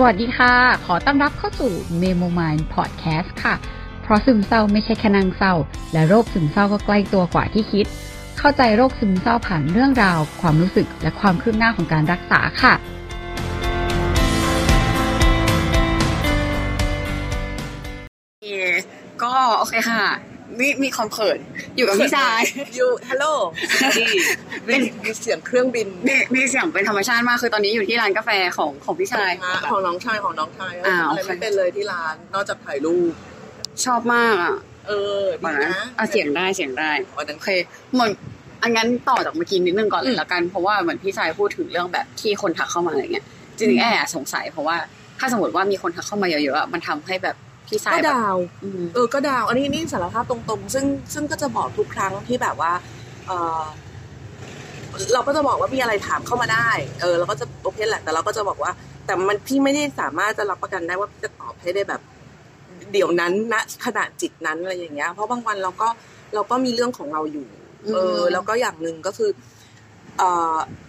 สวัสดีค่ะขอต้อนรับเข้าสู่ MemoMind Podcast ค่ะเพราะซึมเศร้าไม่ใช่แค่นางเศร้าและโรคซึมเศร้าก็ใกล้ตัวกว่าที่คิดเข้าใจโรคซึมเศร้าผ่านเรื่องราวความรู้สึกและความคืบหน้าของการรักษาค่ะก็โอเคค่ะมีความเขินอยู่กับพี่ชายอยู่ฮัลโหลเป็นเสียงเครื่องบินมีเสียงเป็นธรรมชาติมากคือตอนนี้อยู่ที่ร้านกาแฟของพี่ชายของน้องชายอะไรไม่เป็นเลยที่ร้านนอกจากถ่ายรูปชอบมากอ่ะเอาเสียงได้โอเคเหมือนอันงั้นต่อจากเมื่อกี้นิดนึงก่อนเลยละกันเพราะว่าเหมือนพี่ชายพูดถึงเรื่องแบบที่คนทักเข้ามาอะไรเงี้ยจริงๆแอบสงสัยเพราะว่าถ้าสมมติว่ามีคนทักเข้ามาเยอะๆมันทำให้แบบก็ดาวก็ดาวอันนี้นี่สารภาพตรงๆซึ่งก็จะบอกทุกครั้งที่แบบว่าเราก็จะบอกว่ามีอะไรถามเข้ามาได้เราก็จะโอเคแหละแต่เราก็จะบอกว่าแต่มันพี่ไม่ได้สามารถจะรับประกันได้ว่าจะตอบให้ได้แบบเดี๋ยวนั้นณขณะจิตนั้นอะไรอย่างเงี้ยเพราะบางวันเราก็มีเรื่องของเราอยู่แล้วก็อย่างนึงก็คือ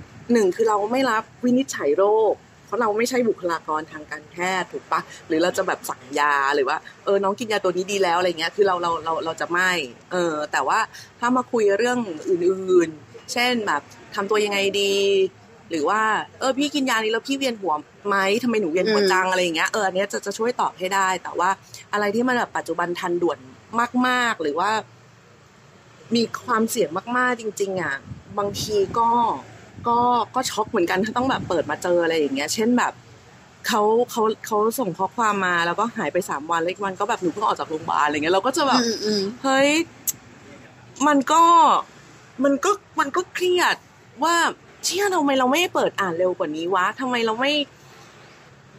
1คือเราไม่รับวินิจฉัยโรคเพราะเราไม่ใช่บุคลากรทางการแพทย์ถูกปะหรือเราจะแบบสั่งยาหรือว่าน้องกินยาตัวนี้ดีแล้วอะไรเงี้ยคือเราจะไม่แต่ว่าถ้ามาคุยเรื่องอื่นๆเช่นแบบทำตัวยังไงดีหรือว่าพี่กินยานี้แล้วพี่เวียนหัวไหมทำไมหนูเวียนหัวจังอะไรอย่างเงี้ยอันนี้จะช่วยตอบให้ได้แต่ว่าอะไรที่มันแบบปัจจุบันทันด่วนมากๆหรือว่ามีความเสี่ยงมากๆจริงๆอ่ะบางทีก็ช็อกเหมือนกันถ้าต้องแบบเปิดมาเจออะไรอย่างเงี้ยเช่นแบบเขาส่งข้อความมาแล้วก็หายไป3วันแล้วอีกวันก็แบบหนูเพิ่งออกจากโรงพยาบาลอะไรเงี้ยเราก็จะแบบเฮ้ยมันก็เครียดว่าเชี่ยทำไมเราไม่เปิดอ่านเร็วกว่านี้วะทำไมเราไม่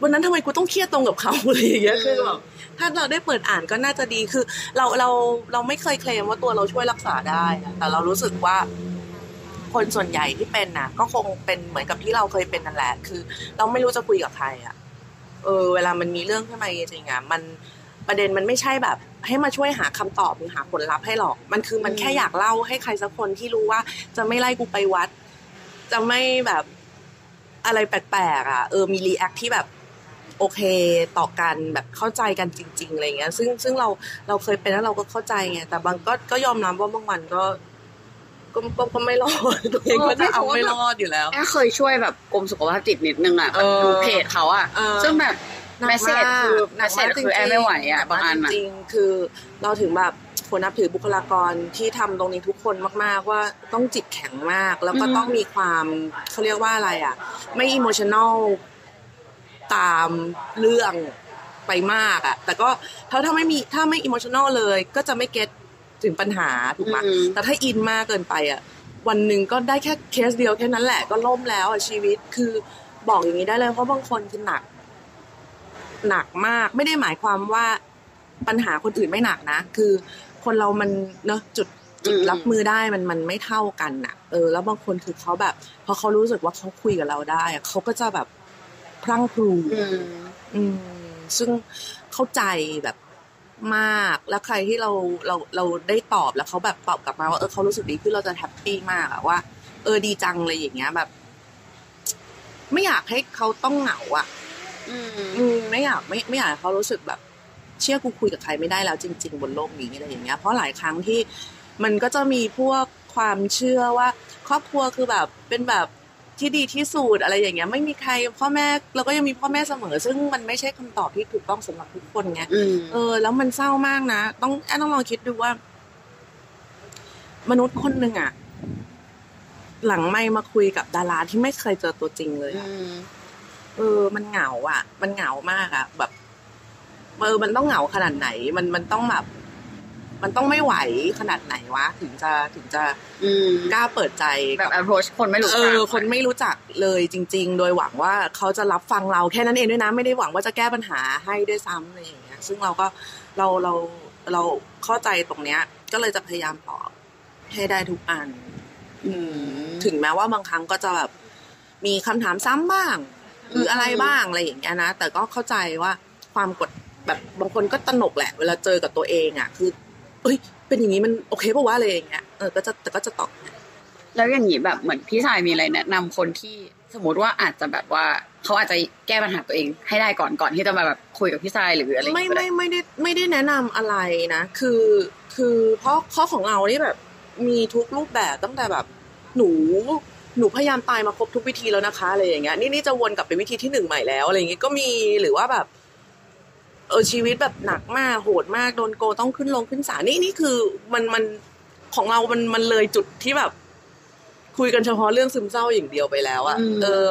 วันนั้นทำไมกูต้องเครียดตรงกับเขาอะไรอย่างเงี้ยคือแบบถ้าเราได้เปิดอ่านก็น่าจะดีคือเราไม่เคยเคลมว่าตัวเราช่วยรักษาได้แต่เรารู้สึกว่าคนส่วนใหญ่ที่เป็นน่ะก็คงเป็นเหมือนกับที่เราเคยเป็นนั่นแหละคือเราไม่รู้จะคุยกับใครอ่ะเวลามันมีเรื่องขึ้นมาจริงๆอ่ะมันประเด็นมันไม่ใช่แบบให้มาช่วยหาคำตอบหรือหาผลลัพธ์ให้หรอกมันคือมันแค่อยากเล่าให้ใครสักคนที่รู้ว่าจะไม่ไล่กูไปวัดจะไม่แบบอะไรแปลกๆอ่ะมีรีแอคที่แบบโอเคต่อกันแบบเข้าใจกันจริงๆอะไรอย่างเงี้ยซึ่งเราเคยเป็นแล้วเราก็เข้าใจไงแต่บางก็ยอมรับว่าบางวันก็ไม่รอดตัวเองก็จะเอาไม่รอดอยู่แล้วแอเคยช่วยแบบกรมสุขภาพจิตนิดนึงอ่ะดูเพจเขาอ่ะซึ่งแบบเมสเสจคือแอไม่ไหวอ่ะบางอันจริงคือเราถึงแบบคนนับถือบุคลากรที่ทำตรงนี้ทุกคนมากๆว่าต้องจิตแข็งมากแล้วก็ต้องมีความเขาเรียกว่าอะไรอ่ะไม่อิโมชันแนลตามเรื่องไปมากอ่ะแต่ก็ถ้าไม่มีถ้าไม่อิโมชันแนลเลยก็จะไม่เก็ตถึงปัญหาถูกมั้ยแต่ถ้าอินมากเกินไปอ่ะวันนึงก็ได้แค่เคสเดียวแค่นั้นแหละก็ล่มแล้วอ่ะชีวิตคือบอกอย่างนี้ได้เลยเพราะบางคนคือหนักมากไม่ได้หมายความว่าปัญหาคนอื่นไม่หนักนะคือคนเรามันเนาะจุดรับมือได้มันไม่เท่ากันน่ะแล้วบางคนคือเค้าแบบพอเค้ารู้สึกว่าเค้าคุยกับเราได้อ่ะเค้าก็จะแบบพรั่งพรูซึ่งเข้าใจแบบมากแล้วใครที่เราได้ตอบแล้วเขาแบบตอบกลับมาว่าเขารู้สึกดีขึ้นเราจะแฮปปี้มากอะว่าดีจังเลยอย่างเงี้ยแบบไม่อยากให้เขาต้องเหงาอะไม่อยากให้เขารู้สึกแบบเชื่อกูคุยกับใครไม่ได้แล้วจริงๆบนโลกนี้อะไรอย่างเงี้ยเพราะหลายครั้งที่มันก็จะมีพวกความเชื่อว่าครอบครัวคือแบบเป็นแบบที่ดีที่สุดอะไรอย่างเงี้ยไม่มีใครพ่อแม่เราก็ยังมีพ่อแม่เสมอซึ่งมันไม่ใช่คำตอบที่ถูกต้องสำหรับทุกคนไงแล้วมันเศร้ามากนะต้องลองคิดดูว่ามนุษย์คนนึงอ่ะหลังไมค์มาคุยกับดาราที่ไม่เคยเจอตัวจริงเลยมันเหงาอ่ะมันเหงามากอ่ะแบบมันต้องเหงาขนาดไหนมันต้องแบบมันต้องไม่ไหวขนาดไหนวะถึงจะกล้าเปิดใจแบบ approach คนไม่รู้จักคนไม่รู้จักเลยจริงๆโดยหวังว่าเขาจะรับฟังเราแค่นั้นเองด้วยนะไม่ได้หวังว่าจะแก้ปัญหาให้ด้วยซ้ำอะไรอย่างเงี้ยซึ่งเราก็เราเข้าใจตรงเนี้ยก็เลยจะพยายามตอบให้ได้ทุกอันถึงแม้ว่าบางครั้งก็จะแบบมีคำถามซ้ำบ้างหรืออะไรบ้างอะไรอย่างเงี้ยนะแต่ก็เข้าใจว่าความกดแบบบางคนก็ตระหนกแหละเวลาเจอกับตัวเองอ่ะคือเอ้ยเป็นอย่างนี้มันโอเคป่าววะอะไรอย่างเงี้ยก็จะตอบแล้วอย่างนี้แบบเหมือนพี่ชายมีอะไรแนะนำคนที่สมมติว่าอาจจะแบบว่า เขาอาจจะแก้ปัญหาตัวเองให้ได้ก่อนที่จะมาแบบคุยกับพี่ทรายหรืออะไรไม่ได้แนะนำอะไรนะคือเพราะของเรานี่แบบมีทุกรูปแบบตั้งแต่แบบหนูพยายามตายมาครบทุกวิธีแล้วนะคะอะไรอย่างเงี้ยนี่จะวนกลับไปวิธีที่1ใหม่แล้วอะไรอย่างงี้ก็มีหรือว่าแบบชีวิตแบบหนักมากโหดมากโดนโกต้องขึ้นลงขึ้นศาลนี่คือมันของเรามันเลยจุดที่แบบคุยกันเฉพาะเรื่องซึมเศร้าอย่างเดียวไปแล้วอะ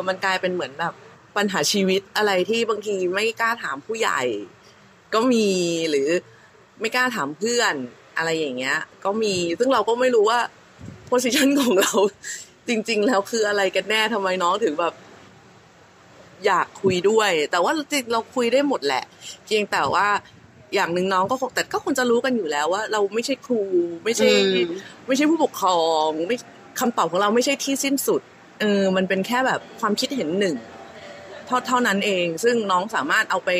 มันกลายเป็นเหมือนแบบปัญหาชีวิตอะไรที่บางทีไม่กล้าถามผู้ใหญ่ก็มีหรือไม่กล้าถามเพื่อนอะไรอย่างเงี้ยก็มีซึ่งเราก็ไม่รู้ว่า position ของเราจริงๆแล้วคืออะไรกันแน่ทำไมน้องถึงแบบอยากคุยด้วยแต่ว่าจริงเราคุยได้หมดแหละเพียงแต่ว่าอย่างนึงน้องก็คงแต่ก็คงจะรู้กันอยู่แล้วว่าเราไม่ใช่ครูไม่ใช่ผู้ปกครองไม่คำตอบของเราไม่ใช่ที่สิ้นสุดมันเป็นแค่แบบความคิดเห็นหนึ่งเท่านั้นเองซึ่งน้องสามารถเอาไป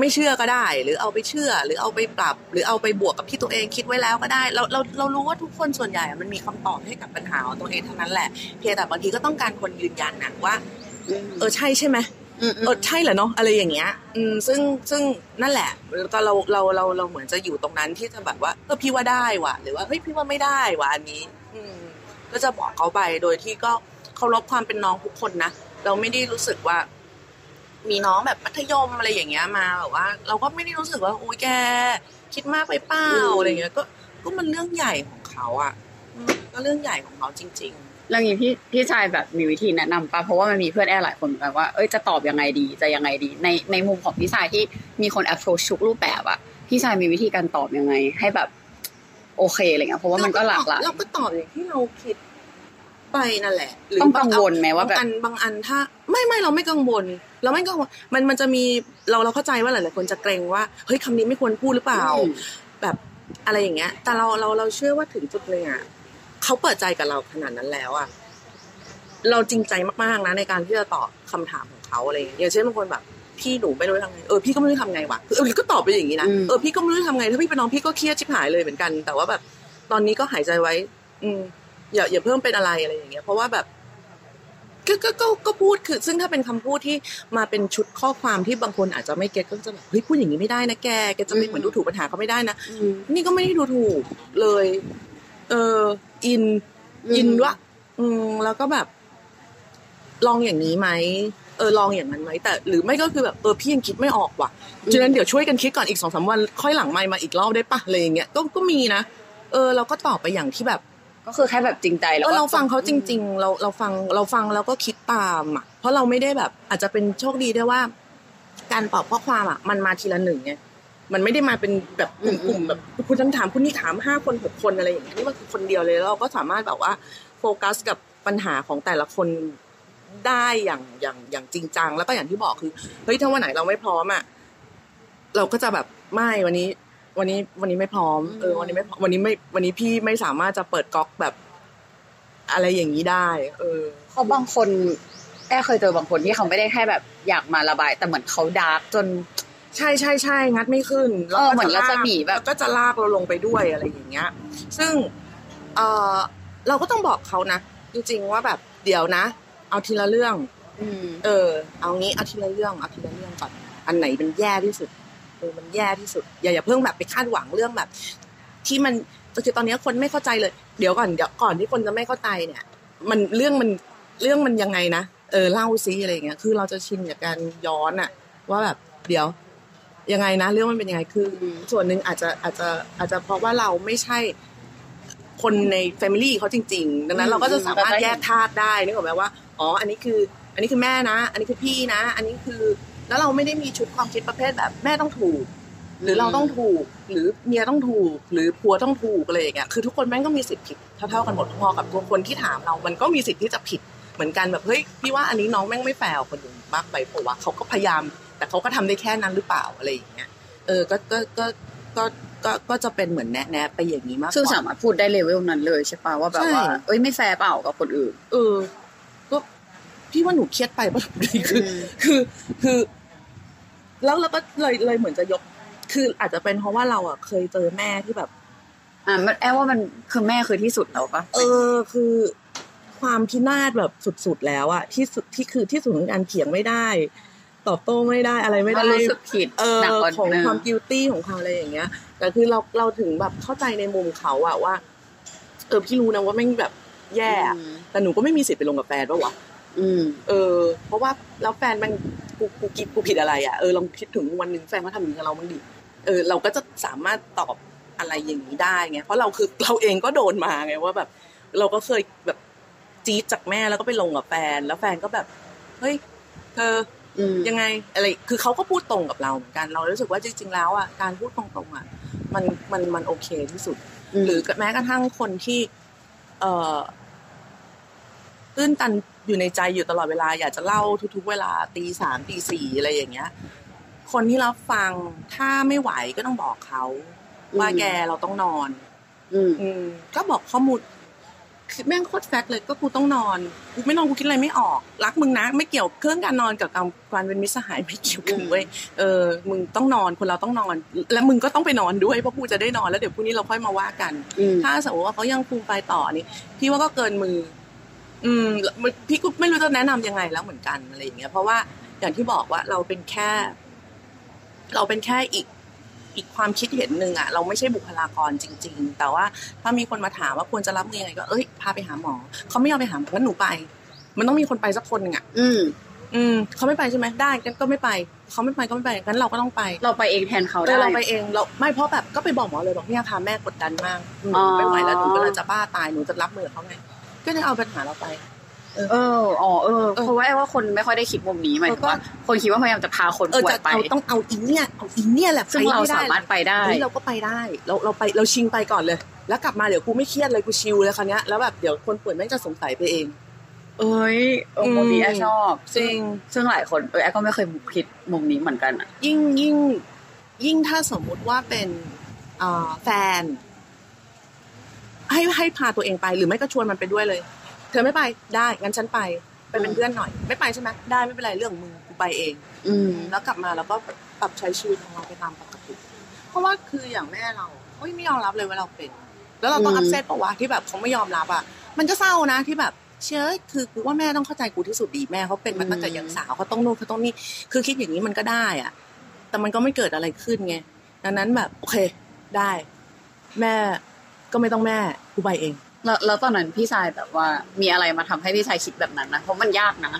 ไม่เชื่อก็ได้หรือเอาไปเชื่อหรือเอาไปปรับหรือเอาไปบวกกับที่ตัวเองคิดไว้แล้วก็ได้เรารู้ว่าทุกคนส่วนใหญ่มันมีคำตอบให้กับปัญหาของตัวเองทั้งนั้นแหละเพียงแต่บางทีก็ต้องการคนยืนยันนะว่าใช่ใช่ไหมใช่เหรอเนาะอะไรอย่างเงี้ยซึ่งนั่นแหละตอนเราเหมือนจะอยู่ตรงนั้นที่จะแบบว่าพี่ว่าได้ว่ะหรือว่าเฮ้ยพี่ว่าไม่ได้ว่ะอันนี้ก็จะบอกเขาไปโดยที่ก็เคารพความเป็นน้องทุกคนนะเราไม่ได้รู้สึกว่ามีน้องแบบมัธยมอะไรอย่างเงี้ยมาแบบว่าเราก็ไม่ได้รู้สึกว่าอุ๊ยแกคิดมากไปเปล่าอะไรเงี้ยก็มันเรื่องใหญ่ของเขาอ่ะก็เรื่องใหญ่ของเขาจริงๆแล้วอย่างพี่ชายแบบมีวิธีแนะนำป่ะเพราะว่ามันมีเพื่อนแอบหลายคนแบบว่าเอ้ยจะตอบยังไงดีจะยังไงดีในมุมของพี่ชายที่มีคน approach ทุกรูปแบบอ่ะพี่ชายมีวิธีการตอบยังไงให้แบบโอเคอะไรเงี้ยเพราะว่ามันก็หลากหลายเราก็ตอบอย่างที่เราคิดไปนั่นแหละหรือกังวลไหมว่าแบบบางอันถ้าไม่เราไม่กังวลเราไม่กังวลมันจะมีเราเข้าใจว่าหลายๆคนจะเกรงว่าเฮ้ยคำนี้ไม่ควรพูดหรือเปล่าแบบอะไรอย่างเงี้ยแต่เราเชื่อว่าถึงจุดนึงอ่ะเขาเปิดใจกับเราขนาดนั้นแล้วอ่ะเราจริงใจมากๆนะในการที่จะตอบคำถามของเขาอะไรอย่างเช่นบางคนแบบพี่หนูไม่รู้จะทำไงพี่ก็ไม่รู้จะทำไงวะก็ตอบไปอย่างนี้นะพี่ก็ไม่รู้จะทำไงถ้าพี่เป็นน้องพี่ก็เครียดชิบหายเลยเหมือนกันแต่ว่าแบบตอนนี้ก็หายใจไว้อย่าเพิ่มเป็นอะไรอย่างเงี้ยเพราะว่าแบบก็พูดคือซึ่งถ้าเป็นคำพูดที่มาเป็นชุดข้อความที่บางคนอาจจะไม่เก็ตก็จะแบบเฮ้ยพูดอย่างนี้ไม่ได้นะแกจะไม่เหมือนดูถูกปัญหาเขาไม่ได้นะนี่ก็ไม่ได้ดูถูกเลยอินวะแล้วก็แบบลองอย่างนี้ไหมลองอย่างนั้นไหมแต่หรือไม่ก็คือแบบพี่ยังคิดไม่ออกว่ะฉะนั้นเดี๋ยวช่วยกันคิดก่อนอีก 2-3 วันค่อยหลังไมค์มาอีกรอบได้ป่ะอะไรอย่างเงี้ยก็มีนะเราก็ตอบไปอย่างที่แบบก็คือแค่แบบจริงใจแล้วเราฟังเขาจริงๆเราฟังแล้วก็คิดตามอ่ะเพราะเราไม่ได้แบบอาจจะเป็นโชคดีด้วยว่าการตอบข้อความอ่ะมันมาทีละหนึ่งไงมันไม่ได้มาเป็นแบบกลุ่มๆแบบคุณถามคุณนี่ถาม5คน6คนอะไรอย่างเงี้ยนี่มันคือคนเดียวเลยแล้วเราก็สามารถแบบว่าโฟกัสกับปัญหาของแต่ละคนได้อย่างจริงจังแล้วก็อย่างที่บอกคือเฮ้ยถ้าวันไหนเราไม่พร้อมอ่ะเราก็จะแบบไม่วันนี้ไม่พร้อมวันนี้ไม่วันนี้พี่ไม่สามารถจะเปิดก๊อกแบบอะไรอย่างนี้ได้เขาบางคนแอบเคยเจอบางคนที่เขาไม่ได้แค่แบบอยากมาระบายแต่เหมือนเขาดาร์กจนใช่งัดไม่ขึ้นแล้วเหมือนเราจะหนีแบบก็จะลากเราลงไปด้วยอะไรอย่างเงี้ยซึ่งเราก็ต้องบอกเขานะจริงๆว่าแบบเดี๋ยวนะเอาทีละเรื่องเอางี้เอาทีละเรื่องก่อนอันไหนเป็นแย่ที่สุดมันแย่ที่สุดอย่าเพิ่งแบบไปคาดหวังเรื่องแบบที่มันคือตอนนี้คนไม่เข้าใจเลยเดี๋ยวก่อนที่คนจะไม่เข้าใจเนี่ยมันเรื่องมันยังไงนะเล่าซิอะไรอย่างเงี้ยคือเราจะชินกับการย้อนอะว่าแบบเดี๋ยวยังไงนะเรื่องมันเป็นยังไงคือส่วนนึงอาจจะเพราะว่าเราไม่ใช่คนในแฟมิลี่เขาจริงๆดังนั้นเราก็จะสามารถแยกธาตุได้นึกออกมั้ยว่าอ๋ออันนี้คือแม่นะอันนี้คือพี่นะอันนี้คือแล้วเราไม่ได้มีชุดความคิดประเภทแบบแม่ต้องถูกหรือเราต้องถูกหรือเมียต้องถูกหรือผัวต้องถูกอะไรอย่างเงี้ยคือทุกคนแม่งก็มีสิทธิ์ผิดเท่าๆกันหมดพอกับตัวคนที่ถามเรามันก็มีสิทธิ์ที่จะผิดเหมือนกันแบบเฮ้ยพี่ว่าอันนี้น้องแม่งไม่แฟร์คนอื่นมากไปเพราะว่าเขาก็พยายามแต่เขาก็ทำได้แค่นั้นหรือเปล่าอะไรอย่างเงี้ยก็จะเป็นเหมือนแนะไปอย่างนี้มากกว่าซึ่งสามารถพูดได้เลเวลนั้นเลยใช่ป่ะว่าแบบว่าเอ้ยไม่แฟร์เปล่ากับคนอื่นก็พี่ว่าหนูเครียดไปป่ะนี่คือแล้วเราก็เลยเหมือนจะยกคืออาจจะเป็นเพราะว่าเราอ่ะเคยเจอแม่ที่แบบมันแอบว่ามันคือแม่คือที่สุดแล้วป่ะคือ ความพินาศแบบสุดๆแล้วอะที่สุดอันเถียงไม่ได้ตอบโต้ไม่ได้อะไรไม่ได้รู้สึกผิดของความกิลตี้ของความอะไรอย่างเงี้ยแต่คือเราถึงแบบเข้าใจในมุมเขาอะว่าพี่รู้นะว่าแม่งแบบแย่แต่หนูก็ไม่มีสิทธิ์ไปลงกับแฟนป่ะวะเพราะว่าแล้วแฟนมันกูผิดอะไรอะลองคิดถึงวันนึงแฟนเขาทำอย่างนี้กับเราบ้างดิเราก็จะสามารถตอบอะไรอย่างนี้ได้ไงเพราะเราเองก็โดนมาไงว่าแบบเราก็เคยแบบจี๊ดจากแม่แล้วก็ไปลงกับแฟนแล้วแฟนก็แบบเฮ้ยเธอยังไงอะไรคือเขาก็พูดตรงกับเราเหมือนกันเรารู้สึกว่าจริงๆแล้วอ่ะการพูดตรงๆอ่ะมันโอเคที่สุดหรือแม้กระทั่งคนที่ตื้นตันอยู่ในใจอยู่ตลอดเวลาอยากจะเล่าทุกๆเวลา 3:00 น 4:00 นอะไรอย่างเงี้ยคนที่รับฟังถ้าไม่ไหวก็ต้องบอกเขาว่าแกเราต้องนอนก็บอกข้อมูลแม่งโคตรแฟกเลยก็กูต้องนอนกูไม่นอนกูคิดอะไรไม่ออกรักมึงนะไม่เกี่ยวเครื่องการนอนกับการเป็นมิตรสหายไม่เกี่ยวกันเว้ยมึงต้องนอนคนเราต้องนอนและมึงก็ต้องไปนอนด้วยเพราะกูจะได้นอนแล้วเดี๋ยวพรุ่งนี้เราค่อยมาว่ากันถ้าสมมติว่าเขายังคุมไปต่อนี่พี่ว่าก็เกินมือพี่กูไม่รู้จะแนะนำยังไงแล้วเหมือนกันอะไรอย่างเงี้ยเพราะว่าอย่างที่บอกว่าเราเป็นแค่อีกความคิดเห็นหนึ่งอ่ะเราไม่ใช่บุคลากรจริงๆแต่ว่าถ้ามีคนมาถามว่าควรจะรับมือยังไงก็พาไปหาหมอเขาไม่ยอมไปหาหมองั้นหนูไปมันต้องมีคนไปสักคนนึงอ่ะเขาไม่ไปใช่ไหมได้ก็ไม่ไปเขาไม่ไปก็ไม่ไปงั้นเราก็ต้องไปเราไปเองแทนเขาได้เราไปเองเราไม่เพราะแบบก็ไปบอกหมอเลยบอกเนี่ยค่ะแม่กดดันมากไม่ไหวแล้วหนูกำลังจะบ้าตายหนูจะรับมือเขาไงก็เลยเอาปัญหาเราไปเพราะว่าคนไม่ค่อยได้คิดมุมนี้หมายถึงว่าคนคิดว่าพยายามจะพาคนป่วยไปต้องเอาอีเนี่ยแหละซึ่งเราสามารถไปได้เราก็ไปได้เราไปเราชิงไปก่อนเลยแล้วกลับมาเดี๋ยวกูไม่เครียดเลยกูชิลเลยคราวเนี้ยแล้วแบบเดี๋ยวคนป่วยแม่งจะสงสัยไปเองโมดีแอชอบซึ่งหลายคนแอก็ไม่เคยคิดมุมนี้เหมือนกันอ่ะยิ่งถ้าสมมติว่าเป็นแฟนให้พาตัวเองไปหรือไม่ก็ชวนมันไปด้วยเลยเธอไม่ไปได้งั้นฉันไปเป็นเพื่อนหน่อยไม่ไปใช่ไหมได้ไม่เป็นไรเรื่องมึงกูไปเองแล้วกลับมาแล้วก็ปรับใช้ชีวิตของเราไปตามปกติเพราะว่าคืออย่างแม่เราไม่ยอมรับเลยว่าเราเป็นแล้วเราต้องอัพเซตป่าววะที่แบบเขาไม่ยอมรับอ่ะมันก็เศร้านะที่แบบเชื่อคือกูว่าแม่ต้องเข้าใจกูที่สุดดีแม่เขาเป็นมาตั้งแต่ยังสาวเขาต้องนู่นเขาต้องนี่คือคิดอย่างนี้มันก็ได้อ่ะแต่มันก็ไม่เกิดอะไรขึ้นไงดังนั้นแบบโอเคได้แม่ก็ไม่ต้องแม่กูไปเองแล้วตอนนั้นพี่ชายแบบว่ามีอะไรมาทำให้พี่ชายคิดแบบนั้นนะเพราะมันยากนะ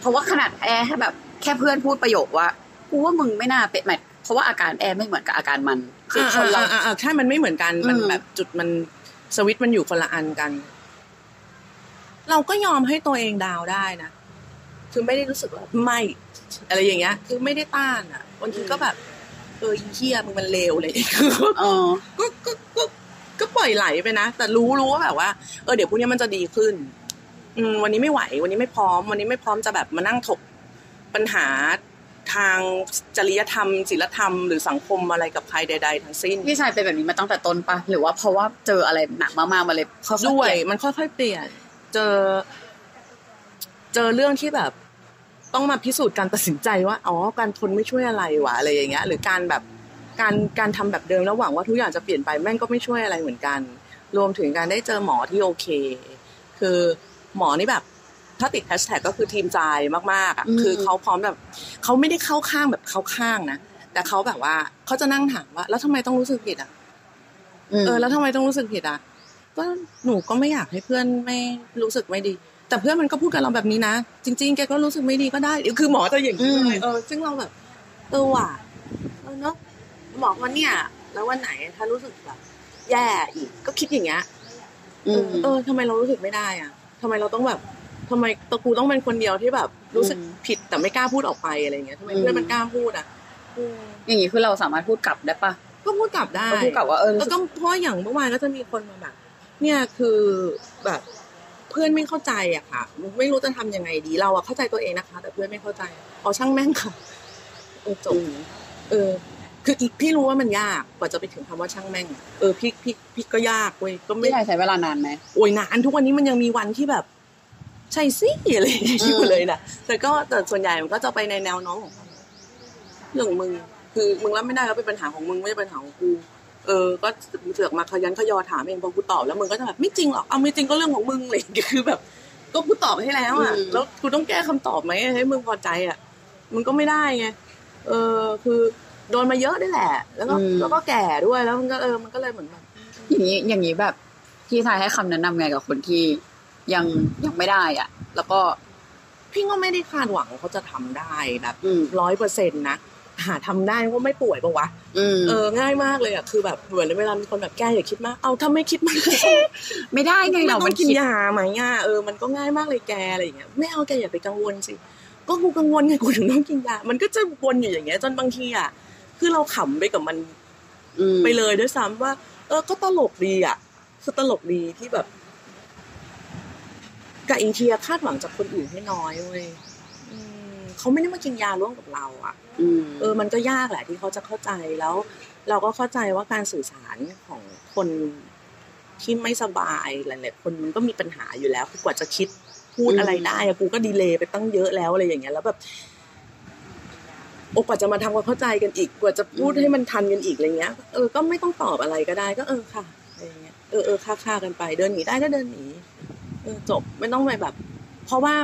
เพราะว่าขนาดแอร์แบบแค่เพื่อนพูดประโยคว่ากูว่ามึงไม่น่าเป็นเพราะว่าอาการแอร์ไม่เหมือนกับอาการมันคือคนเราใช่มันไม่เหมือนกันมันแบบจุดมันสวิตช์มันอยู่คนละอันกันเราก็ยอมให้ตัวเองดาวได้นะคือไม่ได้รู้สึกว่าไม่อะไรอย่างเงี้ยคือไม่ได้ต้านอ่ะบางทีก็แบบเหี้ยมึงมันเลวเลยก็ปล่อยไหลไปนะแต่รู้ว่าแบบว่าเดี๋ยวพรุ่งนี้มันจะดีขึ้นวันนี้ไม่ไหววันนี้ไม่พร้อมจะแบบมานั่งถกปัญหาทางจริยธรรมศีลธรรมหรือสังคมอะไรกับใครใดๆทั้งสิ้นพี่ชายเป็นแบบนี้มาตั้งแต่ต้นป่ะหรือว่าเพราะว่าเจออะไรหนักมากๆมาเลยด้วยมันค่อยๆเปลี่ยนเจอเรื่องที่แบบต้องมาพิสูจน์การตัดสินใจว่าอ๋อการทนไม่ช่วยอะไรวะอะไรอย่างเงี้ยหรือการแบบการทำแบบเดิมแล้วหวังว่าทุกอย่างจะเปลี่ยนไปแม่งก็ไม่ช่วยอะไรเหมือนกันรวมถึงการได้เจอหมอที่โอเคคือหมอนี่แบบถ้าติดแฮชแท็กก็คือทีมใจมากๆอ่ะคือเขาพร้อมแบบเขาไม่ได้เข้าข้างแบบเข้าข้างนะแต่เขาแบบว่าเขาจะนั่งถามว่าแล้วทำไมต้องรู้สึกผิดอ่ะแล้วทำไมต้องรู้สึกผิดอ่ะก็หนูก็ไม่อยากให้เพื่อนไม่รู้สึกไม่ดีแต่เพื่อนมันก็พูดกับเราแบบนี้นะจริงๆแกก็รู้สึกไม่ดีก็ได้คือหมอจะอย่างนี้ซึ่งเราแบบว่ะเนาะบอกว่าเนี่ยแล้ววันไหนถ้ารู้สึกแบบแย่อีกก็คิดอย่างเงี้ยทำไมเรารู้สึกไม่ได้อ่ะทำไมเราต้องแบบทำไมตะกูต้องเป็นคนเดียวที่แบบรู้สึกผิดแต่ไม่กล้าพูดออกไปอะไรเงี้ยทำไมเพื่อนมันกล้าพูดอ่ะอย่างงี้คือเราสามารถพูดกลับได้ปะก็พูดกลับได้ก็พูดกลับว่าแล้วก็เพราะอย่างเมื่อวานก็จะมีคนมาแบบเนี่ยคือแบบเพื่อนไม่เข้าใจอ่ะค่ะไม่รู้จะทำยังไงดีเราอ่ะเข้าใจตัวเองนะคะแต่เพื่อนไม่เข้าใจอ๋อช่างแม่งค่ะจบคือพี่รู้ว่ามันยากกว่าจะไปถึงคำว่าช่างแม่งพี่ก็ยากเว้ยก็ไม่ได้ใช้เวลานานไหมโอ้ยนานทุกวันนี้มันยังมีวันที่แบบใช่สิอะไรอยู่เลยนะแต่ส่วนใหญ่มันก็จะไปในแนวน้องของเรื่องมึงคือมึงรับไม่ได้ก็เป็นปัญหาของมึงไม่ใช่ปัญหาของกู ก็เสือกมาขยันขยอถามเองพอกูตอบแล้วมึงก็จะแบบไม่จริงหรอกเอาไม่จริงก็เรื่องของมึงอะไรอย่างเงี้ยคือแบบก็กูตอบให้แล้วอ่ะแล้วกูต้องแก้คำตอบไหมให้มึงพอใจอ่ะมันก็ไม่ได้ไงคือโดนมาเยอะได้แหละแล้วก็แก่ด้วยแล้วมันก็มันก็เลยเหมือนแบบอย่างนี้แบบพี่ชายให้คำแนะนำไงกับคนที่ยังไม่ได้อ่ะแล้วก็พี่ก็ไม่ได้คาดหวังเขาจะทำได้แบบ 100% นะหาทำได้ก็ไม่ป่วยปะวะง่ายมากเลยอ่ะคือแบบเหมือนเวลามีคนแบบแก้อย่าคิดมากเอาถ้าไม่คิดมาก ไม่ได้ไงเรามันกินยาไหมอ่ะมันก็ง่ายมากเลยแกอะไรอย่างเงี้ยไม่เอาแกอย่าไปกังวลสิก็กูกังวลไงกูถึงต้องกินยามันก็จะวนอยู่อย่างเงี้ยจนบางทีอ่ะคือเราขำไปกับมันไปเลยด้วยซ้ำว่าก็ตลกดีอ่ะคือตลกดีที่แบบกับอินเทียคาดหวังจากคนอื่นให้น้อยเว้ยเขาไม่ได้มากินยาร่วมกับเราอ่ะมันก็ยากแหละที่เขาจะเข้าใจแล้วเราก็เข้าใจว่าการสื่อสารของคนที่ไม่สบายหลายๆคนมันก็มีปัญหาอยู่แล้วกว่าจะคิดพูดอะไรได้กูก็ดีเลย์ไปตั้งเยอะแล้วอะไรอย่างเงี้ยแล้วแบบกว่าจะมาทำความเข้าใจกันอีกกว่าจะพูดให้มันทันกันอีกอะไรเงี้ยก็ไม่ต้องตอบอะไรก็ได้ก็ค่ะอะไรเงี้ยค่ากันไปเดินหนีได้ก็เดินหนีจบไม่ต้องไปแบบเพราะว่า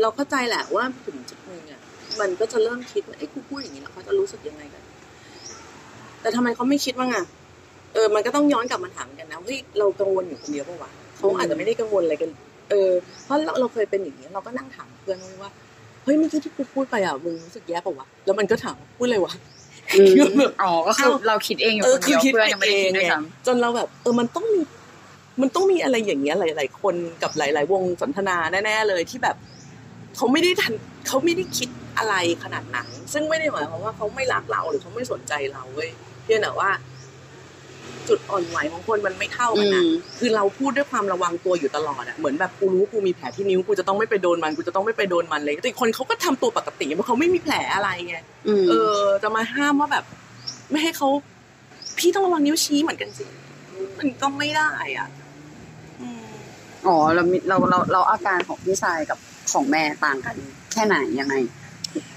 เราเข้าใจแหละว่าถึงจุดนึงอ่ะมันก็จะเริ่มคิดว่ากูพูดอย่างนี้แล้วเขาจะรู้สึกยังไงกันแต่ทำไมเขาไม่คิดบ้างอ่ะมันก็ต้องย้อนกลับมาถามกันนะเฮ้ยเรากังวลอยู่คนเดียวป่าววะเขาอาจจะไม่ได้กังวลอะไรกันเพราะเราเคยเป็นอย่างนี้เราก็นั่งถามเพื่อนว่าเฮ้ยเมื่อกี้ที่กูพูดไปอ่ะมึงรู้สึกแย่ป่าววะแล้วมันก็ถามพูดอะไรวะคือแบบก็คือเราคิดเองอยู่คนเดียวเพื่อนยังไม่ได้คิดด้วยซ้ำจนเราแบบมันต้องมีอะไรอย่างเงี้ยหลายๆคนกับหลายๆวงสนทนาแน่ๆเลยที่แบบเขาไม่ได้คิดอะไรขนาดนั้นซึ่งไม่ได้หมายความว่าเขาไม่รักเราหรือเขาไม่สนใจเราเว้ยเพียงแต่ว่าจุดอ่อนไหวของคนมันไม่เท่ากันนะคือเราพูดด้วยความระวังตัวอยู่ตลอดอ่ะเหมือนแบบกูรู้กูมีแผลที่นิ้วกูจะต้องไม่ไปโดนมันกูจะต้องไม่ไปโดนมันเลยแต่คนเขาก็ทำตัวปกติเพราะเขาไม่มีแผลอะไรไงจะมาห้ามว่าแบบไม่ให้เขาพี่ต้องระวังนิ้วชี้เหมือนกันสิมันก็ไม่ได้อ่ะเราอาการของพี่ชายกับของแม่ต่างกันแค่ไหนยังไง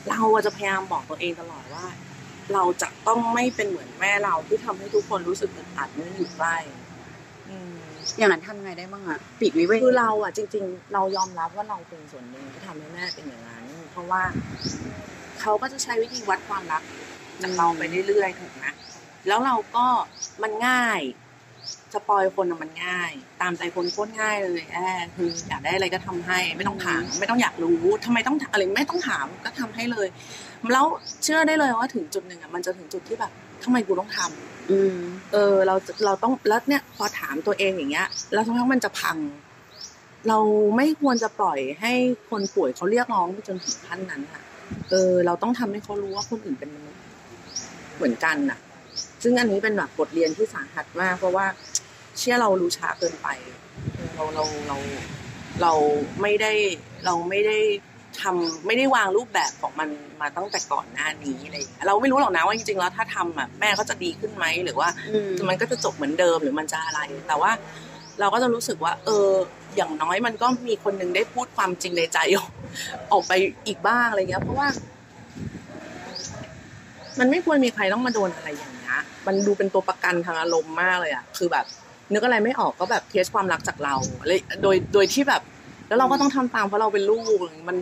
เราจะพยายามบอกตัวเองตลอดว่าเราจะต้องไม่เป็นเหมือนแม่เราที่ทำให้ทุกคนรู้สึกอึดอัดเมื่ออยู่ใกล้อย่างนั้นทำไงได้บ้างอะปิดวิเวกคือเราอะจริงๆเรายอมรับว่าเราเป็นส่วนหนึ่งที่ทำให้แม่เป็นอย่างนั้นเพราะว่าเขาก็จะใช้วิธีวัดความรักจากเราไปเรื่อยๆถูกไหมแล้วเราก็มันง่ายสปอยคนมันง่ายตามใจคนโคตรง่ายเลยคืออยากได้อะไรก็ทำให้ไม่ต้องถามไม่ต้องอยากรู้ทำไมต้องอะไรไม่ต้องถามก็ทำให้เลยแล้วเชื่อได้เลยว่าถึงจุดหนึ่งอ่ะมันจะถึงจุดที่แบบทำไมกูต้องทำเราต้องแล้วเนี่ยพอถามตัวเองอย่างเงี้ยแล้วทั้งมันจะพังเราไม่ควรจะปล่อยให้คนป่วยเขาเรียกร้องไปจนถึงขั้นนั้นอ่ะเราต้องทำให้เขารู้ว่าคนอื่นเป็นมนุษย์เหมือนกันอ่ะซึ่งอันนี้เป็นแบบบทเรียนที่สาหัสมากเพราะว่าเชื่อเรารู้ช้าเกินไปเราไม่ได้ทำไม่ได้วางรูปแบบของมันมาตั้งแต่ก่อนหน้านี้อะไรเราไม่รู้หรอกนะว่าจริงๆแล้วถ้าทำอ่ะแม่เขาจะดีขึ้นไหมหรือว่ามันก็จะจบเหมือนเดิมหรือมันจะอะไรแต่ว่าเราก็จะรู้สึกว่าอย่างน้อยมันก็มีคนนึงได้พูดความจริงในใจออกไปอีกบ้างอะไรเงี้ยเพราะว่ามันไม่ควรมีใครต้องมาโดนอะไรอย่างเงี้ยมันดูเป็นตัวประกันทางอารมณ์มากเลยอ่ะคือแบบนึกอะไรไม่ออกก็แบบเทสความรักจากเราเลยโดยที่แบบแล้วเราก็ต้องทำตามเพราะเราเป็นลูกมั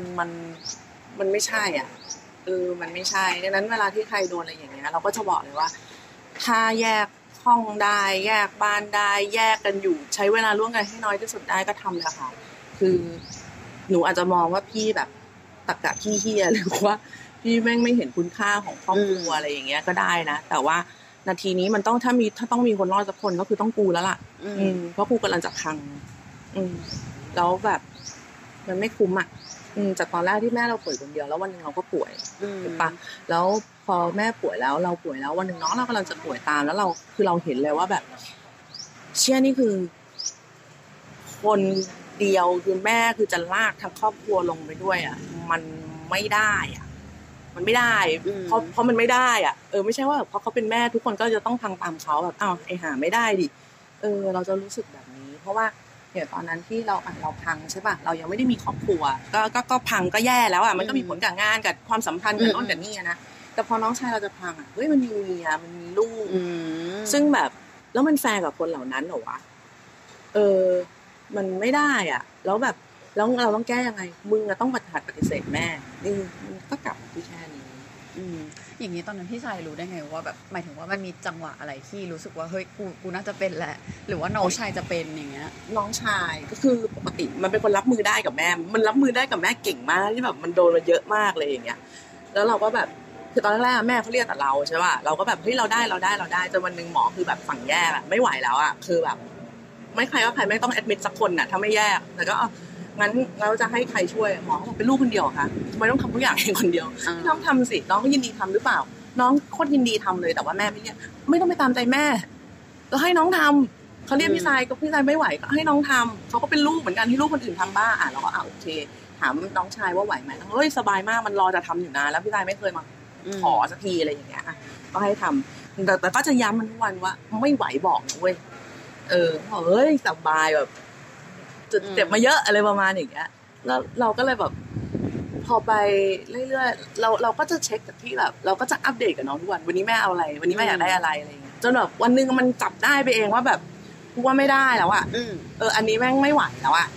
นไม่ใช่อ่ะมันไม่ใช่ดังนั้นเวลาที่ใครโดนอะไรอย่างเงี้ยเราก็จะบอกเลยว่าถ้าแยกห้องได้แยกบ้านได้แยกกันอยู่ใช้เวลาร่วมกันให้น้อยที่สุดได้ก็ทำเลยค่ะคือหนูอาจจะมองว่าพี่แบบตะกะขี้เหี้ยหรือว่าพี่แม่งไม่เห็นคุณค่าของครอบครัวอะไรอย่างเงี้ยก็ได้นะแต่ว่านาทีนี้มันต้องถ้าต้องมีคนรอดสักคนก็คือต้องกูแล้วล่ะเพราะกูกำลังจะพังแล้วแบบมันไม่คุ้มอ่ะจากตอนแรกที่แม่เราป่วยคนเดียวแล้ววันนึงเราก็ป่วยถูกปะแล้วพอแม่ป่วยแล้วเราป่วยแล้ววันนึงน้องเรากำลังจะป่วยตามแล้วเราเห็นเลยว่าแบบเชี่ยนี่คือคนเดียวคือแม่คือจะลากทั้งครอบครัวลงไปด้วยอ่ะมันไม่ได้อ่ะมันไม่ได้เพราะมันไม่ได้อ่ะไม่ใช่ว่าเพราะเขาเป็นแม่ทุกคนก็จะต้องพังตามเขาแบบอ้าวไอ้หาไม่ได้ดิเราจะรู้สึกแบบนี้เพราะว่าอย่างตอนนั้นที่เราพังใช่ป่ะเรายังไม่ได้มีครอบครัวก็พังก็แย่แล้วอ่ะมันก็มีผลกับงานกับความสัมพันธ์กับโน่นกับนี่นะแต่พอน้องชายเราจะพังอ่ะเฮ้ยมันมีเมียมันมีลูกซึ่งแบบ แล้วมันแฟร์กับคนเหล่านั้นเหรอวะมันไม่ได้อ่ะแล้วแบบแล้วเราต้องแก้ยังไงมึงอะต้องหัดปฏิเสธแม่นี่ก็กลับมาที่แค่นี้อย่างนี้ตอนนั้นพี่ชายรู้ได้ไงว่าแบบหมายถึงว่ามันมีจังหวะอะไรที่รู้สึกว่าเฮ้ยกูน่าจะเป็นแหละหรือว่าน้องชายจะเป็นอย่างเงี้ยน้องชายก็คือปกติมันเป็นคนรับมือได้กับแม่มันรับมือได้กับแม่เก่งมากที่แบบมันโดนมาเยอะมากเลยอย่างเงี้ยแล้วเราก็แบบคือตอนแรกแม่เขาเรียกแต่เราใช่ป่ะเราก็แบบเฮ้ยเราได้จนวันนึงหมอคือแบบฝั่งแยกอะไม่ไหวแล้วอะคือแบบไม่ใครว่าใครไม่ต้องแอดมิดสักคนน่ะถ้าไม่แยกแต่ก็งั้นเราจะให้ใครช่วยหมอบอกเป็นลูกคนเดียวค่ะทำไมต้องทำทุกอย่างเองคนเดียวน้องทำสิน้องก็ยินดีทำหรือเปล่าน้องโคตรยินดีทำเลยแต่ว่าแม่ไม่เรียกไม่ต้องไปตามใจแม่เราให้น้องทำเขาเรียกพี่ชายก็พี่ชายไม่ไหวก็ให้น้องทำเขาก็เป็นลูกเหมือนกันที่ลูกคนอื่นทำบ้างเราก็โอเคถามน้องชายว่าไหวไหมเฮ้ยสบายมากมันรอจะทำอยู่นานแล้วพี่ชายไม่เคยมาขอสักทีอะไรอย่างเงี้ยก็ให้ทำแต่ก็จะย้ำมันทุกวันว่าไม่ไหวบอกนะเว้ยเฮ้ยสบายแบบเจ็บมาเยอะอะไรประมาณอย่างเงี้ยแล้วเราก็เลยแบบพอไปเรื่อยๆเราก็จะเช็คกับที่แบบเราก็จะอัปเดตกับน้องทุกวันวันนี้แม่เอาอะไรวันนี้แม่อยากได้อะไรอะไรอย่างเงี้ยจนแบบวันนึงมันจับได้ไปเองว่าแบบกูว่าไม่ได้แล้วอ่ะอันนี้แม่งไม่ไหวแล้วอ่ะ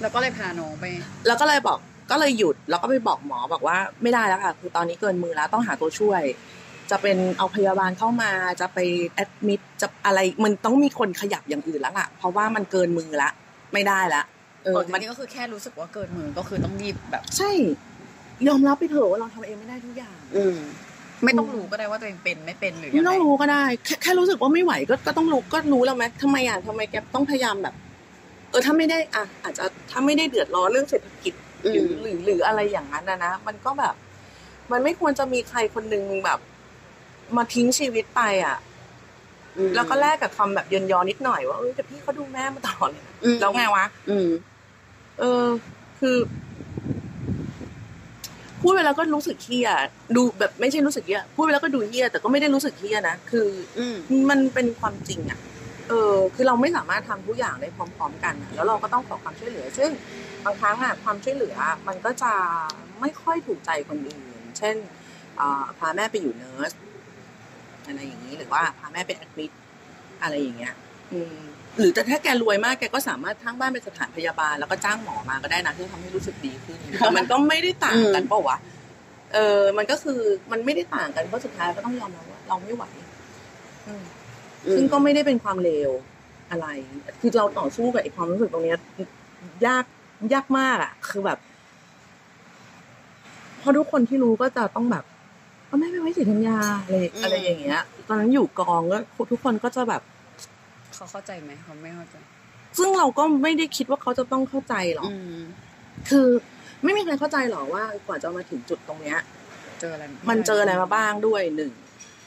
แล้วก็เลยพาน้องไปแล้วก็เลยบอกก็เลยหยุดแล้วก็ไปบอกหมอบอกว่าไม่ได้แล้วค่ะคือตอนนี้เกินมือแล้วต้องหาตัวช่วยจะเป็นเอาพยาบาลเข้ามาจะไปแอดมิดจะอะไรมันต้องมีคนขยับอย่างอื่นแล้วล่ะเพราะว่ามันเกินมือละไม่ได้ละมันนี่ก็คือแค่รู้สึกว่าเกินมือก็คือต้องรีบแบบใช่ยอมรับไปเถอะว่าเราทำเองไม่ได้ทุกอย่างไม่ต้องรู้ก็ได้ว่าตัวเองเป็นไม่เป็นหรือยังไงไม่ต้องรู้ก็ได้แค่รู้สึกว่าไม่ไหวก็ต้องรู้ก็รู้แล้วไหมทำไมแกต้องพยายามแบบถ้าไม่ได้อาจจะถ้าไม่ได้เดือดร้อนเรื่องเศรษฐกิจหรืออะไรอย่างนั้นนะมันก็แบบมันไม่ควรจะมีใครคนนึงแบบมาทิ้งชีวิตไปอ่ะแล้วก็แลกกับคำแบบเยินยอนิดหน่อยว่าแต่พี่เขาดูแม่มาตลอดแล้วไงวะคือพูดไปแล้วก็รู้สึกเหี้ยดูแบบไม่ใช่รู้สึกเหี้ยพูดไปแล้วก็ดูเหี้ยแต่ก็ไม่ได้รู้สึกเหี้ยนะคือมันเป็นความจริงอ่ะคือเราไม่สามารถทำทุกอย่างได้พร้อมๆกันแล้วเราก็ต้องขอความช่วยเหลือซึ่งบางครั้งอ่ะความช่วยเหลือมันก็จะไม่ค่อยถูกใจคนอื่นเช่นพาแม่ไปอยู่เนิร์สอะไรอย่างนี้หรือว่าพาแม่เป็นแอดมิดอะไรอย่างเงี้ยหรือแต่ถ้าแกรวยมากแกก็สามารถทั้งบ้านเป็นสถานพยาบาลแล้วก็จ้างหมอมาก็ได้นะที่ทำให้รู้สึกดีขึ้นแต่มันก็ไม่ได้ต่างกันเปล่าวะมันก็คือมันไม่ได้ต่างกันเพราะสุดท้ายก็ต้องยอมรับว่าเราไม่ไหวซึ่งก็ไม่ได้เป็นความเลวอะไรคือเราต่อสู้กับไอ้ความรู้สึกตรงนี้ยากมากอ่ะคือแบบเพราะทุกคนที่รู้ก็จะต้องแบบแม่ไม่ไว้เสียธัญญาอะไรอย่างเงี้ยตอนนั้นอยู่กองก็ทุกคนก็จะแบบเขาเข้าใจไหมเขาไม่เข้าใจซึ่งเราก็ไม่ได้คิดว่าเขาจะต้องเข้าใจหรอกคือไม่มีใครเข้าใจหรอกว่ากว่าจะมาถึงจุดตรงเนี้ยเจออะไรมันเจออะไรมาบ้างด้วยหนึ่ง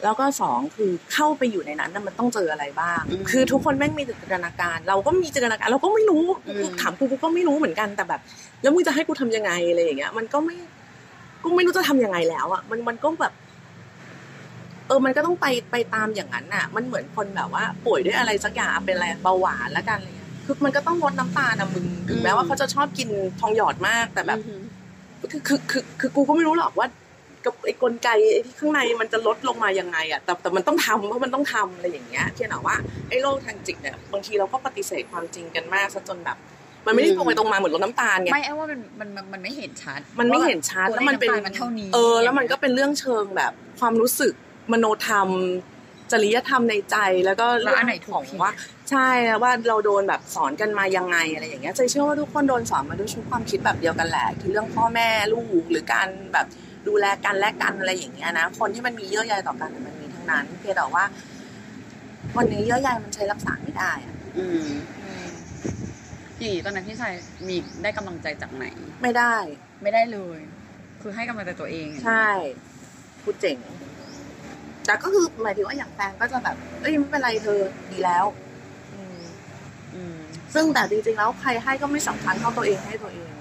แล้วก็สองคือเข้าไปอยู่ในนั้นมันต้องเจออะไรบ้างคือทุกคนแม่งมีจินตนาการเราก็มีจินตนาการเราก็ไม่รู้ถามกูก็ไม่รู้เหมือนกันแต่แบบแล้วมึงจะให้กูทำยังไงอะไรอย่างเงี้ยมันก็ไม่รู้จะทำยังไงแล้วอ่ะมันก็แบบมันก็ต้องไปตามอย่างนั้นน่ะมันเหมือนคนแบบว่าป่วยด้วยอะไรสักอย่างเป็นอะไรเบาหวานแล้วกันอะไรเงี้ยคือมันก็ต้องงดน้ำตาลนะมึงถึงแม้ว่าเขาจะชอบกินทองหยอดมากแต่แบบคือกูก็ไม่รู้หรอกว่ากับไอ้กลไกไอ้ที่ข้างในมันจะลดลงมายังไงอ่ะแต่มันต้องทำเพราะมันต้องทำอะไรอย่างเงี้ยเช่นว่าไอ้โรคทางจิตเนี่ยบางทีเราก็ปฏิเสธความจริงกันมากซะจนแบบมันไม่ได้ตรงไปตรงมาเหมือนรถน้ำตาลไงไม่ว่ามันไม่เห็นชัดมันไม่เห็นชัดแล้วมันเป็นแล้วมันก็เป็นเรื่องเชิงแบบความรู้สึกมโนธรรมจริยธรรมในใจแล้วก็เรื่องของว่าใช่ว่าเราโดนแบบสอนกันมายังไงอะไรอย่างเงี้ยใจเชื่อว่าทุกคนโดนสอนมาด้วยชุดความคิดแบบเดียวกันแหละคือเรื่องพ่อแม่ลูกหรือการแบบดูแลกันและกันอะไรอย่างเงี้ยนะคนที่มันมีเยื่อใยต่อกันมันมีทั้งนั้นเพียงแต่ว่าวันนี้เยื่อใยมันใช้รักษาไม่ได้อย่างนี้ตอนนั้นพี่ชายมีได้กำลังใจจากไหนไม่ได้เลยคือให้กำลังใจตัวเองใช่พูดเจ๋งแต่ก็คือหมายถึงว่าอย่างแฟนก็จะแบบเอ้ยไม่เป็นไรเธอดีแล้วซึ่งแต่จริงๆแล้วใครให้ก็ไม่สำคัญเท่าตัวเองให้ตัวเอง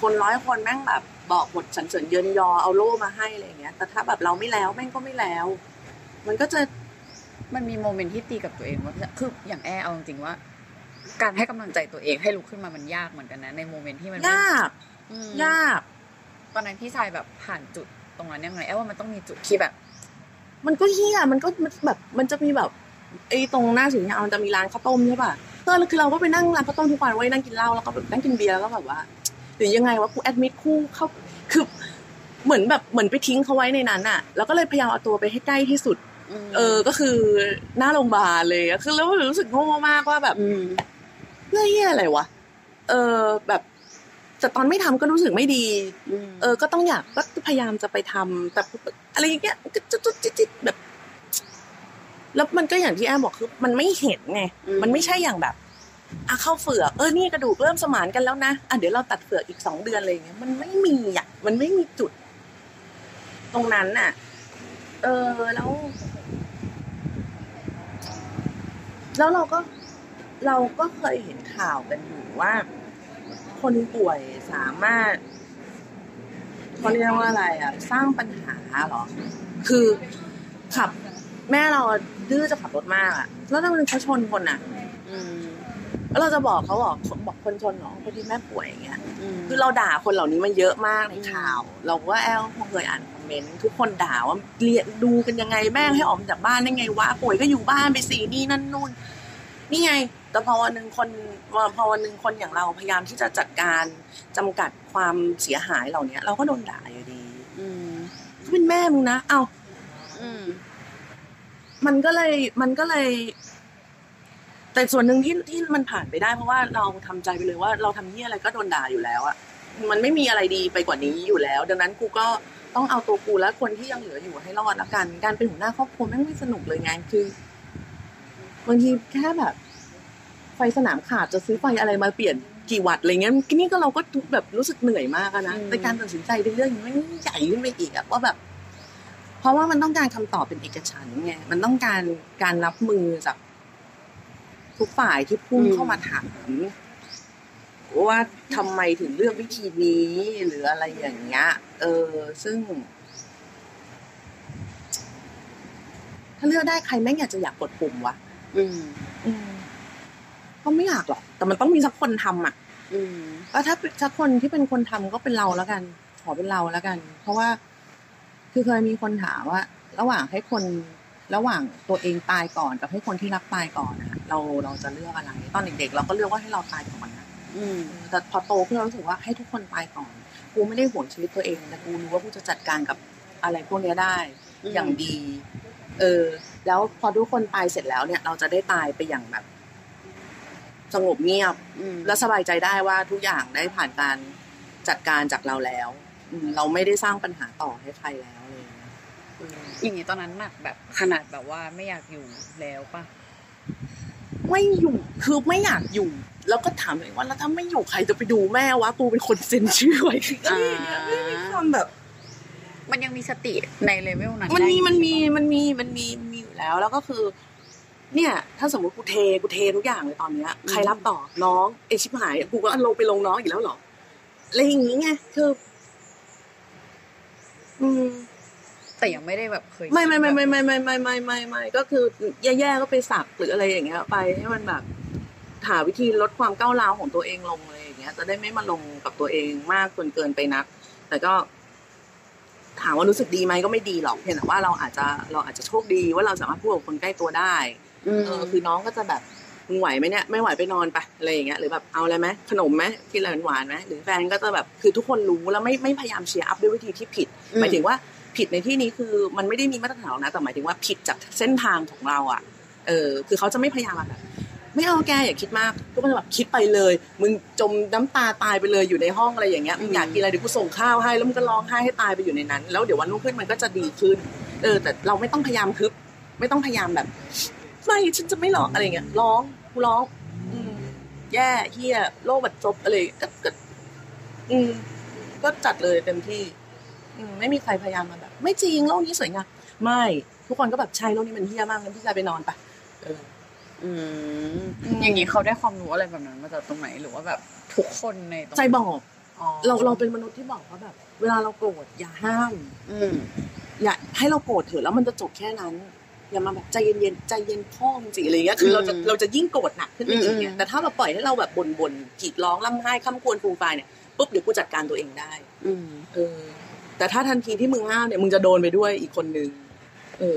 คนร้อยคนแม่งแบบบอกบทสรรเสริญเยินยอเอาโล่มาให้อะไรอย่างเงี้ยแต่ถ้าแบบเราไม่แล้วแม่งก็ไม่แล้วมันก็จะมันมีโมเมนต์ที่ตีกับตัวเองว่าคืออย่างแอร์เอาจริงๆว่าการให้กำลังใจตัวเองให้ลุกขึ้นมามันยากเหมือนกันนะในโมเมนต์ที่มันยากตอนนั้นพี่ชายแบบผ่านจุดตรงนั้นยังไงแอบว่ามันต้องมีจุดที่แบบ มันก็เหี้ยมันก็แบบมันจะมีแบบไอ้ตรงหน้าศูนย์เนี่ยมันจะมีร้านข้าวต้มใช่ป่ะเออแล้วคือเราก็ไปนั่งร้านข้าวต้มทุกวันไว้นั่งกินเหล้าแล้วก็แบบนั่งกินเบียร์แล้วก็แบบว่าหรือยังไงวะกูแอดมิดคู่เข้าคือเหมือนแบบเหมือนไปทิ้งเขาไว้ในนั้นอะแล้วก็เลยพยายามเอาตัวไปให้ใกล้ที่สุดเออก็คือหน้าโรงพยาบาลเลยคือแล้วรู้สึกโง่มากว่าแบบเรื่องเหี้ยอะไรวะเออแบบแต่ตอนไม่ทำก็รู้สึกไม่ดีเออก็ต้องอยากก็พยายามจะไปทำแต่อะไรอย่างเงี้ยจุดๆๆแบบแล้วมันก็อย่างที่แอมบอกคือมันไม่เห็นไงมันไม่ใช่อย่างแบบอ่ะเข้าเฝือกเออนี่กระดูกเริ่มสมานกันแล้วนะอ่ะเดี๋ยวเราตัดเฝือกอีก2 เดือนอะไรอย่างเงี้ยมันไม่มีอ่ะมันไม่มีจุดตรงนั้นน่ะเออแล้วเราก็เคยเห็นข่าวกันอยู่ว่าคนป่วยสามารถเขาเรียกว่าอะไรอ่ะสร้างปัญหาหรอคือขับแม่เราดื้อจะขับรถมากอ่ะแล้วถ้ามันเขาชนคนอ่ะแล้วเราจะบอกเขาบอกคนชนหรอพอดีแม่ป่วยอย่างเงี้ยคือเราด่าคนเหล่านี้มาเยอะมากในข่าวเราว่าแอลคงเคยอ่านคอมเมนต์ทุกคนด่าว่าเรียกดูกันยังไงแม่ให้ออกจากบ้านได้ไงวะป่วยก็อยู่บ้านไปสีนี่นั่นนู่นนี่ไงแต่พอวันนึงคนอย่างเราพยายามที่จะจัดการจำกัดความเสียหายเหล่านี้เราก็โดนด่าอยู่ดีเขาเป็นแม่มึงนะเอ้ามันก็เลยแต่ส่วนหนึ่งที่มันผ่านไปได้เพราะว่าเราทำใจไปเลยว่าเราทำเหี้ยอะไรก็โดนด่าอยู่แล้วอะมันไม่มีอะไรดีไปกว่านี้อยู่แล้วดังนั้นกูก็ต้องเอาตัวกูและคนที่ยังเหลืออยู่ให้รอดละกันการเป็นหัวหน้าครอบครัวแม่งไม่สนุกเลยไงคือบางทีแค่แบบไฟสนามขาดจะซื้อไฟอะไรมาเปลี่ยนกี่วัตต์อะไรเงี้ยนี่ก็เราก็แบบรู้สึกเหนื่อยมากนะในการตัดสินใจเรื่องนี้มันใหญ่ขึ้นไปอีกว่าแบบเพราะว่ามันต้องการคำตอบเป็นเอกฉันท์ไงมันต้องการการรับมือจากทุกฝ่ายที่พุ่งเข้ามาถามว่าทำไมถึงเลือกวิธีนี้หรืออะไรอย่างเงี้ยเออซึ่งถ้าเลือกได้ใครแม่งอยากกดปุ่มวะก็ไม่อยากหรอกแต่มันต้องมีสักคนทำอ่ะก็ถ้าสักคนที่เป็นคนทำก็เป็นเราแล้วกันขอเป็นเราแล้วกันเพราะว่าคือเคยมีคนถามว่าระหว่างตัวเองตายก่อนกับให้คนที่รักตายก่อนนะเราจะเลือกอะไรตอนเด็กๆเราก็เลือกว่าให้เราตายก่อนนะแต่พอโตขึ้นเรารู้สึกว่าให้ทุกคนตายก่อนกูไม่ได้ห่วงชีวิตตัวเองแต่กูรู้ว่ากูจะจัดการกับอะไรพวกนี้ได้อย่างดีเออแล้วพอทุกคนตายเสร็จแล้วเนี่ยเราจะได้ตายไปอย่างแบบสงบเงียบและสบายใจได้ว่าทุกอย่างได้ผ่านการจัดการจากเราแล้วเราไม่ได้สร้างปัญหาต่อให้ใครแล้วเลยอย่างนี้ตอนนั้นหนักแบบขนาดแบบว่าไม่อยากอยู่แล้วป่ะไม่อยู่คือไม่อยากอยู่แล้วก็ถามเลยว่าแล้วถ้าไม่อยู่ใครจะไปดูแม่วะกูเป็นคนเซ็นชื่อไว้ไม่มีความแบบมันยังมีสติในเลเวลนั้นมันมีอยู่แล้วแล้วก็คือเนี่ยถ้าสมมติกูเททุกอย่างเลยตอนเนี้ยใครรับต่อน้องไอชิบหายกูก็ลงไปลงน้องอีกแล้วหรออะไรอย่างงี้ไงคือแต่ยังไม่ได้แบบเคยไม่ก็คือแย่ๆก็ไปสักหรืออะไรอย่างเงี้ยไปให้มันแบบหาวิธีลดความก้าวร้าวของตัวเองลงเลยอย่างเงี้ยจะได้ไม่มาลงกับตัวเองมากจนเกินไปนักแต่ก็ถามว่ารู้สึกดีไหมก็ไม่ดีหรอกเพียงแต่ว่าเราอาจจะโชคดีว่าเราสามารถพูดกับคนใกล้ตัวได้เออคือน้องก็จะแบบมึงไหวไหมเนี่ยไม่ไหวไปนอนไปอะไรอย่างเงี้ยหรือแบบเอาอะไรไหมขนมไหมกินอะไรหวานไหมหรือแฟนก็จะแบบคือทุกคนรู้แล้วไม่พยายามเชียร์อัพด้วยวิธีที่ผิดหมายถึงว่าผิดในที่นี้คือมันไม่ได้มีมาตรฐานนะแต่หมายถึงว่าผิดจากเส้นทางของเราอ่ะเออคือเขาจะไม่พยายามแบบไม่เอาแกอย่าคิดมากก็มันแบบคิดไปเลยมึงจมน้ำตาตายไปเลยอยู่ในห้องอะไรอย่างเงี้ยมึงอยากกินอะไรเดี๋ยวกูส่งข้าวให้แล้วมึงก็ร้องไห้ให้ตายไปอยู่ในนั้นแล้วเดี๋ยววันรุ่งขึ้นมันก็จะดีขึ้นเออแต่เราไม่ต้องพยายามทึบไม่ต้องพยายามแบบไม่ฉันจะไม่ร้องอะไรเงี้ยร้องกูร้องแย่เฮียโลกบัดซบอะไรก็จัดเลยเต็มที่ไม่มีใครพยายามมาแบบไม่จริงโลกนี้สวยงามไม่ทุกคนก็แบบใช่โลกนี้มันเฮียมากงั้นพี่ชายไปนอนไปอย่างนี้เขาได้ความรู้อะไรแบบนั้นมาจากตรงไหนหรือว่าแบบทุกคนในตรงใจบอกเราเป็นมนุษย์ที่บอกว่าแบบเวลาเราโกรธอย่าห้ามอย่าให้เราโกรธเถอะแล้วมันจะจบแค่นั้นอย่ามาแบบใจเย็นๆใจเย็นพ่อจริงๆอะไรเงี้ยคือเราจะยิ่งโกรธหนักขึ้นไปอีกเนี่ยแต่ถ้าเราปล่อยให้เราแบบบ่นๆกรีดร้องร่ำไห้ค้ำควรฟูมฟายเนี่ยปุ๊บเดี๋ยวกูจัดการตัวเองได้แต่ถ้าทันทีที่มึงห้ามเนี่ยมึงจะโดนไปด้วยอีกคนนึง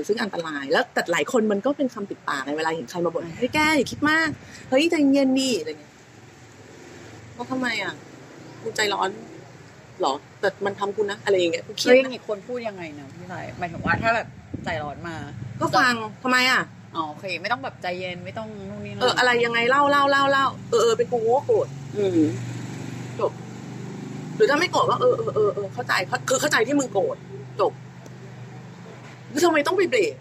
ซึ่งอันตรายแล้วแต่หลายคนมันก็เป็นคำติดปากในเวลาเห็นใครมาบ่นให้แก้อย่าคิดมากเฮ้ยใจเย็นดีอะไรเงี้ยเพราะทำไมอ่ะกูใจร้อนหรอแต่มันทำกูนะอะไรอย่างเงี้ยกูคิดนะคนพูดยังไงนะพี่ไรหมายถึงว่าถ้าแบบใจร้อนมาก็ฟังทำไมอ่ะอ๋อโอเคไม่ต้องแบบใจเย็นไม่ต้องนู่นนี่อะไรยังไงเล่าเป็นกูโกรธจบหรือถ้าไม่โกรธก็เข้าใจคือเข้าใจที่มึงโกรธจบแล้วทำไมต้องไปเบรก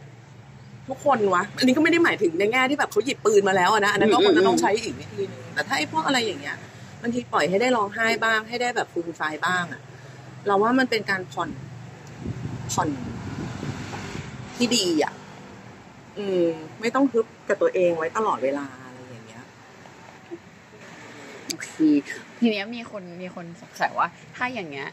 ทุกคนวะอันนี้ก็ไม่ได้หมายถึงในแง่ที่แบบเขาหยิบปืนมาแล้วนะอันนั้นก็คงจะต้องใช้อีกวิธีนึงแต่ถ้าไอ้พวกอะไรอย่างเงี้ยบางทีปล่อยให้ได้ร้องไห้บ้างให้ได้แบบฟูมไฟบ้างอะเราว่ามันเป็นการผ่อนที่ดีอะไม่ต้องฮึบกับตัวเองไว้ตลอดเวลาอะไรอย่างเงี้ยโอเคทีเนี้ยมีคนสงสัยว่าถ้าอย่างเงี้ย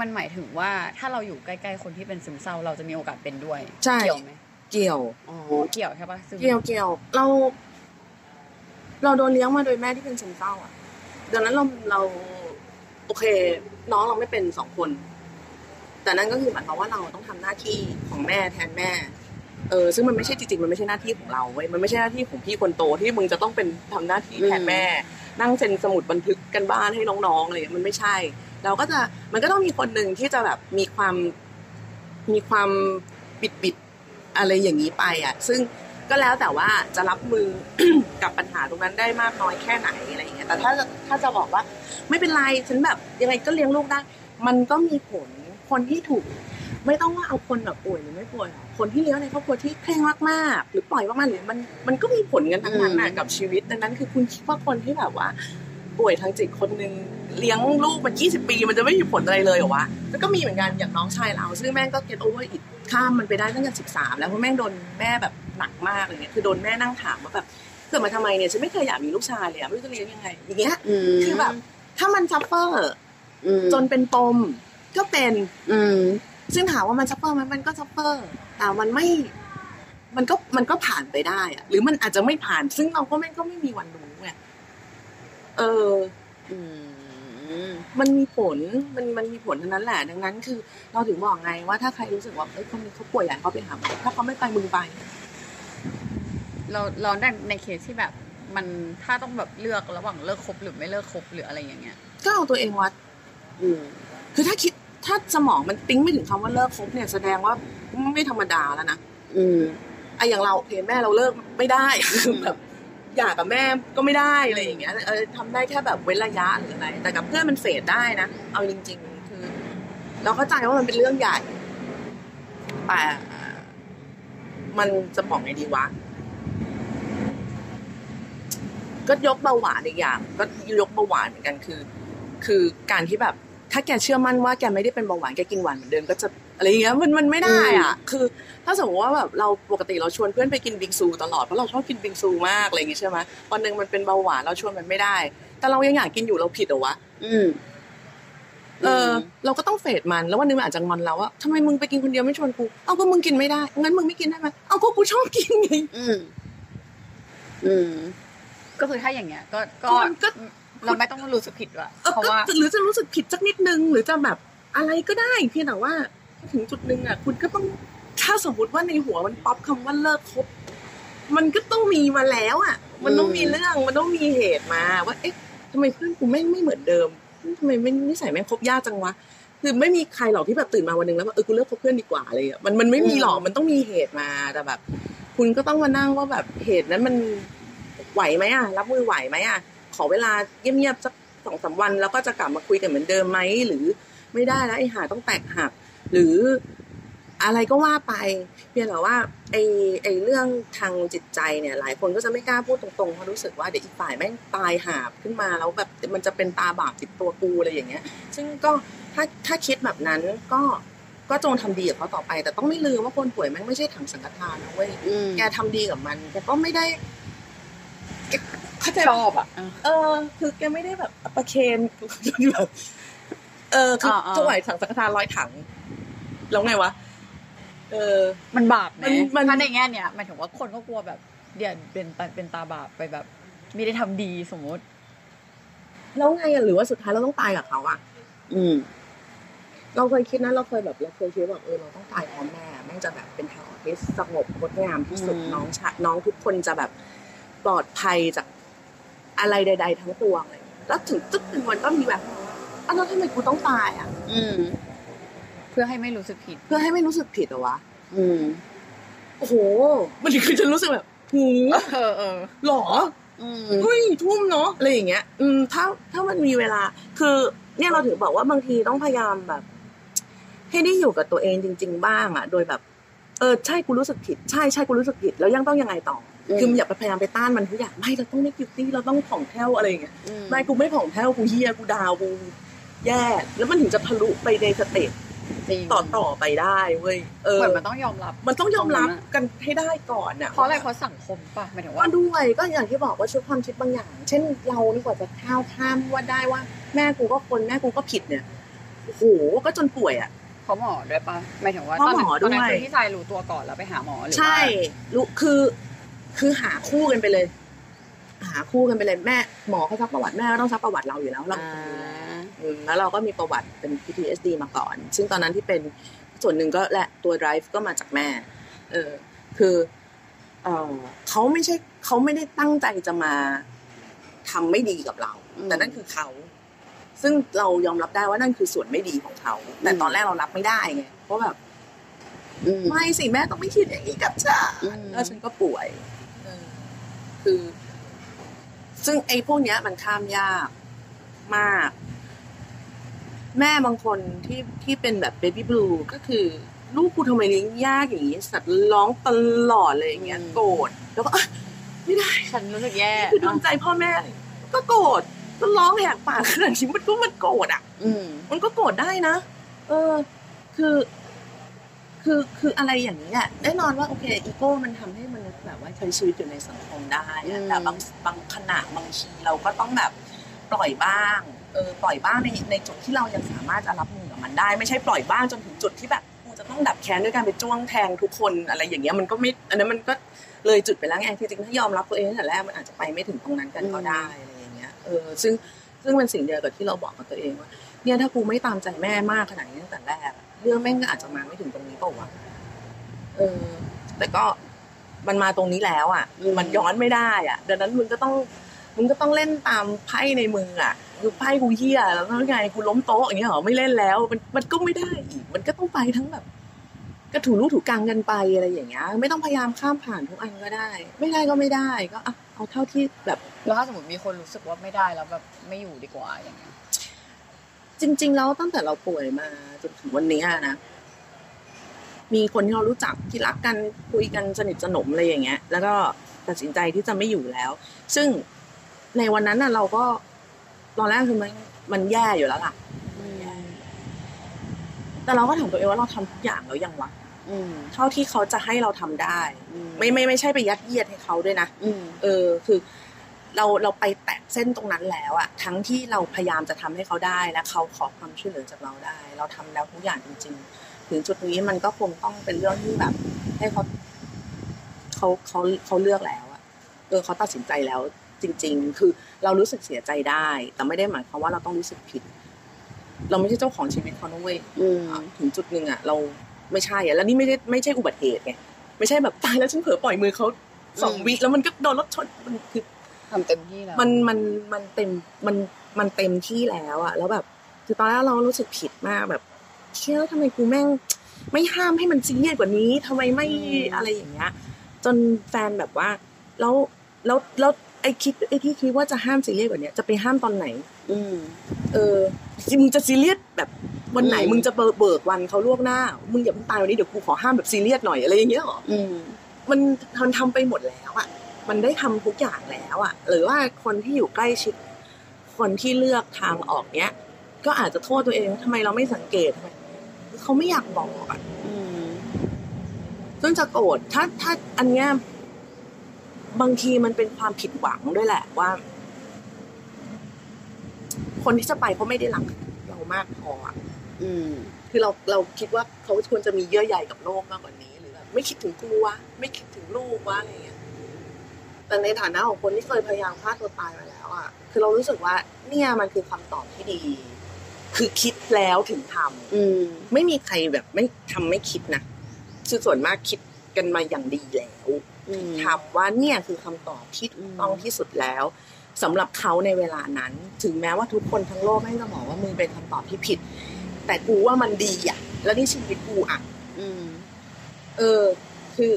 มันหมายถึงว่าถ้าเราอยู่ใกล้ๆคนที่เป็นซึมเศร้าเราจะมีโอกาสเป็นด้วยเกี่ยวไหมเกี่ยวอ๋อเกี่ยวใช่ปะเกี่ยวเราโดนเลี้ยงมาโดยแม่ที่เป็นซึมเศร้าอ่ะดังนั้นเราโอเคน้องเราไม่เป็นสองคนแต่นั่นก็คือหมายความว่าเราต้องทำหน้าที่ของแม่แทนแม่ซึ่งมันไม่ใช่จริงๆมันไม่ใช่หน้าที่ของเราเว้ยมันไม่ใช่หน้าที่ของพี่คนโตที่มึงจะต้องเป็นทำหน้าที่แทนแม่นั่งเซ็นสมุดบันทึกกันบ้านให้น้องๆเลยมันไม่ใช่เราก็จะมันก็ต้องมีคนนึงที่จะแบบมีความบิดอะไรอย่างนี้ไปอ่ะซึ่งก็แล้วแต่ว่าจะรับมือ กับปัญหาตรงนั้นได้มากน้อยแค่ไหนอะไรอย่างเงี้ยแต่ถ้าจะบอกว่าไม่เป็นไรฉันแบบยังไงก็เลี้ยงลูกได้มันก็มีผลคนที่ถูกไม่ต้องว่าเอาคนแบบป่วยหรือไม่ป่วยคนที่เลี้ยงในครอบครัวที่เคร่งมากๆหรือปล่อยมากๆหรือมันก็มีผลกันทั้งนั้นน่ะกับชีวิตดังนั้นคือคุณคิดว่าคนที่แบบว่าป่วยทางจิตคนนึงเลี้ยงลูกมา20 ปีมันจะไม่มีผลอะไรเลยเหรอวะแล้วก็มีเหมือนกันอย่างน้องชายเราซึ่งแม่งก็เก็ตโอเวอร์อีกข้ามมันไปได้ตั้งแต่13แล้วเพราะแม่งโดนแม่แบบหนักมากอะไรเงี้ยคือโดนแม่นั่งถามว่าแบบเกิดมาทำไมเนี่ยฉันไม่เคยอยากมีลูกชายเลยอ่ะไม่รู้จะเลี้ยงยังไงอย่างเงี้ยคือแบบถ้ามันซัฟเฟอร์จนเป็นปมก็เป็นซึ่งถามว่ามันซัฟเฟอร์มันก็ซัฟเฟอร์แต่มันไม่มันก็ผ่านไปได้อ่ะหรือมันอาจจะไม่ผ่านซึ่งเราก็แม่งก็ไม่มีวันรู้เนี่ยมันมีผลทั้งนั้นแหละดังนั้นคือเราถึงบอกไงว่าถ้าใครรู้สึกว่าเอ้ยคนนี้เขาป่วยอยากเขาไปหาหมอถ้าเขาไม่ไปมึงไปเราได้ในเคสที่แบบมันถ้าต้องแบบเลือกระหว่างเลิกคบหรือไม่เลิกคบหรืออะไรอย่างเงี้ยก็เอาตัวเองวัดคือถ้าคิดถ้าสมองมันปิ๊งไม่ถึงคำว่าเลิกคบเนี่ยแสดงว่าไม่ธรรมดาแล้วนะไออย่างเราโอเคแม่เราเลิกไม่ได้แบบอยากกับแม่ก็ไม่ได้อะไรอย่างเงี้ยทำได้แค่แบบเว้นระยะหรืออะไรแต่กับเพื่อนมันเฟดได้นะเอาจริงๆคือเราเข้าใจว่ามันเป็นเรื่องใหญ่แต่มันจะบอกไงดีวะก็ยกเบาหวานอีกอย่างก็ยกเบาหวานเหมือนกันคือการที่แบบถ้าแกเชื่อมั่นว่าแกไม่ได้เป็นเบาหวานแกกินหวานเหมือนเดิมก็จะอะไรอย่างเงี้ยมันไม่ได้อ่ะคือถ้าสมมติว่าแบบเราปกติเราชวนเพื่อนไปกินบิงซูตลอดเพราะเราชอบกินบิงซูมากอะไรอย่างงี้ใช่ไหมวันนึงมันเป็นเบาหวานเราชวนมันไม่ได้แต่เรายังอยากกินอยู่เราผิดเหรอวะเราก็ต้องเฟดมันแล้ววันนึงมันอาจจะงอนเราว่าทำไมมึงไปกินคนเดียวไม่ชวนกูเอ้าก็มึงกินไม่ได้งั้นมึงไม่กินได้ไหมเอ้าก็กูชอบกินไงก็คือถ้าอย่างเงี้ยก็เราไม่ต้องรู้สึกผิดว่ะเพราะว่าหรือจะรู้สึกผิดสักนิดนึงหรือจะแบบอะไรก็ได้เพียงแต่ว่าถึงจุดนึงอ่ะคุณก็ต้องถ้าสมมติว่าในหัวมันป๊อปคำว่าเลิกคบมันก็ต้องมีมาแล้วอ่ะมันต้องมีเรื่องมันต้องมีเหตุมาว่าเอ๊ะทำไมเพื่อนกูไม่เหมือนเดิมทำไมไม่นิสัยแม่งคบยากจังวะคือไม่มีใครหรอกที่แบบตื่นมาวันนึงแล้วว่ากูเลิกคบเพื่อนดีกว่าอะไรอ่ะมันไม่มีหรอกมันต้องมีเหตุมาแต่แบบคุณก็ต้องมานั่งว่าแบบเหตุนั้นมันไหวไหมอ่ะรับมือไหวไหมอ่ะขอเวลาเงียบๆสัก 2-3 วันแล้วก็จะกลับมาคุยกันเหมือนเดิมไหมหรือไม่ได้แล้วไอ้ห่าต้องแตกหักหรืออะไรก็ว่าไปเพียงแต่ว่าไอ้เรื่องทางจิตใจเนี่ยหลายคนก็จะไม่กล้าพูดตรงๆเพราะรู้สึกว่าเดี๋ยวอีกฝ่ายแม่งตายหาบขึ้นมาแล้วแบบมันจะเป็นตาบาปติดตัวกูอะไรอย่างเงี้ยซึ่งก็ถ้าคิดแบบนั้นก็จงทำดีกับเขาต่อไปแต่ต้องไม่ลืมว่าคนป่วยแม่งไม่ใช่ถังสังฆทานนะเว้ยแกทำดีกับมันแกก็ไม่ได้เข้าใจชอบอ่ะคือแกไม่ได้แบบประเคนแบบคือถวายถังสังฆทาน100 ถังแล้วไงวะมันบาปไหมถ้าในแง่เนี้ยหมายถึงว่าคนก็กลัวแบบเดี๋ยวเป็นตาบาปไปแบบไม่ได้ทำดีสมมติแล้วไงอ่ะหรือว่าสุดท้ายเราต้องตายกับเขาอ่ะเราเคยคิดนะเราเคยคิดว่าเราต้องตายพร้อมแม่แม่จะแบบเป็นทางออก ที่สงบงดงามที่สุดน้องทุกคนจะแบบปลอดภัยจากอะไรใดๆทั้งปวงเลยแล้วถึงจุดหนึ่งมันก็มีแบบอ้าวแล้วทำไมกูต้องตายอ่ะเพื่อให้ไม่รู้สึกผิดเหรอวะโอ้โหมันคือฉันรู้สึกแบบหูหรอเฮ้ยทุ่มเนาะอะไรอย่างเงี้ยถ้ามันมีเวลาคือเนี่ยเราถึงบอกว่าบางทีต้องพยายามแบบให้ได้อยู่กับตัวเองจริงๆบ้างอ่ะโดยแบบใช่กูรู้สึกผิดใช่กูรู้สึกผิดแล้วยังต้องยังไงต่อคืออย่าพยายามไปต้านมันทุกอย่างไม่เราต้องไม่กิลตี้เราต้องผ่องแผ้วอะไรอย่างเงี้ยไม่กูไม่ผ่องแผ้วกูเหี้ยกูดาวกูแย่แล้วมันถึงจะทะลุไปในสเตจต่อไปได้เว้ยเหมือนมันต้องยอมรับกันให้ได้ก่อนน่ะเพราะอะไรเพราะสังคมป่ะหมายถึงว่าด้วยก็อย่างที่บอกว่าชุดความคิดบางอย่างเช่นเรานี่กว่าจะข้าวข้ามว่าได้ว่าแม่กูก็คนแม่กูก็ผิดเนี่ยโอ้โหก็จนป่วยอ่ะเพราะหมอด้วยป่ะหมายถึงว่าตอนนั้นคือที่ชายรู้ตัวก่อนแล้วไปหาหมอหรือว่าใช่รู้คือหาคู่กันไปเลยแม่หมอเขาซักประวัติแม่ก็ต้องซักประวัติเราอยู่แล้วแล้วเราก็มีประวัติเป็น PTSD มาก่อนซึ่งตอนนั้นที่เป็นส่วนหนึ่งก็และตัว drive ก็มาจากแม่คือเขาไม่ได้ตั้งใจจะมาทำไม่ดีกับเราแต่นั่นคือเขาซึ่งเรายอมรับได้ว่านั่นคือส่วนไม่ดีของเขาแต่ตอนแรกเรารับไม่ได้ไงเพราะแบบไม่สิแม่ต้องไม่คิดอย่างนี้กับฉันแล้วฉันก็ป่วยคือซึ่งไอ้พวกเนี้ยมันข้ามยากมากแม่บางคนที่เป็นแบบเบบี้บลูก็คือลูกกูทำไมเลี้ยงยากอย่างนี้สัตว์ร้องตลอดเลยอย่างเงี้ยโกรธแล้วก็ไม่ได้ฉันรู้สึกแย่คือดวงใจพ่อแม่ก็โกรธก็ร้องแหกปากขนาดนี้มันโกรธอ่ะมันก็โกรธได้นะคืออะไรอย่างนี้แน่นอนว่าโอเคอีโก้มันทำให้มนุษย์แบบว่าใช้ชีวิตอยู่ในสังคมได้แต่บางขณะบางทีเราก็ต้องแบบปล่อยบ้างปล่อยบ้างในจุดที่เรายังสามารถจะรับมือกับมันได้ไม่ใช่ปล่อยบ้างจนถึงจุดที่แบบกูจะต้องดับแค้นด้วยการไปจ้วงแทงทุกคนอะไรอย่างเงี้ยมันก็ไม่อันนั้นมันก็เลยจุดไปแล้วไงที่จริงถ้ายอมรับตัวเองตั้งแต่แรกมันอาจจะไปไม่ถึงตรงนั้นกันก็ได้อะไรอย่างเงี้ยซึ่งเป็นสิ่งเดียวกับที่เราบอกกับตัวเองว่าเนี่ยถ้ากูไม่ตามใจแม่มากขนาดนี้ตั้งแต่แรกเรื่องแม่งอาจจะมาไม่ถึงตรงนี้เปล่าวะแต่ก็มันมาตรงนี้แล้วอ่ะมันย้อนไม่ได้อ่ะดังนั้นมึงก็ต้องเล่นตามไพ่ในมืออ่ะคือไพ่กูเหี้ยแล้วไงกูล้มโต๊ะอย่างเงี้ยเหรอไม่เล่นแล้วมันก็ไม่ได้อีกมันก็ต้องไปทั้งแบบกระถูรู้ถูกกลางกันไปอะไรอย่างเงี้ยไม่ต้องพยายามข้ามผ่านทุกอันก็ได้ไม่ได้ก็ไม่ได้ก็เอาเท่าที่แบบแล้วถ้าสมมติมีคนรู้สึกว่าไม่ได้แล้วแบบไม่อยู่ดีกว่าอย่างเงี้ยจริงๆแล้วตั้งแต่เราป่วยมาจนถึงวันนี้นะมีคนที่เรารู้จักที่รักกันคุยกันสนิทสนมอะไรอย่างเงี้ยแล้วก็ตัดสินใจที่จะไม่อยู่แล้วซึ่งในวันนั้นน่ะเราก็ตอนแรกคือมันแย่อยู่แล้วล่ะแต่เราก็ถามตัวเองว่าเราทำทุกอย่างแล้วยังวะเท่าที่เขาจะให้เราทำได้ไม่ใช่ไปยัดเยียดให้เขาด้วยนะคือเราไปแตะเส้นตรงนั้นแล้วอะทั้งที่เราพยายามจะทำให้เขาได้และเขาขอความช่วยเหลือจากเราได้เราทำแล้วทุกอย่างจริงๆถึงจุดนี้มันก็คงต้องเป็นเรื่องที่แบบให้เขาเลือกแล้วอะเขาตัดสินใจแล้วจริงๆคือเรารู้สึกเสียใจได้แต่ไม่ได้หมายความว่าเราต้องรู้สึกผิดเราไม่ใช่เจ้าของชีวิตเขานะเว้ยถึงจุดนึงอะเราไม่ใช่อะแล้วนี่ไม่ใช่อุบัติเหตุไงไม่ใช่แบบตายแล้วฉันเผลอปล่อยมือเขา2วิแล้วมันก็โดนรถชนมันคือทำเต็มที่แล้วมันเต็มที่แล้วอะแล้วแบบคือตอนแรกเรารู้สึกผิดมากแบบเชื่อทำไมกูแม่งไม่ห้ามให้มันซีเรียสกว่านี้ทำไมไม่อะไรอย่างเงี้ยจนแฟนแบบว่าแล้วไอ้ที่คิดว่าจะห้ามซีเรียสกว่านี้จะไปห้ามตอนไหนมึงจะซีเรียสแบบวันไหนมึงจะเบิกวันเขาล่วงหน้ามึงอย่าเพิ่งตายวันนี้เดี๋ยวกูขอห้ามแบบซีเรียสหน่อยอะไรอย่างเงี้ยหรอมันทำไปหมดแล้วอะมันได้ทำทุกอย่างแล้วอะหรือว่าคนที่อยู่ใกล้ชิดคนที่เลือกทางออกเนี้ยก็อาจจะโทษตัวเองทำไมเราไม่สังเกตทำไมเขาไม่อยากบอกอะจนจะโกรธถ้าอันเนี้ยบางทีมันเป็นความผิดหวังด้วยแหละว่าคนที่จะไปเขาไม่ได้รักเรามากพออ่ะคือเราคิดว่าเขาควรจะมีเยื่อใยกับโลกมากกว่านี้หรือแบบไม่คิดถึงกูวะไม่คิดถึงลูกวะอะไรเงี้ยแต่ในฐานะของคนที่เคยพยายามฆ่าตัวตายมาแล้วอ่ะคือเรารู้สึกว่าเนี่ยมันคือคำตอบที่ดีคือคิดแล้วถึงทำไม่มีใครแบบไม่ทำไม่คิดนะส่วนมากคิด กันมาอย่างดีแล้วถามว่าเนี่ยคือคำตอบที่ถูกต้องที่สุดแล้วสำหรับเขาในเวลานั้นถึงแม้ว่าทุกคนทั้งโลกให้จะบอกว่ามึงเป็นคำตอบที่ผิดแต่กูว่ามันดีอ่ะแล้วนี่ชีวิตกูอ่ะคือ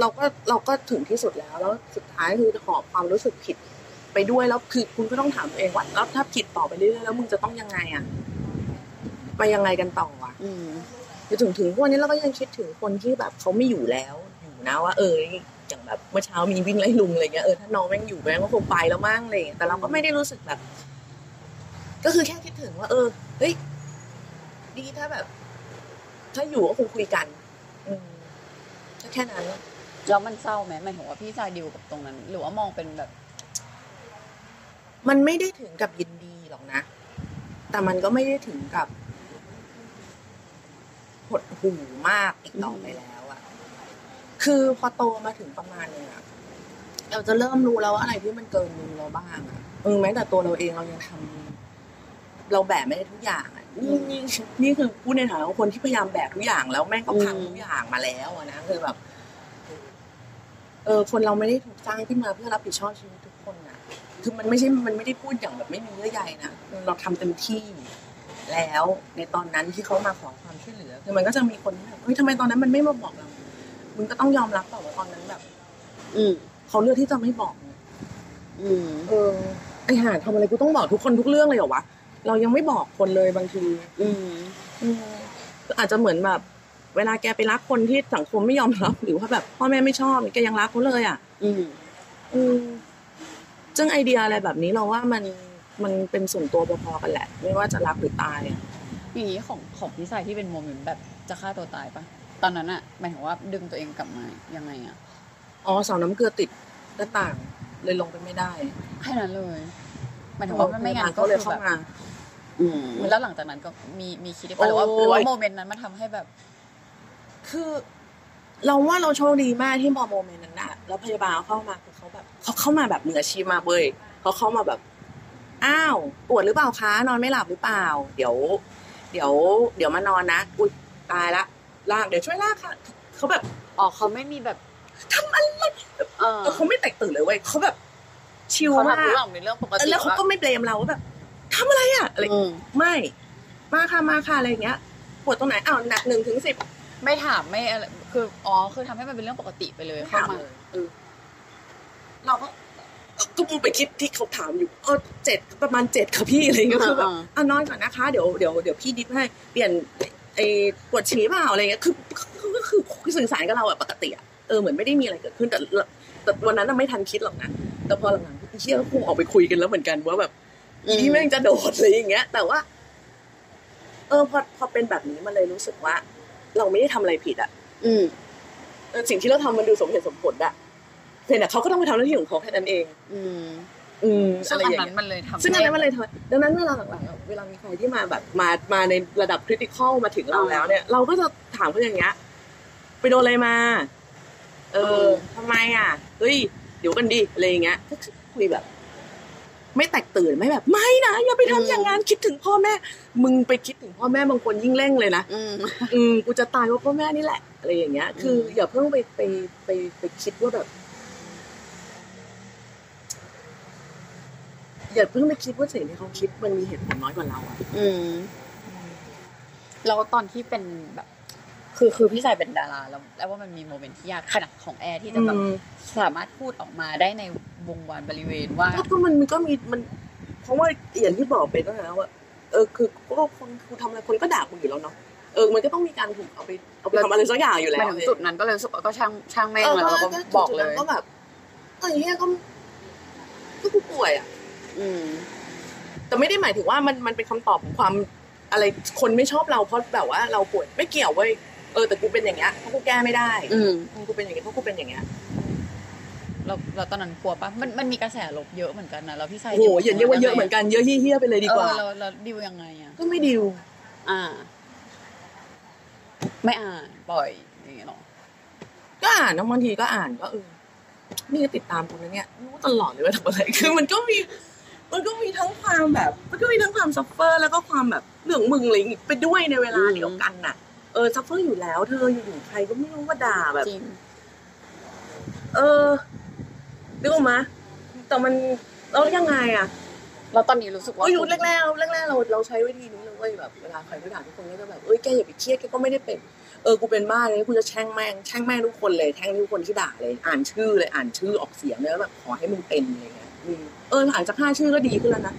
เราก็ถึงที่สุดแล้วแล้วสุดท้ายคือหอบความรู้สึกผิดไปด้วยแล้วคือคุณก็ต้องถามตัวเองว่าแล้วถ้าผิดต่อไปเรื่อยๆแล้วมึงจะต้องยังไงอ่ะไปยังไงกันต่ออ่ะคือถึงวันนี้เราก็ยังคิดถึงคนที่แบบเขาไม่อยู่แล้วอยู่นะว่าอย่างแบบเมื่อเช้ามีวิ่งไล่ลุงอะไรเงี้ยถ้าน้องแม่งอยู่แม่งก็คงไปแล้วมั่งอะไรอย่างเงี้ยแต่เราก็ไม่ได้รู้สึกแบบก็คือแค่คิดถึงว่าเฮ้ยดีถ้าแบบถ้าอยู่ก็คงคุยกันแค่นั้นแล้วมันเศร้าไหมหมายถึงว่าพี่ชายดิวกับตรงนั้นหรือว่ามองเป็นแบบมันไม่ได้ถึงกับยินดีหรอกนะแต่มันก็ไม่ได้ถึงกับหดหู่มากอีกต่อไปแล้วอ่ะคือพอโตมาถึงประมาณนึงอ่ะเราจะเริ่มรู้แล้วว่าอะไรที่มันเกินมือเราบ้างอ่ะแม้แต่ตัวเราเองเรายังทำเราแบกไม่ได้ทุกอย่างนี่คือพูดในฐานะคนที่พยายามแบกทุกอย่างแล้วแม่งก็พังทุกอย่างมาแล้วนะคือแบบคนเราไม่ได้ถูกสร้างขึ้นมาเพื่อรับผิดชอบชีวิตทุกคนนะคือมันไม่ได้พูดอย่างแบบไม่มีเยื่อใยนะเราทำเต็มที่แล้วในตอนนั้นที่เขามาขอความช่วยเหลือคือมันก็จะมีคนที่แบบเฮ้ยทำไมตอนนั้นมันไม่มาบอกเรามึงก็ต้องยอมรับต่อว่าตอนนั้นแบบเขาเลือกที่จะไม่บอกไอ้ห่าทำอะไรกูต้องบอกทุกคนทุกเรื่องเลยเหรอวะเรายังไม่บอกคนเลยบางทีอาจจะเหมือนแบบเวลาแกไปรักคนที่สังคมไม่ยอมรับหรือว่าแบบพ่อแม่ไม่ชอบแกยังรักเขาเลยอ่ะซึ่งไอเดียอะไรแบบนี้เราว่ามันเป็นส่วนตัวพอๆกันแหละไม่ว่าจะรักหรือตายอย่างนี้ของพี่ชายที่เป็นโมเมนต์แบบจะฆ่าตัวตายปะตอนนั้นอะหมายถึงว่าดึงตัวเองกลับมายังไงอะสาวน้ำเกลือติดหน้าต่างเลยลงไปไม่ได้แค่นั้นเลยหมายถึงว่าไม่งานก็เลยเข้ามาแล้วหลังจากนั้นก็มีคิดไปแล้วว่าโมเมนต์นั้นมันทำให้แบบคือเราว่าเราโชคดีมากที่พอโมเมนต์นั้นน่ะแล้วพยาบาลเข้ามาคือเขาแบบเขาเข้ามาแบบมืออาชีพมาเว้ยเขาเข้ามาแบบอ้าวปวดหรือเปล่าคะนอนไม่หลับหรือเปล่าเดี๋ยวมานอนนะอุ๊ยตายละลากเดี๋ยวช่วยลากค่ะเขาแบบเขาไม่มีแบบทำอะไรเขาไม่แตกตื่นเลยเว้ยเขาแบบชิลมากแล้วเขาก็ไม่เบลมเราว่าแบบทำอะไรอ่ะอะไรไม่มาค่ะอะไรอย่างเงี้ยปวดตรงไหนหนัก1 ถึง 10ไม่ถามไม่อะไรคือคือทำให้มันเป็นเรื่องปกติไปเลยเข้ามาเราก็มุ่งไปคิดที่เขาถามอยู่7ประมาณ7ค่ะพี่อะไรอย่างเงี้ยคือแบบนอนก่อนนะคะเดี๋ยวพี่ดิฟให้เปลี่ยนไอ้ปวดฉี่เปล่าอะไรอย่างเงี้ยคือสื่อสารกับเราแบบปกติอ่ะเหมือนไม่ได้มีอะไรเกิดขึ้นแต่วันนั้นไม่ทันคิดหรอกนะแต่พอหลังๆเชี่ยคู่ออกไปคุยกันแล้วเหมือนกันว่าแบบที่แม่งจะโดดอะไรอย่างเงี้ยแต่ว่าพอเป็นแบบนี้มันเลยรู้สึกว่าเราไม่ได้ทำอะไรผิดอ่ะสิ่งที่เราทำมันดูสมเหตุสมผลอ่ะเพียงแต่เขาก็ต้องไปทำหน้าที่ของเขาแค่นั้นเองซึ่งอันนั้นมันเลยทำดังนั้นเวลาหลังๆเวลามีใครที่มาแบบมาในระดับคริติคอลมาถึงเราแล้วเนี่ยเราก็จะถามเขาอย่างเงี้ยไปโดนอะไรมาทำไมอ่ะเฮ้ยเดี๋ยวกันดิอะไรอย่างเงี้ยคุยแบบไม่แตกตื่นไม่แบบไม่นะอย่าไปทำอย่างนั้นคิดถึงพ่อแม่มึงไปคิดถึงพ่อแม่บางคนยิ่งเร่งเลยนะกูจะตายเพราะพ่อแม่นี่แหละอะไรอย่างเงี้ยคืออย่าเพิ่งไปคิดว่าแบบอย่าเพิ่งไปคิดว่าสิ่งที่เขาคิดมันมีเหตุผลน้อยกว่าเราอ่ะแล้วตอนที่เป็นแบบคือพี่ชายเป็นดาราแล้วว่ามันมีโมเมนต์ที่ยากขนาดของแอร์ที่จะแบบสามารถพูดออกมาได้ในวงวานบริเวณว่าก็มันก็มีมันเพราะว่าอย่างที่บอกไปตั้งแต่ว่าคือก็คุณทำอะไรคนก็ด่าคุณอยู่แล้วเนาะมันก็ต้องมีการถูกเอาไปทำอะไรสักอย่างอยู่แล้วถึงจุดนั้นก็เลยรู้สึกก็ช่างแม่งแล้วเราก็บอกเลยก็แบบอย่างเงี้ยก็กูป่วยอ่ะแต่ไม่ได้หมายถึงว่ามันเป็นคำตอบของความอะไรคนไม่ชอบเราเพราะแบบว่าเราป่วยไม่เกี่ยวเว้ยแต่กูเป็นอย่างเงี้ยเพราะกูแก้ไม่ได้กูเป็นอย่างเงี้ยเพราะกูเป็นอย่างเงี้ยเราตอนนั้นกลัวปะมันมีกระแสลบเยอะเหมือนกันนะแล้วพี่ชายโหอย่าเรียกว่าเยอะเหมือนกันเยอะเหี้ยๆไปเลยดีกว่าเราดิวยังไงอ่ะก็ไม่ดิวไม่อ่านปล่อยอย่างเงี้ยหรอก็อ่านบางทีก็อ่านก็นี่ก็ติดตามกูนะเนี่ยรู้ตลอดเลยว่าทำอะไรคือมันก็มีทั้งความแบบมันก็มีทั้งความซัฟเฟอร์แล้วก็ความแบบเรื่องมึงอะไรไปด้วยในเวลาเดียวกันน่ะ ซัฟเฟอร์อยู่แล้วเธออยู่ใครก็ไม่รู้ว่าด่าแบบนึกออกมั้ยแต่มันแล้วยังไงอ่ะเราตอนนี้รู้สึกว่าก็อยู่แรกๆเราใช้วิธีนี้เลยเว้ยแบบเวลาใครด่าทุกคนก็จะแบบเอ้ยแกอย่าไปเครียดแกก็ไม่ได้เป็นกูเป็นบ้าเลยกูจะแช่งแม่ทุกคนเลยแช่งทุกคนที่ด่าเลยอ่านชื่อออกเสียงแล้วแบบขอให้มึงเป็นอะไรเงี้ยหลังจาก5ชื่อก็ดีขึ้นแล้วนะ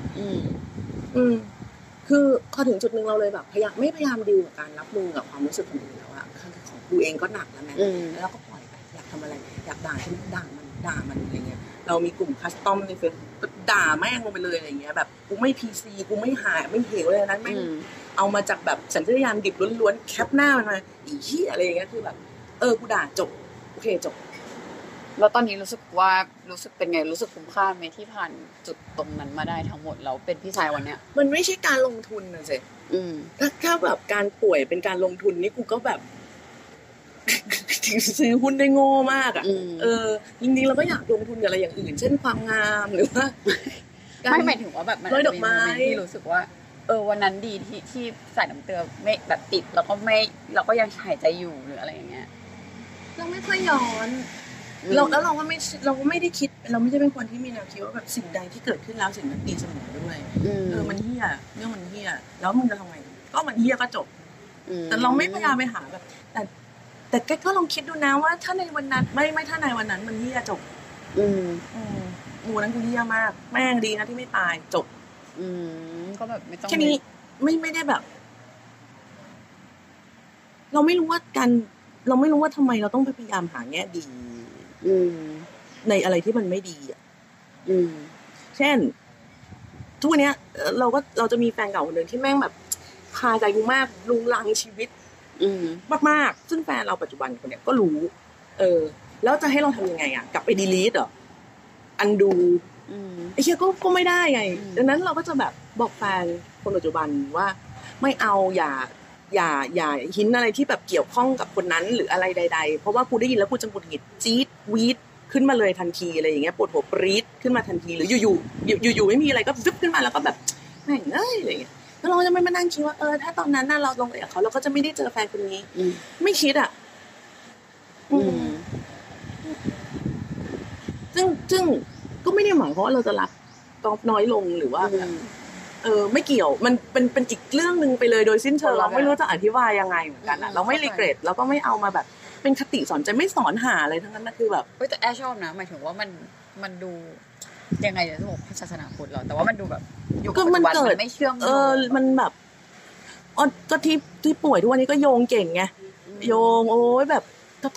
คือพอถึงจุดนึงเราเลยแบบพยายามดิวกับการรับมือกับความรู้สึกของตัวเองแล้วอ่ะของกูเองก็หนักแล้วแม่แล้วก็ปล่อยไปอยากทำอะไรอยากด่าฉันด่ามันอะไรเงี้ยเรามีกลุ่มคัสตอมในเฟซก็ด่าแม่งลงไปเลยอะไรเงี้ยแบบกูไม่ PC กูไม่หายไม่เหวอะไรนั้นแม่งเอามาจากแบบสัญชาตญาณดิบล้วนๆแคปหน้ามันมาอีเหี้ยอะไรอย่างเงี้ยคือแบบกูด่าจบโอเคจบแล้วตอนนี้รู้สึกเป็นไงรู้สึกคุ้มค่ามั้ยที่ผ่านจุดตรงนั้นมาได้ทั้งหมดแล้วเป็นพี่ชายวันเนี้ยมันไม่ใช่การลงทุนน่ะสิถ้าแบบการป่วยเป็นการลงทุนนี่กูก็แบบซื้อหุ้นได้โง่มากอ่ะจริงๆเราก็อยากลงทุนกับอะไรอย่างอื่นเช่นความงามหรือว่าไม่หมายถึงว่าแบบมันดอกไม้ที่รู้สึกว่าวันนั้นดีที่สายน้ำเกลือไม่แบบติดแล้วก็ไม่เราก็ยังหายใจอยู่หรืออะไรอย่างเงี้ยเราไม่ค่อยย้อนเราก็ไม่ได้คิดเราไม่ใช่เป็นคนที่มีแนวคิดว่าแบบสิ่งใดที่เกิดขึ้นแล้วสิ่งนั้นดีเสมอด้วยมันเหี้ยเรื่องมันเหี้ยแล้วมึงจะทำไงก็มันเหี้ยก็จบแต่เราไม่พยายามไปหาแบบแต่แกก็ลองคิดดูนะว่าถ้าในวันนั้นไม่ถ้าในวันนั้นมันเหี้ยจบหมูนั้นกูเหี้ยมากแม่งดีนะที่ไม่ตายจบก็แบบไม่ต้องแค่นี้ไม่ได้แบบเราไม่รู้ว่าทำไมเราต้องพยายามหาแง่ดีในอะไรที่มันไม่ดีอ่ะเช่นทุกวันนี้เราจะมีแฟนเก่าคนนึงที่แม่งแบบพาใจกูมากรุงรังชีวิตมากๆซึ่งแฟนเราปัจจุบันคนเนี้ยก็รู้แล้วจะให้เราทำยังไงอ่ะกลับไปดีลีทเหรออันดูไอ้เหี้ยก็ไม่ได้ไงดังนั้นเราก็จะแบบบอกแฟนคนปัจจุบันว่าไม่เอาอย่าหินอะไรที่แบบเกี่ยวข้องกับคนนั้นหรืออะไรใดๆเพราะว่ากูได้ยินแล้วกูจะหงุดหงิดจี๊ดวีดขึ้นมาเลยทันทีอะไรอย่างเงี้ยปวดหัวปรี๊ดขึ้นมาทันทีหรืออยู่ๆไม่มีอะไรก็ฟึบขึ้นมาแล้วก็แบบแม่งเอ้ยอะไรอย่างเงี้ยแล้วเราจะไม่มานั่งคิดว่าถ้าตอนนั้นน่ะเราลงเอยกับเขาเราก็จะไม่ได้เจอแฟนคนนี้ไม่คิดอ่ะซึ่งก็ไม่ได้หมายเพราะว่าเราจะรักก๊อฟน้อยลงหรือว่าไม่เกี่ยวมันเป็นอีกเรื่องนึงไปเลยโดยสิ้นเชิงเราไม่รู้จะอธิบายยังไงเหมือนกันอ่ะเราไม่รีเกรดแล้วก็ไม่เอามาแบบเป็นคติสอนใจไม่สอนหาอะไรทั้งนั้นนะคือแบบแต่แอชชอบนะหมายถึงว่ามันดูยังไงจะบอกศาสนาพุทธเหรอแต่ว่ามันดูแบบอยู่กับมันเกิดไม่เชื่อมมันแบบก็ที่ป่วยทุกวันนี้ก็โยงเก่งไงโยงโอ๊ยแบบ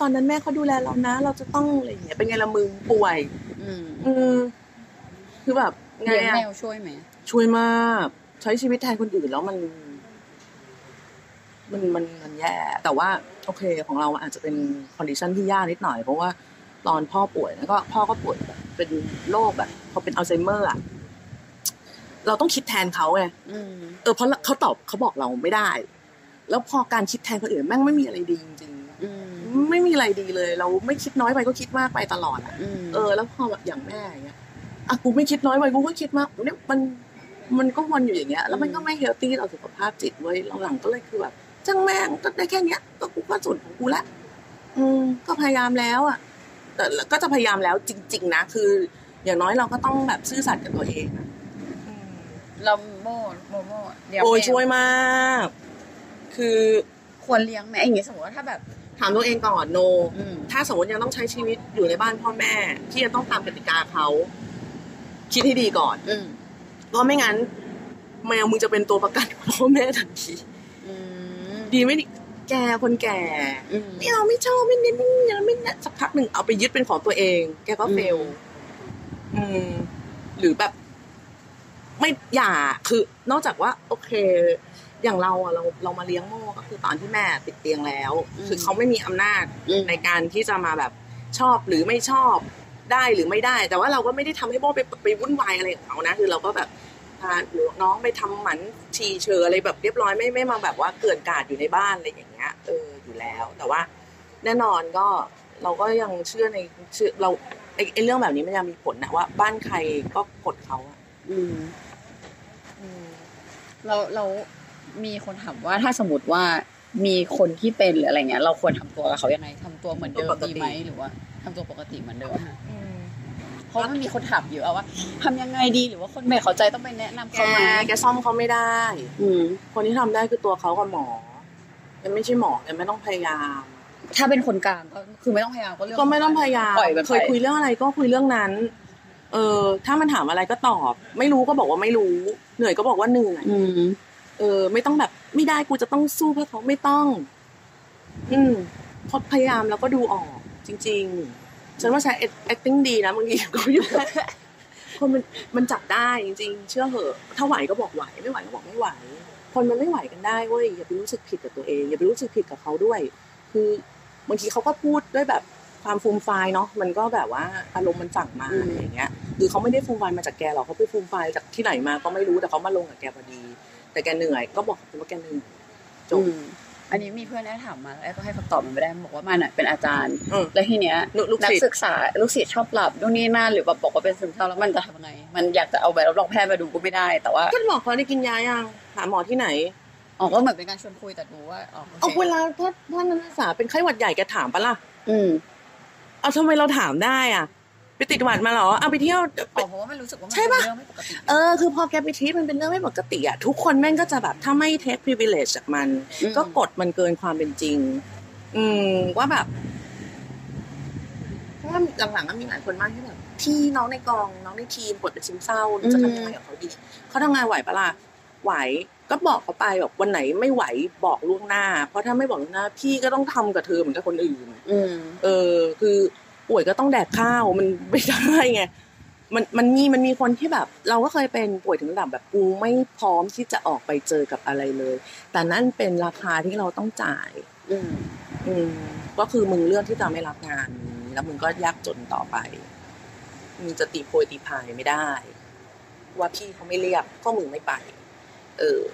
ตอนนั้นแม่เขาดูแลเรานะเราจะต้องอะไรอย่างเงี้ยเป็นไงละมึงป่วยคือแบบไงอ่ะช่วยไหมช่วยมากใช้ชีวิตแทนคนอื่นแล้วมันแย่แต่ว่าโอเคของเราอาจจะเป็นคอนดิชั่นที่ยากนิดหน่อยเพราะว่าตอนพ่อป่วยแล้วก็พ่อก็ป่วยแบบเป็นโรคแบบพอเป็นอัลไซเมอร์อ่ะเราต้องคิดแทนเขาไงเพราะเขาตอบเขาบอกเราไม่ได้แล้วพอการคิดแทนคนอื่นแม่งไม่มีอะไรดีจริงไม่มีอะไรดีเลยเราไม่คิดน้อยไปก็คิดมากไปตลอดอ่ะแล้วพอแบบอย่างแม่อย่างเงี้ยอ่ะกูไม่คิดน้อยไปกูก็คิดมากเนี่ยมันก็วนอยู่อย่างเงี้ยแล้วมันก็ไม่เฮลตี้ต่อสุขภาพจิตเว้ยหลังๆก็เลยคือแบบจังแม่งก็ได้แค่เนี้ยก็กูก็สุดของกูละก็พยายามแล้วอ่ะแต่ก็จะพยายามแล้วจริงๆนะคืออย่างน้อยเราก็ต้องแบบซื่อสัตย์กับตัวเองอ่ะเราโมเดี๋ยวโอ้ช่วยมากคือควรเลี้ยงแม่อย่างเงี้ยสมมติว่าถ้าแบบถามตัวเองก่อนโนถ้าสมมติยังต้องใช้ชีวิตอยู่ในบ้านพ่อแม่ที่จะต้องตามกติกาเขาคิดให้ดีก่อนเพราะไม่งั้นแมวมึงจะเป็นตัวประกันพ่อแม่ทันทีดีไม่ดีแกคนแก่ไม่เอาไม่ชอบไม่เน้นไม่เน้นสักพักหนึ่งเอาไปยึดเป็นของตัวเองแกก็เฟลหรือแบบไม่อย่าคือนอกจากว่าโอเคอย่างเราอ่ะเรามาเลี้ยงโม่ก็คือตอนที่แม่ติดเตียงแล้วคือเขาไม่มีอำนาจในการที่จะมาแบบชอบหรือไม่ชอบได้หรือไม่ได้แต่ว่าเราก็ไม่ได้ทำให้โม่ไปวุ่นวายอะไรของเขานะคือเราก็แบบหรือน้องไปทำหมันชีเชออะไรแบบเรียบร้อยไม่มาแบบว่าเกิดการอยู่ในบ้านอะไรอย่างเงี้ยอยู่แล้วแต่ว่าแน่นอนก็เราก็ยังเชื่อในเราไอเรื่องแบบนี้มันยังมีผลนะว่าบ้านใครก็กดเขาอ่ะเรามีคนถามว่าถ้าสมมติว่า มีคนที่เป็นหรืออะไรเงี้ยเราควรทำตัวกับเขายังไงทำตัวเหมือนเดิมดีไหมหรือว่าทำตัวปกติเหมือนเดิมเพราะมันมีคนถามอยู่ว่าทำยังไงดีหรือว่าคนไม่เข้าใจต้องไปแนะนำเขาไหมแกซ่อมเขาไม่ได้คนที่ทำได้คือตัวเขากับหมอแกไม่ใช่หมอแกไม่ต้องพยายามถ้าเป็นคนกลางก็คือไม่ต้องพยายามก็เรื่องก็ไม่ต้องพยายามเคยคุยเรื่องอะไรก็คุยเรื่องนั้นถ้ามันถามอะไรก็ตอบไม่รู้ก็บอกว่าไม่รู้เหนื่อยก็บอกว่าเหนื่อยไม่ต้องแบบไม่ได้กูจะต้องสู้เพื่อเขาไม่ต้องพอพยายามแล้วก็ดูออกจริงๆฉันว่าใช้ acting ดีนะบางทีก็อยู่คนมันจับได้จริงๆเชื่อเหอะถ้าไหวก็บอกไหวไม่ไหวก็บอกไม่ไหวคนมันไม่ไหวกันได้เว้ยอย่าไปรู้สึกผิดกับตัวเองอย่าไปรู้สึกผิดกับเขาด้วยคือบางทีเขาก็พูดด้วยแบบความฟูมไฟเนาะมันก็แบบว่าอารมณ์มันสั่งมาอย่างเงี้ยคือเขาไม่ได้ฟูมไฟมาจากแกหรอกเขาไปฟูมไฟจากที่ไหนมาก็ไม่รู้แต่เขามาลงกับแกพอดีแต่แกเหนื่อยก็บอกว่าแกเหนื่อยจบอันนี้มีเพื่อนแอบถามมาแล้วก็ให้คำตอบมันไม่ได้บอกว่ามันเป็นอาจารย์แล้วทีเนี้ยนักศึกษาลูกศิษย์ชอบหลับนู่นนี่นั่นหรือแบบบอกว่าเป็นซึมเศร้าแล้วมันจะทำยังไงมันอยากจะเอาใบรับรองแพทย์มาดูก็ไม่ได้แต่ว่าท่านหมอเขาได้กินยายังหาหมอที่ไหนอ๋อก็เหมือนเป็นการชวนคุยแต่ดูว่าอ๋อเอาเวลาท่านนักศึกษาเป็นไข้หวัดใหญ่แกถามปะล่ะเอาทำไมเราถามได้อ่ะไปติดหวัดมาเหรอเอาไปเที่ยวเพราะว่ามันรู้สึกว่ามันเป็นเรื่องไม่ปกติคือพอแกไปทรีตมันเป็นเรื่องไม่ปกติอ่ะทุกคนแม่งก็จะแบบถ้าไม่เทค privilege จากมันก็กดมันเกินความเป็นจริงว่าแบบเพราะว่าหลังๆก็มีหลายคนมากที่แบบพี่น้องในกองน้องในทีมปวดเป็นซึมเศร้าจะทำยังไงกับเขาดีเขาทำงานไหวปะล่ะไหวก็บอกเขาไปแบบวันไหนไม่ไหวบอกล่วงหน้าเพราะถ้าไม่บอกล่วงหน้าพี่ก็ต้องทำกับเธอเหมือนกับคนอื่นคือป่วยก็ต้องแดกข้าวมันไม่ได้ไงมันมีคนที่แบบเราก็เคยเป็นป่วยถึงระดับแบบกูไม่พร้อมที่จะออกไปเจอกับอะไรเลยแต่นั่นเป็นราคาที่เราต้องจ่ายก็คือมึงเลือกที่จะไม่รับงานแล้วมึงก็ยากจนต่อไปมึงจะตีโพยตีพายไม่ได้ว่าพี่เขาไม่เรียกก็มึงไม่ไป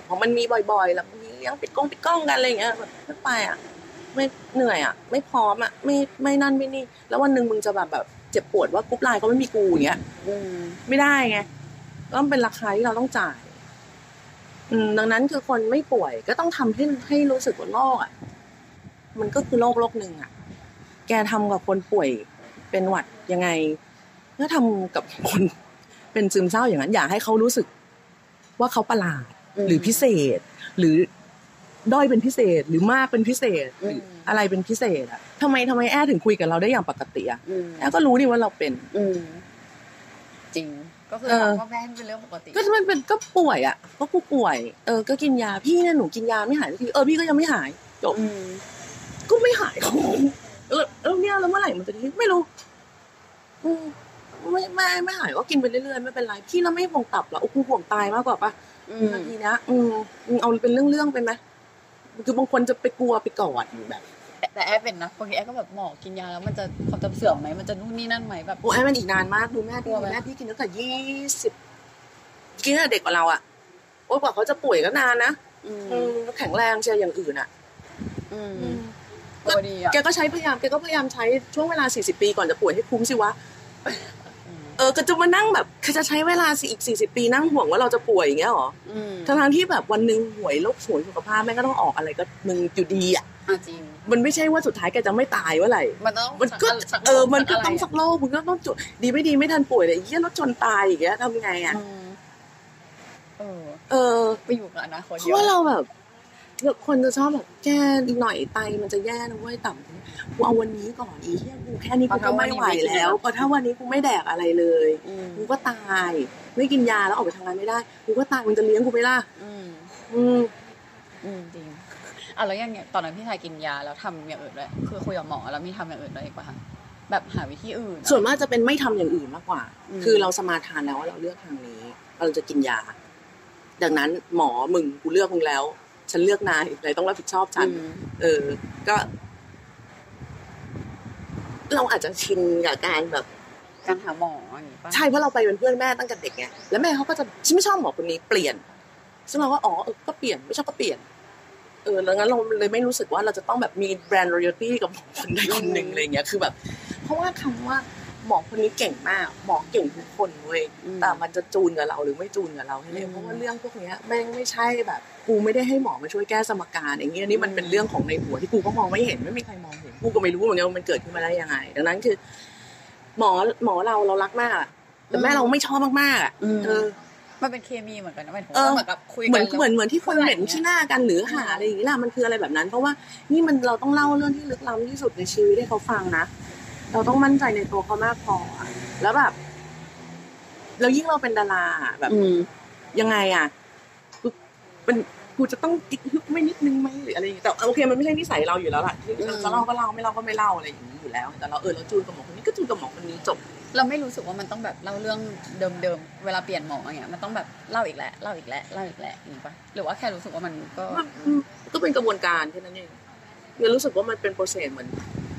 เพราะมันมีบ่อยๆแล้วมีเลี้ยงปิดกล้องกันอะไรอย่างเงี้ยแบบไม่ไปอ่ะไม่เหนื่อยอ่ะไม่พร้อมอ่ะไม่นั่นไม่นี่แล้ววันนึงมึงจะแบบเจ็บปวดว่ากรุ๊ปไลน์ก็ไม่มีกูอย่างเงี้ยไม่ได้ไงก็เป็นราคาที่เราต้องจ่ายดังนั้นคือคนไม่ป่วยก็ต้องทำให้รู้สึกว่าโรคอ่ะมันก็คือโรคนึงอ่ะแกทำกับคนป่วยเป็นหวัดยังไงก็ทำกับคนเป็นซึมเศร้าอย่างนั้นอยากให้เขารู้สึกว่าเขาประหลาดหรือพิเศษหรือด้อยเป็นพิเศษหรือมากเป็นพิเศษหรืออะไรเป็นพิเศษอ่ะทำไมแอถึงคุยกับเราได้อย่างปกติอ่ะแอก็รู้ดิว่าเราเป็นจริงก็คือเราก็แม่เป็นเรื่องปกติก็มันเป็นก็ป่วยอ่ะก็กูป่วยก็กินยาพี่เนี่ยหนูกินยาไม่หายสักทีพี่ก็ยังไม่หายจบก็ไม่หายของแล้วเนี่ยแล้วเมื่อไหร่มันจะดีไม่รู้ไม่หายก็กินไปเรื่อยๆไม่เป็นไรพี่เราไม่ห่วงตับหรอกกูห่วงตายมากกว่าป่ะบางทีนะเอาเป็นเรื่องไปไหมคือบางคนจะไปกลัวไปกอดอยู่แบบแต่แอเป็นนะบางทีแอก็แบบหมอกินยาแล้วมันจะความจำเสื่อมไหมมันจะนู่นนี่นั่นไหมแบบโอ้แอมันอีกนานมากดูแม่พี่กินตั้งแต่20กินตั้งแต่เด็กกว่าเราอ่ะโอ้กว่าเขาจะป่วยก็นานนะแข็งแรงเชียร์อย่างอื่นอ่ะแกก็ใช้พยายามใช้ช่วงเวลา40ปีก่อนจะป่วยให้คุ้มสิวะก็จะมานั่งแบบจะใช้เวลาอีก40 ปีนั่งห่วงว่าเราจะป่วยอย่างเงี้ยหรอทั้งที่แบบวันนึงหวยโรคสวยสุขภาพแม่ก็ต้องออกอะไรก็มึงอยู่ดีอ่ะจริงมันไม่ใช่ว่าสุดท้ายแกจะไม่ตายว่าอะไรมันก็มันก็ต้องสักโลกมึงก็ต้องจุดดีไม่ดีไม่ทันป่วยเลยเหี้ยรถชนตายอย่างเงี้ยทำไงอ่ะไปอยู่กับอนาคตเยอะเพราะว่าเราแบบคนจะชอบแบบแกหน่อยไตมันจะแย่นะเว้ยต่ำกูเอาวันนี้ก่อนอีเหี้ยกูแค่นี้กูก็ไม่ไหวแล้วก็ถ้าวันนี้กูไม่แดกอะไรเลยกูก็ตายไม่กินยาแล้วออกไปทำงานไม่ได้กูก็ตายมันจะเลี้ยงกูไม่ล่ะจริงอ่ะแล้วอย่างเงี้ยตอนนั้นพี่ชายกินยาแล้วทำอย่างอื่นเลยคือคุยกับหมอแล้วมีทำอย่างอื่นอะไรอีกป่ะคะแบบหาวิธีอื่นส่วนมากจะเป็นไม่ทำอย่างอื่นมากกว่าคือเราสมาทานแล้วว่าเราเลือกทางนี้เราจะกินยาดังนั้นหมอมึงกูเลือกมึงแล้วฉันเลือกนายนายต้องรับผิดชอบฉันก็เราอาจจะชินกับการแบบการหาหมออย่างนี้ป่ะใช่เพราะเราไปเป็นเพื่อนแม่ตั้งแต่เด็กไงแล้วแม่เขาก็จะฉันไม่ชอบหมอคนนี้เปลี่ยนซึ่งเราก็อ๋อก็เปลี่ยนไม่ชอบก็เปลี่ยนแล้วงั้นเราเลยไม่รู้สึกว่าเราจะต้องแบบมีแบรนด์รอยัลตี้กับหมอคนใดคนหนึ่งอะไรเงี้ยคือแบบเพราะว่าคำว่า หมอคนนี้เก่งมากหมอเก่งทุกคนเว้ยแต่มันจะจูนกับเราหรือไม่จูนกับเราให้เลยเพราะว่าเรื่องพวกนี้แม่งไม่ใช่แบบกูไม่ได้ให้หมอมาช่วยแก้สมการอย่างเงี้ยนี่มันเป็นเรื่องของในหัวที่กูก็มองไม่เห็นไม่มีใครมองเห็นกูก็ไม่รู้เหมือนกันมันเกิดขึ้นมาได้ยังไงดังนั้นคือหมอเรารักมากแต่แม่เราไม่ชอบมากๆอ่ะมันเป็นเคมีเหมือนกันนะมันเหมือนกับคุยกันเหมือนที่คนเหม็นที่หน้ากันหรือหาอะไรอย่างงี้ล่ะมันคืออะไรแบบนั้นเพราะว่านี่มันเราต้องเล่าเรื่องที่ลึกล้ำที่สุดในชีวิตให้เขาฟังนะเราต้องมั่นใจในตัวเขามากพอแล้วแบบแล้วยิ่งเราเป็นดาราแบบยังไงอ่ะมันกูจะต้องกิ๊กฮึกไม่นิดนึงมั้ยหรืออะไรอย่างเงี้ยแต่โอเคมันไม่ใช่นิสัยเราอยู่แล้วล่ะที่จะเล่าก็เล่าไม่เล่าก็ไม่เล่าอะไรอย่างงี้อยู่แล้วแต่เราเราจูนกับหมอคนนี้ก็จูนกับหมอคนนี้จบเราไม่รู้สึกว่ามันต้องแบบเล่าเรื่องเดิมๆเวลาเปลี่ยนหมออย่างเงี้ยมันต้องแบบเล่าอีกแล้วอย่างงี้ป่ะหรือว่าแค่รู้สึกว่ามันก็เป็นกระบวนการแค่นั้นเองเรารู้สึกว่ามันเป็นโปรเซสเหมือน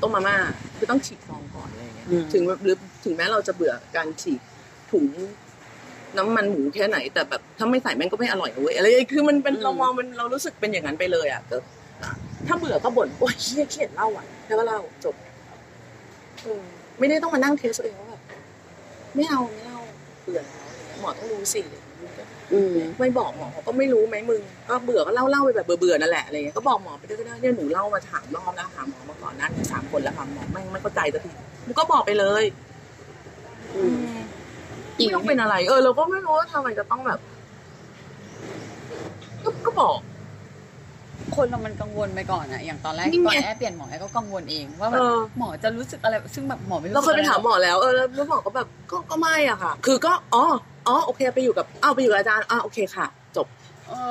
ต้มมาม่าคือต้องฉีกฟองก่อนอะไรอย่างเงี้ยถึงแม้เราจะเบื่อการฉีกถุงน้ำมันหมูแค่ไหนแต่แบบถ้าไม่ใส่แม่งก็ไม่อร่อยเว้ยอะไรคือมันเป็นเรามองมันเรารู้สึกเป็นอย่างนั้นไปเลยอ่ะถ้าเบื่อก็บ่นโอ๊ยเครียดเล่าอ่ะแล้วก็เล่าจบไม่ได้ต้องมานั่งเทสตัวเองว่าแบบไม่เอาเบื่อหมอต้องรู้สิไม่บอกหมอเขาก็ไม่รู้ไหมมึงก็เบื่อก็เล่าไปแบบเบื่อนั่นแหละอะไรเงี้ยก็บอกหมอไปด้วยก็ได้เนี่ยหนูเล่ามาถามรอบแล้วถามหมอมาก่อนนั่นสามคนแล้วค่ะหมอไม่เข้าใจสักทีมึงก็บอกไปเลยไม่ต้องเป็นอะไรเราก็ไม่รู้ว่าทำไมจะต้องแบบก็บอกคนเรามันกังวลไปก่อนอะอย่างตอนแรกก่อนแอเปลี่ยนหมอแอก็กังวลเองว่าแบบหมอจะรู้สึกอะไรซึ่งแบบหมอไม่รู้เราเคยไปถามหมอแล้วแล้วหมอก็แบบก็ไม่อะค่ะคือก็อ๋อโอเคไปอยู่กับอาจารย์โอเคค่ะจบ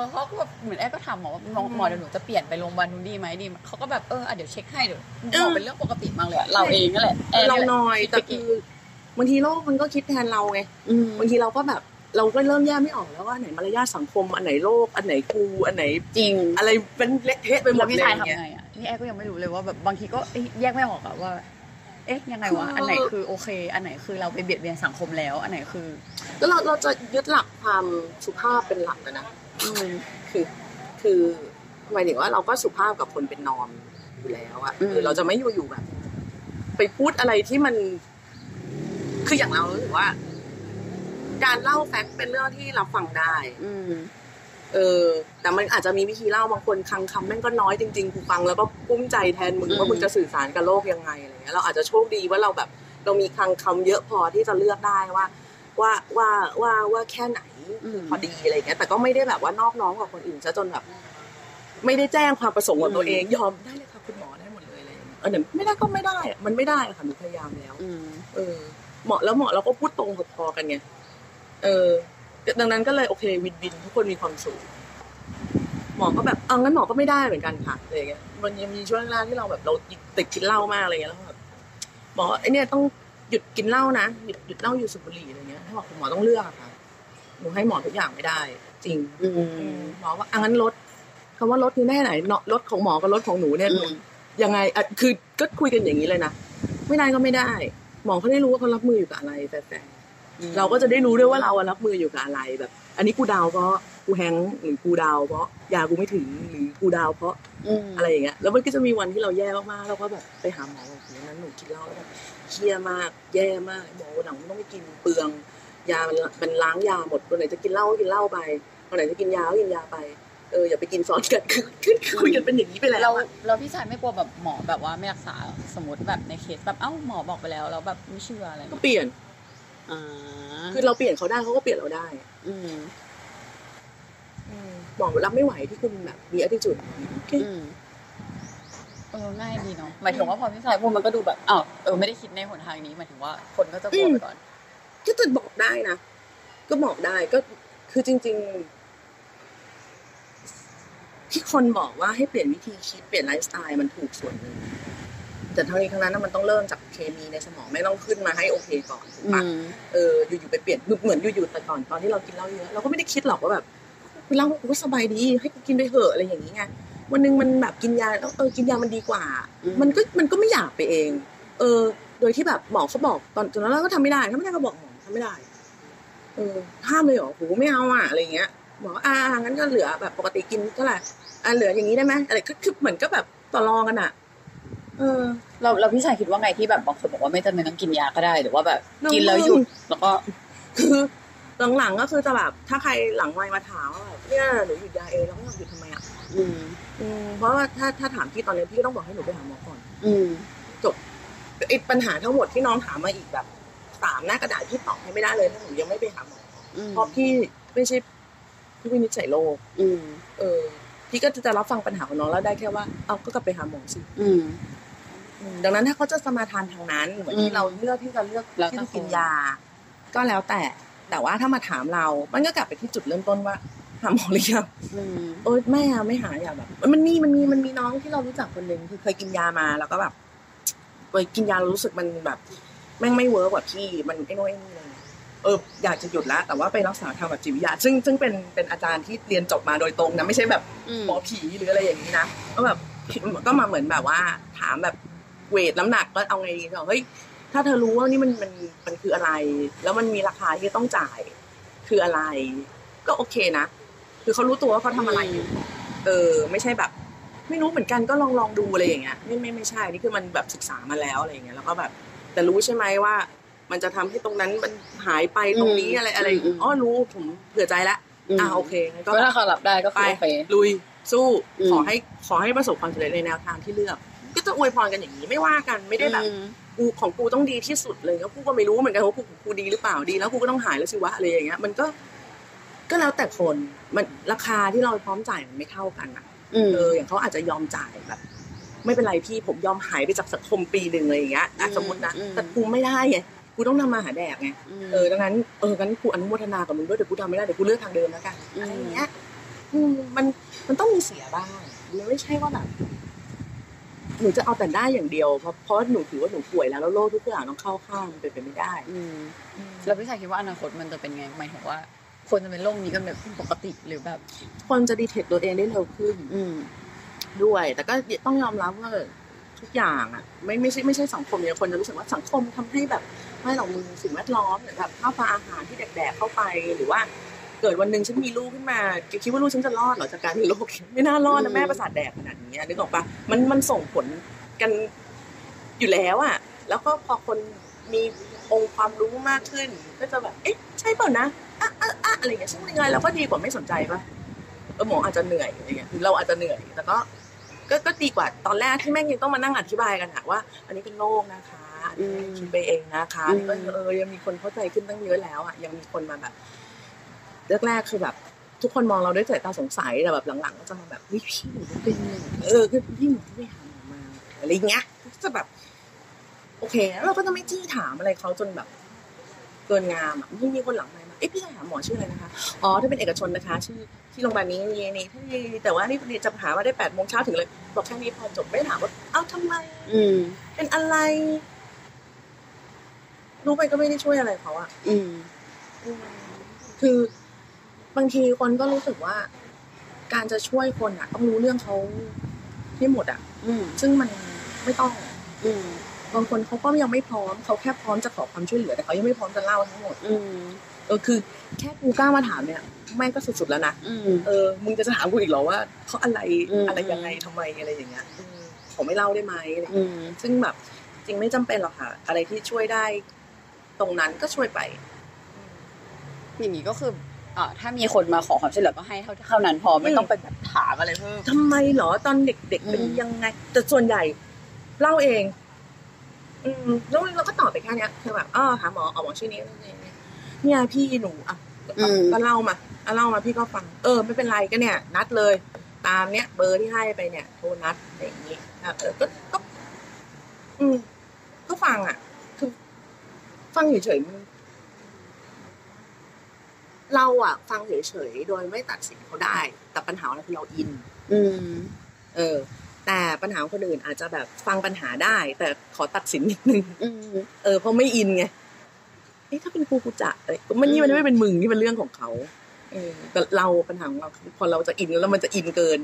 เขาก็แบบเหมือนแอก็ถามหมอว่าหมอเดี๋ยวหนูจะเปลี่ยนไปโรงพยาบาลนู้นดีไหมดีเขาก็แบบเดี๋ยวเช็คให้เดี๋ยวหมอเป็นเรื่องปกติมากเลยเราเองนั่นแหละเราหน่อยแต่คือบางทีโลกมันก็คิดแทนเราไงบางทีเราก็แบบเราก็เริ่มแยกไม่ออกแล้วว่าอันไหนมารยาทสังคมอันไหนโลกอันไหนกูอันไหนจริงอะไรเป็นเละเทะไปหมดเลยเนี่ยทำไงอ่ะนี่แอก็ยังไม่รู้เลยว่าแบบบางทีก็แยกไม่ออกอ่ะว่าเอ๊ะยังไงวะอันไหนคือโอเคอันไหนคือเราไปเบียดเบียนสังคมแล้วอันไหนคือแล้วเราจะยึดหลักความสุภาพเป็นหลักนะคือหมายถึงว่าเราก็สุภาพกับคนเป็นนอมอยู่แล้วอ่ะเราจะไม่อยู่แบบไปพูดอะไรที่มันคืออย่างเรารู้สึกว่าการเล่าแฟกต์เป็นเรื่องที่เราฟังได้แต่มันอาจจะมีวิธีเล่าบางคนคำแม่งก็น้อยจริงๆกูฟังแล้วก็กุ้มใจแทนมึงว่ามึงจะสื่อสารกับโลกยังไงอะไรเงี้ยเราอาจจะโชคดีว่าเราแบบเรามีคำเยอะพอที่จะเลือกได้ว่าแค่ไหนพอดีอะไรเงี้ยแต่ก็ไม่ได้แบบว่านอบน้อมกับคนอื่นซะจนแบบไม่ได้แจ้งความประสงค์ของตัวเองยอมได้เลยค่ะคุณหมอได้หมดเลยอะไรอย่างเงี้ยไม่ได้ก็ไม่ได้มันไม่ได้ค่ะหนูพยายามแล้วเหมาะเราก็พูดตรงพอกันไงดังนั้นก็เลยโอเควินทุกคนมีความสุขหมอก็แบบงั้นหมอก็ไม่ได้เหมือนกันค่ะอะไรเงี้ยมันยังมีช่วงแรกที่เราแบบเราติดกินเหล้ามากอะไรเงี้ยแล้วแบบหมอไอเนี่ยต้องหยุดกินเหล้านะหยุดเหล้าอยู่สูบบุหรี่อะไรเงี้ยให้บอกคุณหมอต้องเลือกค่ะหนูให้หมอทุกอย่างไม่ได้จริงหมอว่างั้นลดคำว่าลดนี่แน่ไหนเนาะลดของหมอกับลดของหนูเนี่ยยังไงคือก็คุยกันอย่างนี้เลยนะไม่ได้ก็ไม่ได้หมอเขาได้รู้ว่าเขารับมืออยู่กับอะไรแต่เราก็จะได้รู้ด้วยว่าเรารับมืออยู่กับอะไรแบบอันนี้กูดาวเพราะกูแฮงหรือกูดาวเพราะยากูไม่ถึงหรือกูดาวเพราะอะไรอย่างเงี้ยแล้วมันก็จะมีวันที่เราแย่มากๆแล้วก็แบบไปหาหมอแบบนั้นหนูกินเหล้าแบบเหี้ยมากแย่มากหมอหนังมันต้องไปกินเปลืองยามันล้างยาหมดวันไหนจะกินเหล้ากินเหล้าไปวันไหนจะกินยาก็กินยาไปอย่าไปกินซ้อนกันคือคุยกันเป็นอย่างนี้ไปแล้วเราพี่ชายไม่กลัวแบบหมอแบบว่าไม่รักษาสมมติแบบในเคสแบบหมอบอกไปแล้วเราแบบไม่เชื่ออะไรก็เปลี่ยนคือเราเปลี่ยนเขาได้เขาก็เปลี่ยนเราได้หมอรับไม่ไหวที่คุณแบบมี attitude ง่ายดีเนาะหมายถึงว่าพอพี่ชายพูดมันก็ดูแบบไม่ได้คิดในหนทางนี้หมายถึงว่าคนก็จะกลัวไปก่อนก็จะบอกได้นะก็บอกได้ก็คือจริงที่คนบอกว่าให้เปลี่ยนวิธีคิดเปลี่ยนไลฟ์สไตล์มันถูกส่วนหนึ่งแต่ทั้งนี้ทั้งนั้นมันต้องเริ่มจากเคมีในสมองไม่ต้องขึ้นมาให้โอเคก่อนถูกปะอยู่ๆไปเปลี่ยนเหมือนอยู่ๆแต่ก่อนตอนที่เรากินเหล้าเยอะเราก็ไม่ได้คิดหรอกว่าแบบกินเหล้ากูสบายดีให้กูกินไปเถอะอะไรอย่างนี้ไงวันนึงมันแบบกินยาแล้วกินยามันดีกว่ามันก็ไม่อยากไปเองโดยที่แบบหมอเขาบอกตอนนั้นเราก็ทำไม่ได้ถ้าไม่ได้ก็บอกหมอทำไม่ได้ห้ามเลยเหรอโหไม่เอาอ่ะอะไรอย่างเงี้ยหมองั้นก็เหลือแบบปกติกินเท่าไหร่เหลืออย่างนี้ได้ไหมอะไรคือเหมือนก็แบบต่อรองกันอ่ะ เราพี่ชายคิดว่าไงที่แบบบางคนบอกว่าไม่จำเป็นต้องกินยาก็ได้หรือว่าแบบกินแล้วหยุดแล้วก็คือหลังๆก็คือจะแบบถ้าใครหลังไมค์มาถามว่าแบบเนี่ยหนูหยุดยาเองแล้วก็หยุดทำไมอ่ะเพราะว่าถ้าถามพี่ตอนนี้พี่ต้องบอกให้หนูไปหาหมอก่อนจบไอ้ปัญหาทั้งหมดที่น้องถามมาอีกแบบ3หน้ากระดาษพี่ตอบให้ไม่ได้เลยถ้าหนูยังไม่ไปหาหมอเพราะพี่ไม่ใช่พี่วินิจฉัยโรคพี่ก็จะรับฟังปัญหาของน้องแล้วได้แค่ว่าเอาก็กลับไปหาหมอสิดังนั้นถ้าเขาจะสมาทานทางนั้นเหมือนที่เราเลือกที่จะเลือกที่จะกินยาก็แล้วแต่ว่าถ้ามาถามเรามันก็กลับไปที่จุดเริ่มต้นว่าหาหมอหรือยังแม่ไม่หาอย่างแบบมันมีน้องที่เรารู้จักคนนึงคือเคยกินยามาแล้วก็แบบไปกินยาเรารู้สึกมันแบบแม่งไม่เวิร์กกว่าพี่มันไอ้โน่นไอ้นี่เลยอยากจะหยุดละแต่ว่าไปรักษาทางแบบจิตวิทยาซึ่งเป็นอาจารย์ที่เรียนจบมาโดยตรงนะไม่ใช่แบบหมอผีหรืออะไรอย่างนี้นะก็แบบก็มาเหมือนแบบว่าถามแบบเวทน้ำหนักก็เอาไงดีเฮ้ยถ้าเธอรู้ว่านี่มันคืออะไรแล้วมันมีราคาที่ต้องจ่ายคืออะไรก็โอเคนะคือเขารู้ตัวว่าเขาทำอะไรอยู่ไม่ใช่แบบไม่รู้เหมือนกันก็ลองดูอะไรอย่างเงี้ยไม่ใช่นี่คือมันแบบศึกษามาแล้วอะไรอย่างเงี้ยแล้วก็แบบแต่รู้ใช่ไหมว่ามันจะทำให้ตรงนั้นมันหายไปตรงนี้อะไรอ๋อรู้ผมเผื่อใจละโอเคก็ถ้าเขาหลับได้ก็ไปลุยสู้ขอให้ประสบความสำเร็จในแนวทางที่เลือกก็จะอวยพรกันอย่างนี้ไม่ว่ากันไม่ได้แบบกูของกูต้องดีที่สุดเลยแล้วกูก็ไม่รู้เหมือนกันว่ากูดีหรือเปล่าดีแล้วกูก็ต้องหายแล้วสิวะอะไรอย่างเงี้ยมันก็แล้วแต่คนมันราคาที่เราพร้อมจ่ายมันไม่เท่ากันอ่ะอย่างเขาอาจจะยอมจ่ายแบบไม่เป็นไรพี่ผมยอมหายไปจากสังคมปีนึงอะไรอย่างเงี้ยสมมตินะแต่กูไม่ได้ไงกูต้องทำมาหาแดกไงดังนั้นงั้นกูอนุโมทนากับมึงด้วยแต่กูทำไม่ได้เดี๋ยวกูเลือกทางเดิมแล้วกันอะไรอย่างเงี้ยมันต้องมีเสียบ้างมันไม่ใช่ว่าแบบหนูจะเอาแต่ได้อย่างเดียวเพราะหนูถือว่าหนูป่วยแล้วโรคทุกอย่างต้องเข้าข้างมันเป็นไปไม่ได้แล้วพี่ชายคิดว่าอนาคตมันจะเป็นไงหมายถึงว่าคนจะเป็นโรคนี้กันแบบปกติหรือแบบคนจะดีเทคตัวเองได้เร็วขึ้นด้วยแต่ก็ต้องยอมรับว่าทุกอย่างอ่ะไม่ใช่สังคมเนี่ยคนจะรู้สึกว่าสังคมทำให้แบบไม่หรอกมึงสิ่งแวดล้อมหรือแบบข้าวปลาอาหารที่แดกๆเข้าไปหรือว่าเกิดวันนึงฉันมีลูกขึ้นมาคิดว่าลูกฉันจะรอดหรอจากการมีลูกไม่น่ารอดนะแม่ประสาทแดกขนาดนี้นึกออกปะมันส่งผลกันอยู่แล้วอ่ะแล้วก็พอคนมีองค์ความรู้มากขึ้นก็จะแบบเอ๊ะใช่เปล่านะอ่ะอะไรอย่างเงี้ยซึ่งยังไงเราก็ดีกว่าไม่สนใจปะหมออาจจะเหนื่อยอะไรเงี้ยเราอาจจะเหนื่อยแต่ก็ดีกว่าตอนแรกที่แม่งยังต้องมานั่งอธิบายกันค่ะว่าอันนี้เป็นโรคนะคะคิดไปเองนะคะยังมีคนเข้าใจขึ้นตั้งเยอะแล้วอ่ะยังมีคนมาแบบแรกๆคือแบบทุกคนมองเราด้วยสายตาสงสัยแต่แบบหลังๆก็จะมาแบบเฮ้ยพี่หนูเป็นคือพี่หนูไม่หาหมอมาอะไรเงี้ยก็จะแบบโอเคแล้วเราก็จะไม่จี้ถามอะไรเขาจนแบบเกินงามอ่ะยิ่งมีคนหลังมาเอ๊ะพี่จะหาหมอชื่ออะไรนะคะอ๋อถ้าเป็นเอกชนนะคะชื่อที่โรงพยาบาลนี้นี่แต่ว่านี่จะหาว่าได้ 8:00 นถึงเลยบอกแค่นี้พอจบไม่ถามว่าเอ้าทำไมเป็นอะไรรู้ไปก็ไม่ได้ช่วยอะไรเขาอ่ะคือบางทีคนก็รู้สึกว่าการจะช่วยคนอ่ะต้องรู้เรื่องเขาที่หมดอ่ะซึ่งมันไม่ต้องบางคนเขาก็ยังไม่พร้อมเขาแค่พร้อมจะขอความช่วยเหลือแต่เขายังไม่พร้อมจะเล่าทั้งหมดคือแค่กูกล้ามาถามเนี่ยแม่ก็สุดๆแล้วนะมึงจะถามกูอีกเหรอว่าเขาอะไรยังไงทำไมอะไรอย่างเงี้ยขอไม่เล่าได้ไหมอะไรซึ่งแบบจริงไม่จำเป็นหรอกค่ะอะไรที่ช่วยได้ตรงนั้นก็ช่วยไปอย่างนี้ก็คือถ้ามีคนมาขอความช่วยเหลือก็ให้เท่านั้นพอไม่ต้องไปแบบถามอะไรเพิ่มทำไมเหรอตอนเด็กๆเป็นยังไงแต่ส่วนใหญ่เล่าเองแล้วเราก็ตอบไปแค่นี้คือแบบหาหมอหมอชื่อนี้เนี่ยพี่หนูอ่ะก็เล่ามาพี่ก็ฟังไม่เป็นไรก็เนี่ยนัดเลยตามเนี้ยเบอร์ที่ให้ไปเนี่ยโทรนัดอะไรอย่างงี้ก็ฟังอ่ะคือฟังเฉยๆเราอ่ะฟังเฉยๆโดยไม่ตัดสินเขาได้แต่ปัญหาเราคือเราอินแต่ปัญหาคนอื่นอาจจะแบบฟังปัญหาได้แต่ขอตัดสินนิดนึงเพราะไม่อินไงถ้าเป็นกูจะมันนี่มันไม่เป็นมึงนี่เป็นเรื่องของเขาแต่เราปัญหาของเราพอเราจะอินแล้วมันจะอินเกิน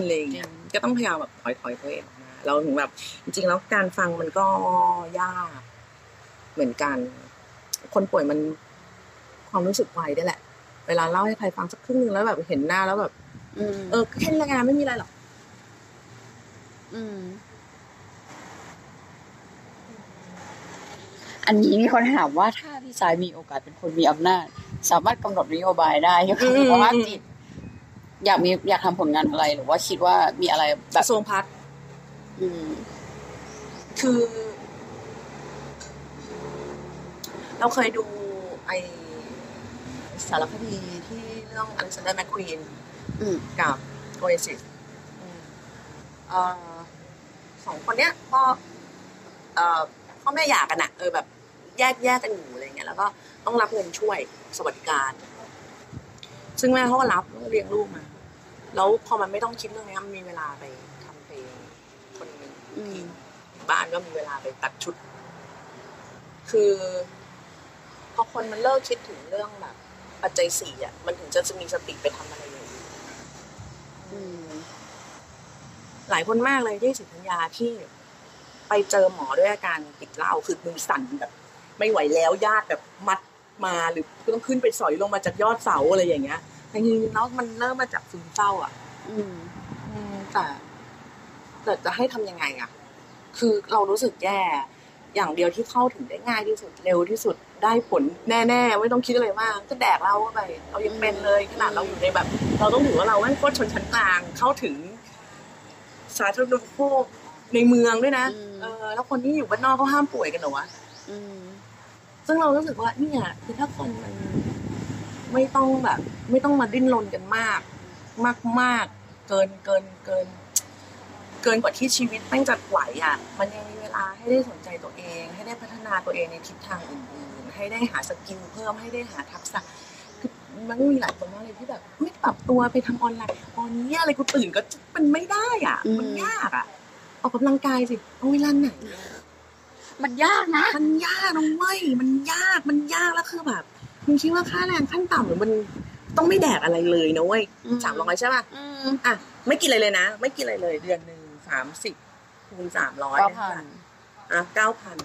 อะไรอย่างเงี้ยก็ต้องพยายามแบบถอยตัวเองออกมาเราถึงแบบจริงๆแล้วการฟังมันก็ยากเหมือนกันคนป่วยมันความรู้สึกไวได้แหละเวลาเล่าให้ใครฟังสักครึ่งนึงแล้วแบบเห็นหน้าแล้วแบบแค่นี้ละงานไม่มีอะไรหรอก อันนี้มีคนถามว่าถ้าพี่สายมีโอกาสเป็นคนมีอำนาจสามารถกำหนดนโยบายได้ก็คือเพราะว่าจิตอยากทำผลงานอะไรหรือว่าคิดว่ามีอะไรแบบกระทรวงพัฒน์คือเราเคยดูไอสารคดีที่เรื่อง Alexander McQueen กับ Oasis สองคนเนี้ยพ่อแม่หย่ากันน่ะแบบแยกกันอยู่อะไรเงี้ยแล้วก็ต้องรับเงินช่วยสวัสดิการซึ่งแม่เขาก็รับเลี้ยงลูกมาแล้วพอมันไม่ต้องคิดเรื่องนี้มันมีเวลาไปทำเพลงคนหนึ่งบ้านก็มีเวลาไปตัดชุดคือพอคนมันเลิกคิดถึงเรื่องแบบปัจจัยสี่อ่ะมันถึงจะมีสติไปทำอะไรอย่างนี้หลายคนมากเลยที่สิทธัญญาที่ไปเจอหมอด้วยอาการติดเหล้าคือมือสั่นแบบไม่ไหวแล้วญาติแบบมัดมาหรือต้องขึ้นไปสอยลงมาจากยอดเสาอะไรอย่างเงี้ยแต่จริงๆแล้วมันเริ่มมาจากซึมเศร้าอ่ะแต่จะให้ทำยังไงอ่ะคือเรารู้สึกแย่อย่างเดียวที่เข้าถึงได้ง่ายที่สุดเร็วที่สุดได้ผลแน่ๆไม่ต้องคิดอะไรมากก็แดกเหล้าเข้าไปเรายังเป็นเลยขนาดเราอยู่ในแบบเราต้องถือว่าเราแม่งโคตรชนชั้นกลางเข้าถึงสาธารณูปโภคในเมืองด้วยนะแล้วคนที่อยู่บ้านนอกเขาห้ามป่วยกันเหรอวะซึ่งเรารู้สึกว่าเนี่ยคือถ้าคนมันไม่ต้องแบบไม่ต้องมาดิ้นรนกันมากเกินกว่าที่ชีวิตแม่งจะไหวอ่ะมันยังมีเวลาให้ได้สนใจตัวเองให้ได้พัฒนาตัวเองในทิศทางอื่นๆให้ได้หาสกิลเพิ่มให้ได้หาทักษะคือมันมีหลายคนมากเลยที่แบบไม่ปรับตัวไปทำออนไลน์ตอนนี้อะไรกูตื่นก็มันไม่ได้อ่ะมันยากอ่ะออกกำลังกายสิเอาเวลาไหนมันยากนะมันยากนะเว้ยมันยากแล้วคือแบบมึงคิดว่าค่าแรงขั้นต่ำหรือมันต้องไม่แดกอะไรเลยนะเว้ย300ใช่ป่ะอ่ะไม่กินอะไรเลยนะไม่กินอะไรเลยเดือนนึง30คูณ300 9,000 อ่ะ 9,000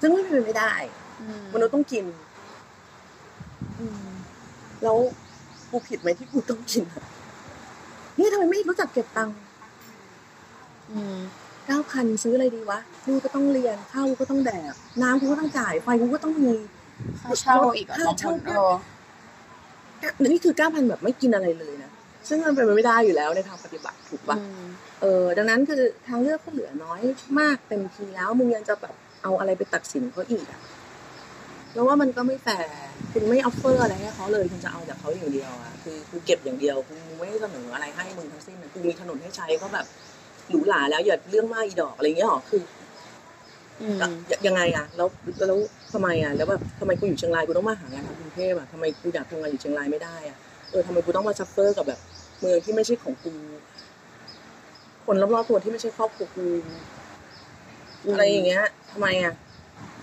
ซึ่งไม่ได้มนุษย์ต้องกินแล้วกูผิดไหมที่กูต้องกินนี่ทำไมไม่รู้จักเก็บตังค์9,000 ซื้ออะไรดีวะลูกก็ต้องเรียนข้าวก็ต้องแดกน้ำกูก็ต้องจ่ายไฟกูก็ต้องมีค่าเช่าอีกอ่ะนี่คือ 9,000 แบบไม่กินอะไรเลยนะซึ่งมันเป็นไปไม่ได้อยู่แล้วในทางปฏิบัติถูกป่ะดังนั้นคือทางเลือกก็เหลือน้อยมากเต็มทีแล้วมึงยังจะแบบเอาอะไรไปตัดสินเขาอีกอ่ะแล้วว่ามันก็ไม่แฟร์คุณไม่ออฟเฟอร์อะไรให้เขาเลยคุณจะเอาจากเขาอย่างเดียวอ่ะคือคุณเก็บอย่างเดียวคุณไม่เสนออะไรให้มึงทั้งสิ้นนะคุณมีถนนให้ใช้ก็แบบหรูหราแล้วอย่าเรื่องมากอีดอกอะไรอย่างเงี้ยหรอคือยังไงอ่ะแล้วทำไมอ่ะแล้วแบบทำไมกูอยู่เชียงรายกูต้องมาหางานกรุงเทพอ่ะทำไมกูอยากทำงานอยู่เชียงรายไม่ได้อ่ะทำไมกูต้องมาซัฟเฟอร์กับแบบเมืองที่ไม่ใช่ของกูคนรอบๆตัวที่ไม่ใช่ครอบครัวกูอะไรอย่างเงี้ยทำไมอ่ะ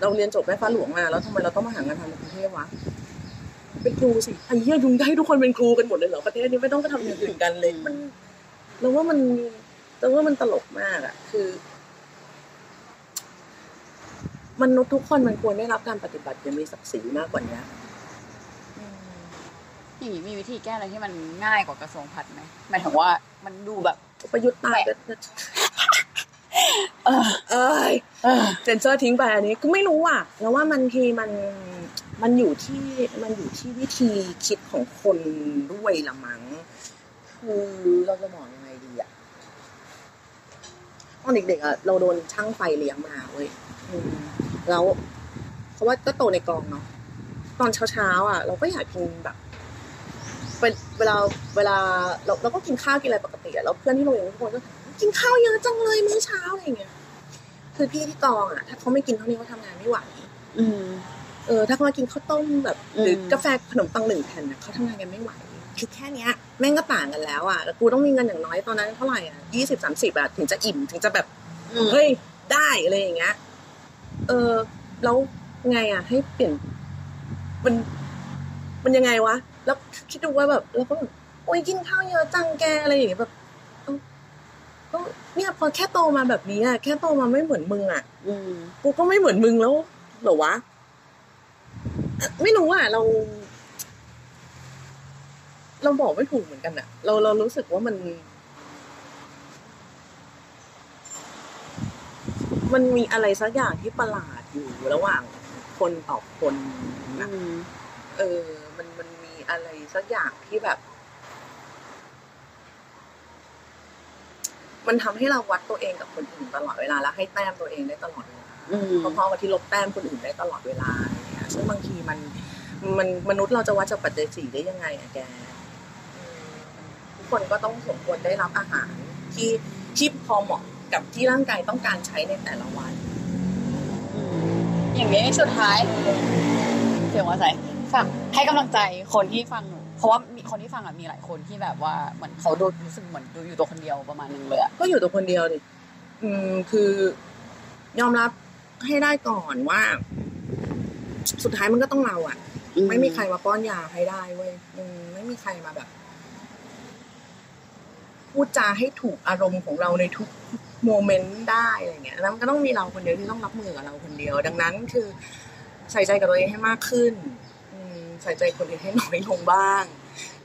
เราเรียนจบแม่ฟ้าหลวงมาแล้วทำไมเราต้องมาหางานทำในกรุงเทพวะเป็นครูสิไอ้เหี้ยยุงได้ทุกคนเป็นครูกันหมดเลยเหรอประเทศนี้ไม่ต้องไปทำอย่างอื่นกันเลยมันเราว่ามันตลกมากอ่ะคือมนุษย์ทุกคนมันควรได้รับการปฏิบัติอย่างมีศักดิ์ศรีมากกว่านี้อย่างนี้มีวิธีแก้อะไรที่มันง่ายกว่ากระทรวงพัฒน์ไหมหมายถึงว่ามันดูแบบประยุทธ์ตายเซนเซอร์ทิ้งไปอันนี้ก็ไม่รู้อ่ะแล้วว่ามันทีมันอยู่ที่วิธีคิดของคนด้วยละมั้งคือเราจะมองยังไงดีอ่ะตอนเด็กๆอ่ะเราโดนช่างไฟเลี้ยงมาเว้ยแล้วเพราะว่าก็โตในกองเนาะตอนเช้าๆอ่ะเราก็อยากกินแบบเวลาเราก็กินข้าวกินอะไรปกติอ่ะแล้วเพื่อนที่โรงเรียนทุกคนก็กินข้าวเยอะจังเลยมื้อเช้าอะไรอย่างเงี้ยคือพี่ที่กองอ่ะถ้าเขาไม่กินเท่านี้เขาทำงานไม่ไหวถ้าเขามากินข้าวต้มแบบหรือกาแฟขนมปังหนึ่งแผ่นเขาทำงานกันไม่ไหวคือแค่เนี้ยแม่งก็ต่างกันแล้วอ่ะแล้วกูต้องมีเงินอย่างน้อยตอนนั้นเท่าไหร่อ่ะ20-30อ่ะถึงจะอิ่มถึงจะแบบเฮ้ยได้อะไรอย่างเงี้ยแล้วไงอ่ะให้เปลี่ยนมันยังไงวะแล้วคิดดูว่าแบบแล้วก็โอ๊ยกินข้าวเยอะจังแกอะไรอย่างเงี้ยแบบก็เนี่ยพอแค่โตมาแบบนี้อ่ะแค่โตมาไม่เหมือนมึงอ่ะกูก็ไม่เหมือนมึงแล้วเหรอวะไม่รู้อ่ะเราบอกไม่ถูกเหมือนกันอ่ะเรารู้สึกว่ามัน มันมีอะไรสักอย่างที่ประหลาดอยู่ระหว่างคนต่อคนนะมันมีอะไรสักอย่างที่แบบมันทำให้เราวัดตัวเองกับคนอื่นตลอดเวลาแล้วให้แต้มตัวเองได้ตลอดเวลาเพราะว่าที่ลบแต้มคนอื่นได้ตลอดเวลาเนี่ยซึ่งบางทีมันมนุษย์เราจะวัดจากปัจจัย4ได้ยังไงอะแกทุกคนก็ต้องสมควรได้รับอาหารที่พอเหมาะกับที่ร่างกายต้องการใช้ในแต่ละวันอย่างนี้สุดท้ายเสียงว่าใส่ฟังให้กำลังใจคนที่ฟังหนูเพราะว่ามีคนที่ฟังอ่ะมีหลายคนที่แบบว่าเหมือนเขาดูรู้สึกเหมือนดูอยู่ตัวคนเดียวประมาณนึงเลยก็อยู่ตัวคนเดียวดิคือยอมรับให้ได้ก่อนว่าสุดท้ายมันก็ต้องเราอ่ะไม่มีใครมาป้อนยาให้ได้เว้ยไม่มีใครมาแบบพูดจาให้ถูกอารมณ์ของเราในทุกโมเมนต์ได้อะไรเงี้ยแล้วมันก็ต้องมีเราคนเดียวที่ต้องรับมือกับเราคนเดียวดังนั้นคือใส่ใจกับตัวเองให้มากขึ้นใส่ใจคนอื่นให้น้อยลงบ้าง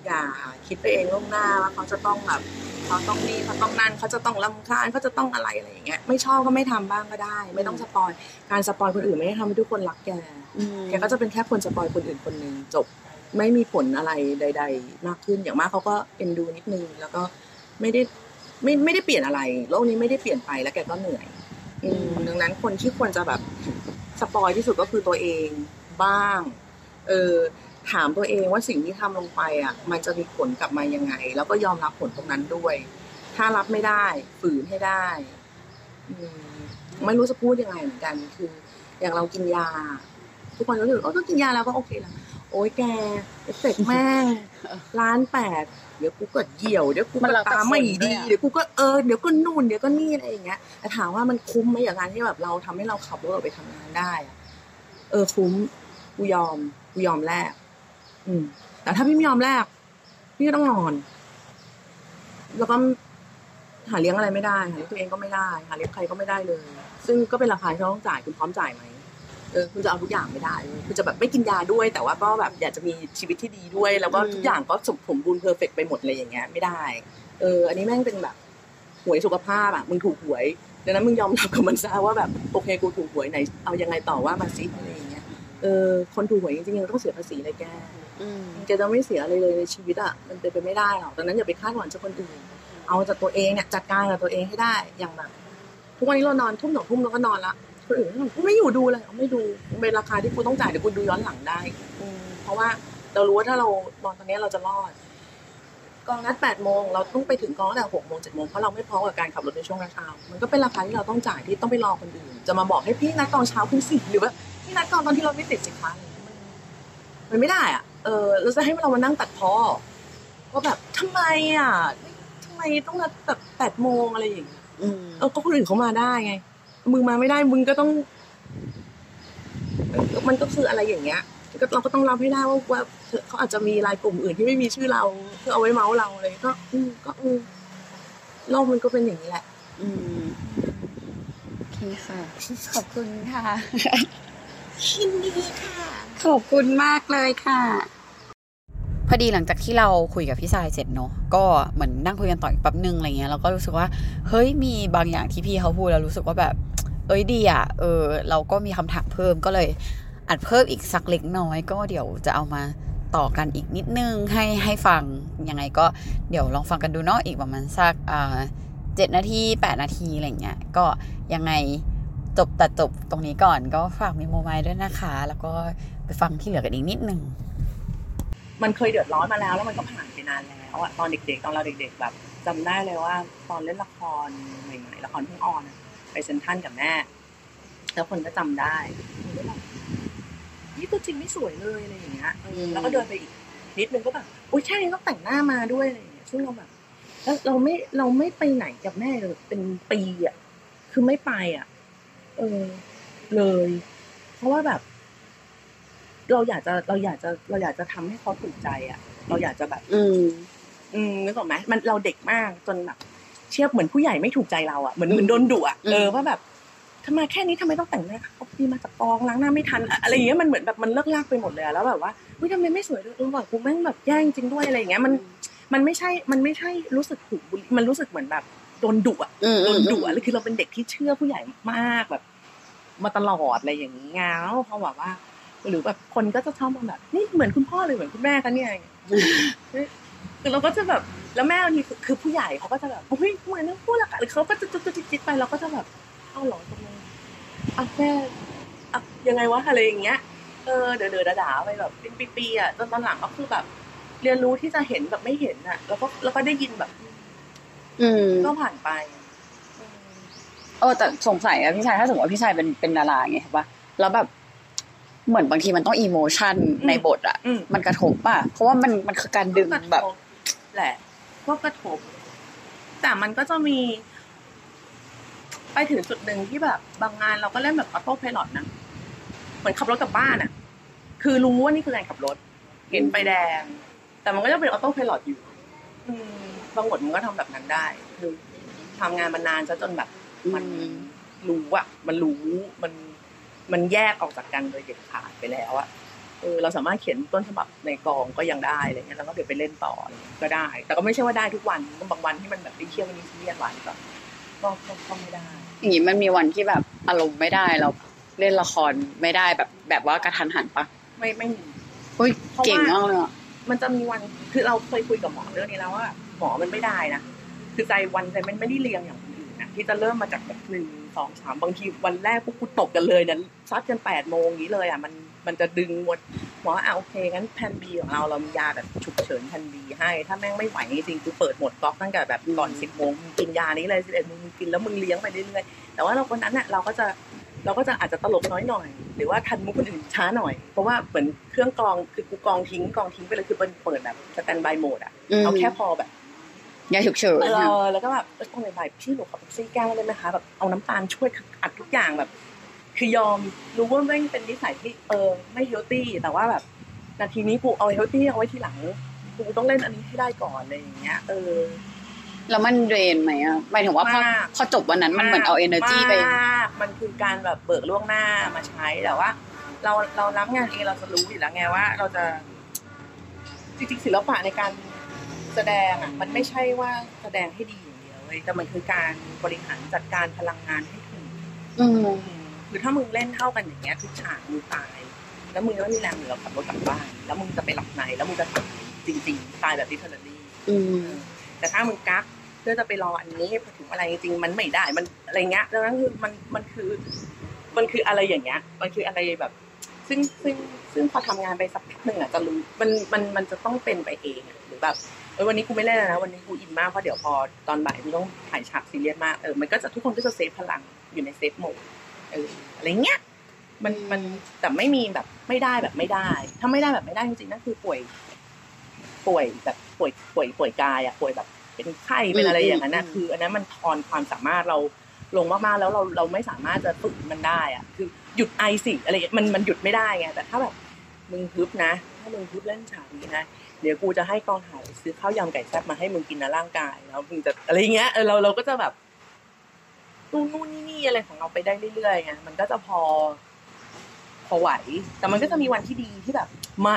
อย่าคิดไปเองล่วงหน้าว่าเขาจะต้องแบบเขาต้องนี่เขาต้องนั่นเขาจะต้องรำคาญเขาจะต้องอะไรอะไรอย่างเงี้ยไม่ชอบก็ไม่ทำบ้างก็ได้ไม่ต้องสปอยการสปอยคนอื่นไม่ได้ทำให้ทุกคนรักแกแกก็จะเป็นแค่คนสปอยคนอื่นคนนึงจบไม่มีผลอะไรใดๆมากขึ้นอย่างมากเขาก็เอ็นดูนิดนึงแล้วก็ไม่ได้เปลี่ยนอะไรโลกนี้ไม่ได้เปลี่ยนไปแล้วแกก็เหนื่อยดังนั้นคนที่ควรจะแบบสปอยที่สุดก็คือตัวเองบ้างถามตัวเองว่าสิ่งที่ทำลงไปอ่ะมันจะมีผลกลับมายังไงแล้วก็ยอมรับผลตรงนั้นด้วยถ้ารับไม่ได้ฝืนให้ได้ไม่รู้จะพูดยังไงเหมือนกันคืออย่างเรากินยาทุกคนก็รู้สึกก็กินยาแล้วก็โอเคแล้วโอ๊ยแกเอฟเฟกต์แม่ง1,800,000เดี๋ยวกูก็เหี่ยวเดี๋ยวกูก็ตาไม่ดีเดี๋ยวกูก็เดี๋ยวก็นู่นเดี๋ยวก็นี่อะไรอย่างเงี้ยแต่ถามว่ามันคุ้มมั้ยอย่างงานที่แบบเราทำให้เราขับรถออกไปทำงานได้อ่ะคุ้มกูยอมแลกแต่ถ้าพี่ไม่ยอมแลกพี่ก็ต้องนอนแล้วก็หาเลี้ยงอะไรไม่ได้หาเลี้ยงตัวเองก็ไม่ได้หาเลี้ยงใครก็ไม่ได้เลยซึ่งก็เป็นราคาที่ต้องจ่ายคุณพร้อมจ่ายมั้ยคุณจะเอาทุกอย่างไม่ได้คุณจะแบบไม่กินยาด้วยแต่ว่าก็แบบอยากจะมีชีวิตที่ดีด้วยแล้วก็ทุกอย่างก็สมบูรณ์เพอร์เฟคไปหมดเลยอย่างเงี้ยไม่ได้อันนี้แม่งเป็นแบบหวยสุขภาพอ่ะมึงถูกหวยดังนั้นมึงยอมรับกับมันซะว่าแบบโอเคกูถูกหวยไหนเอายังไงต่อว่ามาซิอะไรอย่างเงี้ยคนถูกหวยจริงๆต้องเสียภาษีเลยแกแกจะไม่เสียอะไรเลยในชีวิตอ่ะมันเป็นไปไม่ได้หรอกดังนั้นอย่าไปคาดหวังจากคนอื่นเอาจากตัวเองเนี่ยจัดการกับตัวเองให้ได้อย่างแบบทุกวันนี้เรานอนทุ่ม 2:00 นก็นอนละกูไม่อยู่ดูเลยไม่ดูเป็นราคาที่กูต้องจ่ายเดี๋ยวกูดูย้อนหลังได้เพราะว่าเรารู้ว่าถ้าเรานอนตอนนี้เราจะรอดกองนัด 8:00 นเราต้องไปถึงกองตั้งแต่ 6:00 น 7:00 นเพราะเราไม่พร้อมกับการขับรถในช่วงเช้ามันก็เป็นราคาที่เราต้องจ่ายที่ต้องไปรอคนอื่นจะมาบอกให้พี่นัดกองเช้าคุณสิหรือว่าพี่นัดกองตอนที่รถไม่ติดสิคะมันไม่ได้อ่ะเราจะให้เรามานั่งตัดพ้อว่าแบบทำไมอ่ะทำไมต้องนัดแบบ 8:00 นอะไรอย่างเงี้ยก็คนอื่นเขามาได้ไงมึงมาไม่ได้มึงก็ต้องมันก็คืออะไรอย่างเงี้ยเราก็ต้องรับให้ได้ว่าเขาอาจจะมีรายกลุ่มอื่นที่ไม่มีชื่อเราเพื่อเอาไว้เมาส์เราอะไรก็โลกมันก็เป็นอย่างนี้แหละโอเคค่ะขอบคุณค่ะยินดีค่ะขอบคุณมากเลยค่ะพอดีหลังจากที่เราคุยกับพี่ชายเสร็จเนาะก็เหมือนนั่งคุยกันต่ออีกแป๊บนึงอะไรเงี้ยเราก็รู้สึกว่าเฮ้ยมีบางอย่างที่พี่เขาพูดแล้วรู้สึกว่าแบบดีอ่ะเราก็มีคำถามเพิ่มก็เลยอัดเพิ่มอีกสักเล็กน้อยก็เดี๋ยวจะเอามาต่อกันอีกนิดนึงให้ฟังยังไงก็เดี๋ยวลองฟังกันดูเนาะอีกประมาณสัก7 นาที8 นาทีอะไรเงี้ยก็ยังไงจบตรงนี้ก่อนก็ฝากMemoMindด้วยนะคะแล้วก็ไปฟังที่เหลือกันอีกนิดนึงมันเคยเดือดร้อนมาแล้วมันก็ผ่านไปนานแล้วอ่ะตอนเด็กๆตอนเราเด็กๆแบบจำได้เลยว่าตอนเล่นละครใหม่ๆละครเพิ่งออนไปเซ็นทรัลกับแม่แล้วคนก็จำได้นี่ตัวจริงไม่สวยเลยอะไรอย่างเงี้ยแล้วก็เดินไปอีกนิดนึงก็แบบโอ๊ยใช่ต้องแต่งหน้ามาด้วยอะไรอย่างเงี้ยซึ่งเราแบบแล้วเราไม่ไปไหนกับแม่เลยเป็นปีอ่ะคือไม่ไปอ่ะเลยเพราะว่าแบบเราอยากจะทำให้เขาถูกใจอ่ะเราอยากจะแบบนึกออกไหมมันเราเด็กมากจนแบบเชื่อเหมือนผู้ใหญ่ไม่ถูกใจเราอ่ะเหมือนโดนดุอ่ะว่าแบบทำไมแค่นี้ทำไมต้องแต่งหน้าเขาพี่มาจากกองล้างหน้าไม่ทันอะไรอย่างเงี้ยมันเหมือนแบบมันเลิกลากไปหมดเลยแล้วแบบว่าอุ้ยทำไมไม่สวยเลยแบบกูแม่งแบบแย่จริงด้วยอะไรอย่างเงี้ยมันไม่ใช่รู้สึกถูกมันรู้สึกเหมือนแบบ โดนดุอ่ะแล้วคือเราเป็นเด็กที่เชื่อผู้ใหญ่มากแบบมาตลอดอะไรอย่างเงี้ยเพราะว่าหรือแบบคนก็จะชอบมองแบบนี่เหมือนคุณพ่อเลยเหมือนคุณแม่กันเนี่ยคือเราก็จะแบบแล้วแม่บางทีคือผู้ใหญ่เขาก็จะแบบเฮ้ยเหมือนนั่งพูดละกันหรือเขาก็จะจิตไปเราก็จะแบบเอ้าหลงตรงนี้อ่ะแม่อ่ะยังไงวะอะไรอย่างเงี้ยเดือดด่าไปแบบเป็นปีๆอ่ะจนตอนหลังก็คือแบบเรียนรู้ที่จะเห็นแบบไม่เห็นอ่ะแล้วก็ได้ยินแบบก็ผ่านไปแต่สงสัยอ่ะพี่ชายถ้าสมมติว่าพี่ชายเป็นดาราไงใช่ป่ะแล้วแบบเหมือนบางทีมันต้องอีโมชั่นในบทอ่ะมันกระทบป่ะเพราะว่ามันคือการดึงแบบแหละก็กระทบแต่มันก็จะมีไปถึงจุดนึงที่แบบบางงานเราก็เล่นแบบออโต้ไพลอตนะเหมือนขับรถกลับบ้านอ่ะคือรู้ว่านี่คือการขับรถเห็นไฟแดงแต่มันก็ยังเป็นออโต้ไพลอตอยู่บางบทมันก็ทำแบบนั้นได้คือทำงานมานานจนแบบมันรู้อ่ะมันรู้มันแยกออกจากกันโดยเด็ดขาดไปแล้วอ่ะเราสามารถเขียนต้นฉบับในกองก็ยังได้อะไรเงี้ยแล้วก็เก็บไปเล่นต่อก็ได้แต่ก็ไม่ใช่ว่าได้ทุกวันบางวันที่มันแบบไม่เชื่อมันมีเสียหวานก็ไม่ได้อย่างนี้มันมีวันที่แบบอารมณ์ไม่ได้เราเล่นละครไม่ได้แบบว่ากระทันหันปะไม่เฮ้ยเก่งมากเลยอ่ะมันจะมีวันคือเราเคยคุยกับหมอเรื่องนี้แล้วว่าหมอมันไม่ได้นะคือใจวันใจมันไม่ได้เรียงอย่างอื่นนะที่จะเริ่มมาจากแบบหนึ่งสองสามบางทีวันแรกพวกกูตกกันเลยเนี่ยซัดกัน8 โมงนี้เลยอ่ะมันจะดึงหมดหมอโอเคงั้นแผน B ของเรามียาแบบฉุกเฉินแผน B ให้ถ้าแม่งไม่ไหวจริงๆกูเปิดหมดก๊อกตั้งแต่แบบก่อน 10 โมงมึงกินยานี้เลย 11 โมงมึงกินแล้วมึงเลี้ยงไปเรื่อยๆแต่ว่าเราวันนั้นน่ะเราก็จะอาจจะตลกน้อยหน่อยหรือว่าทันมุกคนอื่นช้าหน่อยเพราะว่าเหมือนเครื่องกรองคือกูกรองทิ้งไปเลยคือเปิดแบบสแตนด์บายโหมดอ่ะเอาแค่พอแบบยาฉุกเฉินแล้วก็แบบต้องบ่ายๆพี่หนูขอซี่แก้วได้มั้ยคะแบบเอาน้ำตาลช่วยอัดทุกอย่างแบบคือยอมรู้ว่ามันเป็นนิสัยที่ไม่เฮลตี้แต่ว่าแบบนาทีนี้กูเอาเฮลตี้เอาไว้ทีหลังกูต้องเล่นอันนี้ให้ได้ก่อนอะไรอย่างเงี้ยแล้วมันเดรนไหมอ่ะหมายถึงว่าพอจบวันนั้นมันเหมือนเอา energy ไปมันคือการแบบเบิกล่วงหน้ามาใช้แต่ว่าเรารับงานเองเราจะรู้อยู่แล้วไงว่าเราจะจริงๆศิลปะในการแสดงอ่ะมันไม่ใช่ว่าแสดงให้ดีอย่างเดียวเลยแต่มันคือการบริหารจัดการพลังงานให้ถูกหรือถ้ามึงเล่นเท่ากันอย่างเงี้ยทุกฉากมึงตายแล้วมึงก็ไม่มีแรงเหลือขับรถกลับบ้านแล้วมึงจะไปหลับในแล้วมึงจะตายจริงๆตายแบบดิเทอร์รี่แต่ถ้ามึงกักเพื่อจะไปรออันนี้พอถึงอะไรจริงๆมันไม่ได้มันอะไรเงี้ยแล้วนั่นคือมันคืออะไรอย่างเงี้ยมันคืออะไรแบบซึ่งพอทำงานไปสักพักหนึ่งอ่ะจะรู้มันจะต้องเป็นไปเองหรือแบบวันนี้กูไม่เล่นแล้วนะวันนี้กูอินมากเพราะเดี๋ยวพอตอนบ่ายกูต้องถ่ายฉากซีเรียสมากมันก็จะทุกคนก็จะเซฟพลังอยู่ในเซฟโหมดอะไรเงี้ยมันแต่ไม่มีแบบไม่ได้แบบไม่ได้ถ้าไม่ได้แบบไม่ได้จริงๆนั่นคือป่วยแบบป่วยกายอ่ะป่วยแบบเป็นไข้เป็นอะไรอย่างนั้นน่ะคืออันนั้นมันทอนความสามารถเราลงมากๆแล้วเราไม่สามารถจะฝึกมันได้อ่ะคือหยุดไอสิอะไรมันหยุดไม่ได้ไงแต่ถ้าแบบมึงฮึบนะถ้ามึงฮึบเล่นฉากนี้นะเดี๋ยวกูจะให้กองถ่ายซื้อข้าวยำไก่แซ่บมาให้มึงกินนะร่างกายแล้วมึงจะอะไรเงี้ยเราก็จะแบบนู่นนี่อะไรของเราไปได้เรื่อยๆไงมันก็จะพอไหวแต่มันก็จะมีวันที่ดีที่แบบม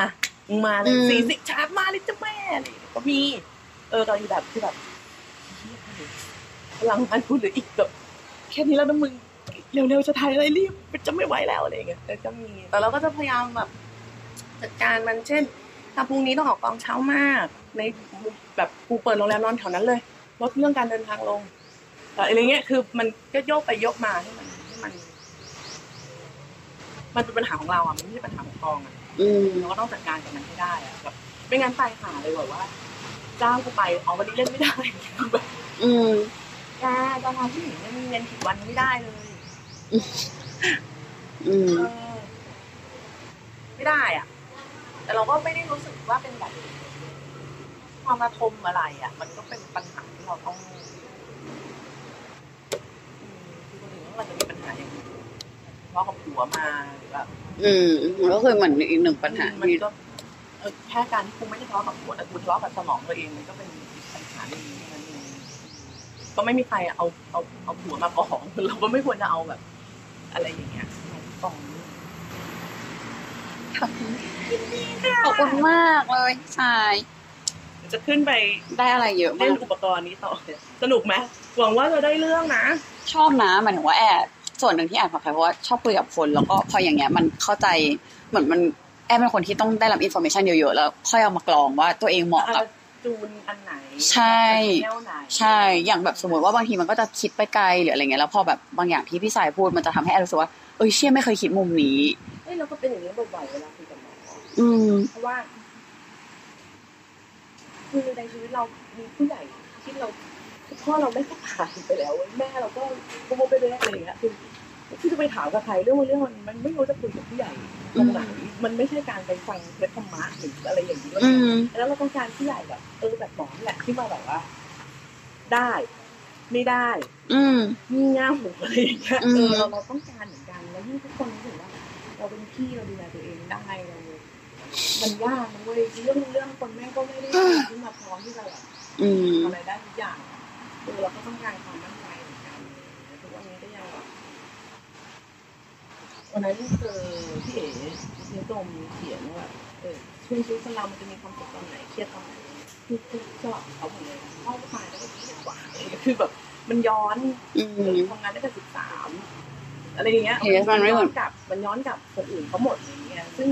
าเลย40ฉากมาเลยจ้ะแม่อะไรก็มีตอนนี้แบบคือแบบพลังงานกูเหลืออีกแบบแค่นี้แล้วนะมึงเร็วๆจะถ่ายอะไรรีบจะไม่ไหวแล้วอะไรเงี้ยก็มีแต่เราก็จะพยายามแบบจัดการมันเช่นถ้าพรุ่งนี้ต้องออกกองเช้ามากในแบบกูเปิดโรงแรมนอนแถวนั้นเลยลดเรื่องการเดินทางลงอะไรเงี้ยคือมันก็โยกไปโยกมาให้มันเป็นปัญหาของเราอ่ะมันไม่ใช่ปัญหาของกองอ่ะเราก็ต้องจัดการกับมันให้ได้อ่ะแบบไม่งั้นตายห่าเลยแบบว่าจ้างกูไปวันนี้เล่นไม่ได้แบบจ้างงานที่ไม่มีเงินผิดวันไม่ได้เลยไม่ได้อ่ะแต่เราก็ไม่ได้รู้สึกว่าเป็นแบบความระทมอะไรอ่ะมันก็เป็นปัญหาที่เราต้องมันจะมีปัญหาอย่างนี้เพราะกับผัวมาแบบมันก็เคยเหมือนอีกหนึ่งปัญหามันก็แค่การที่กูไม่ได้ทะเลาะกับผัวแต่กูทะเลาะกับสมองตัวเองมันก็เป็นปัญหาหนึ่งนั่นเองก็ไม่มีใครเอาผัวมาก่อของเราก็ไม่ควรจะเอาแบบอะไรอย่างเงี้ยก่อขอบคุณมากเลยชาย จะขึ้นไปได้อะไรเยอะมากในอุปกรณ์นี้ต่อสนุกไหมหวังว่าจะได้เรื่องนะชอบนะหมายถึงว่าแอบส่วนหนึ่งที่แอบค่ะเพราะว่าชอบคุยกับคนแล้วก็พออย่างเงี้ยมันเข้าใจเหมือนมันแอบเป็นคนที่ต้องได้รับอินโฟเมชันเยอะๆแล้วค่อยเอามากรองว่าตัวเองเหมาะกับจูนอันไหนใช่ใช่อย่างแบบสมมติว่าบางทีมันก็จะคิดไปไกลหรืออะไรเงี้ยแล้วพอแบบบางอย่างที่พี่สายพูดมันจะทำให้แอบรู้สึกว่าเอ้ยเชี่ยไม่เคยคิดมุมนี้เอ้ยเราก็เป็นอย่างนี้บ่อยๆเวลาคุยกับหมอเพราะว่าคือในชีวิตเรามีผู้ใหญ่ที่เราพ่อเราได้ผ่านไปแล้วแม่เราก็โมไปเรื่อยอะไรอย่างเงี้ยคือจะไปถามกับใครเรื่องมันไม่รู้จะคุยกับผู้ใหญ่ตรงไหนมันไม่ใช่การไปฟังเทปธรรมะหรืออะไรอย่างนี้แล้วเราต้องการผู้ใหญ่แบบแบบหมอแหละที่มาแบบว่าได้ไม่ได้มีง่าหูอะไรอย่างเงี้ยเราต้องการเหมือนกันแล้วยิ่งทุกคนรู้สึกว่าเราเป็นพี่เราดูแลตัวเองได้เรามันยากมันเลยเรื่องคนแม่ก็ไม่ได้ที่มาพร้อมที่เราอะไรได้ทุกอย่างเราก็ต้องการความมั่นใจเหมือนกันทุกวันนี้ก็ยังวันนั้นคือพี่เอ๋นิยมเขียนว่าช่วงชีวิตคนเรามันจะมีความสุขตอนไหนเครียดตอนไหนทุกก็เขาหมดเลยเข้าไปแล้วก็ดีกว่าคือแบบมันย้อนทำงานได้แต่13อะไรอย่างเงี้ยมันย้อนกลับคนอื่นเขาหมดอย่างเงี้ยซึ่ง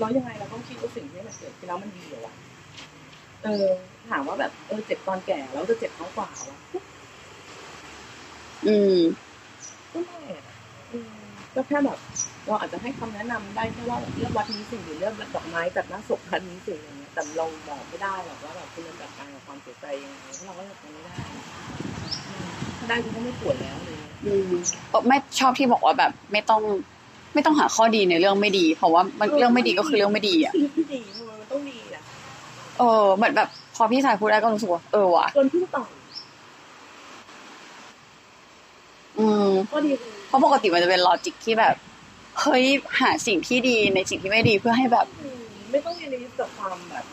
เรายังไงเราต้องคิดว่าสิ่งที่มันเกิดขึ้นแล้วมันดีหรอวะถามว่าแบบเจ็บตอนแก่แล้วจะเจ็บน้อยกว่าวะก็ไม่ก็แค่แบบเราอาจจะให้คำแนะนำได้แค่ว่าเลือกวัดนี้สิ่งหรือเลือกดอกไม้จัดหน้าศพพันนี้สิ่งอย่างเงี้ยแต่เราบอกไม่ได้หรอกว่าแบบคุณจะจัดการกับความเสียใจยังไงเราก็ทำไม่ได้ถ้าได้คุณก็ไม่ปวดแล้วเลยไม่ชอบที่บอกว่าแบบไม่ต้องหาข้อดีในเรื่องไม่ดีเพราะว่าเรื่องไม่ดีก็คือเรื่องไม่ดีอ่ะไม่ดีมันต้องดีอ่ะเหมือนแบบพอพี่สายพูดได้ก็รู้สึกว่าว่ะจนพี่ต่อยก็ดีเพราะปกติมันจะเป็นลอจิกที่แบบเฮ้ยหาสิ่งที่ดีในสิ่งที่ไม่ดีเพื่อให้แบบไม่ต้องยึดติดกับความแบบ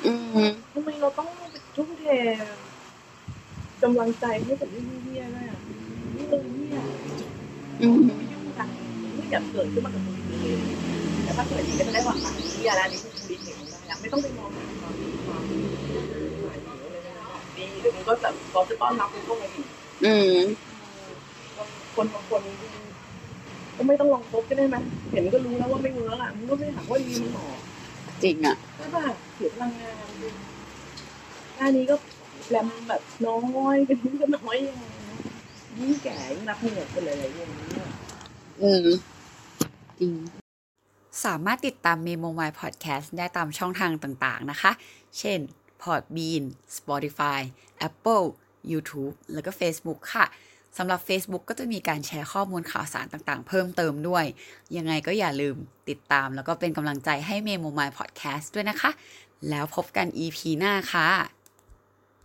ทำไมเราต้องทุ่มเทกำลังใจให้กับเรื่องเหี้ยๆด้วยอ่ะเรื่องเหี้ยไม่ยุ่งกันไม่อยากเกิดขึ้นมากับตัวเองแต่ถ้าเกิดนี้ก็จะได้หวังแบบนี้อะไรนี้คือดีเห็นนะไม่ต้องไปมองดีหรือมันก็จะพร้อมจะต้อนรับมันเข้ามาอีกคนบางคนก็ไม่ต้องลองพบก็ได้ไหมเห็นก็รู้แล้วว่าไม่เวิร์กอ่ะมันก็ไม่ถามว่าดีมันหรอจริงอ่ะใช่ป่ะเสียพลังงานหน้านี้ก็แรมแบบน้อยเป็นที่ก็น้อยยิ่งแก่ยิ่งรับเหงื่อเป็นหลายๆอย่างจริงสามารถติดตาม MemoMind Podcast ได้ตามช่องทางต่างๆนะคะเช่นPodbean, Spotify, Apple, YouTube แล้วก็ Facebook ค่ะสำหรับ Facebook ก็จะมีการแชร์ข้อมูลข่าวสารต่างๆเพิ่มเติมด้วยยังไงก็อย่าลืมติดตามแล้วก็เป็นกำลังใจให้ MemoMind Podcast ด้วยนะคะแล้วพบกัน EP หน้าค่ะ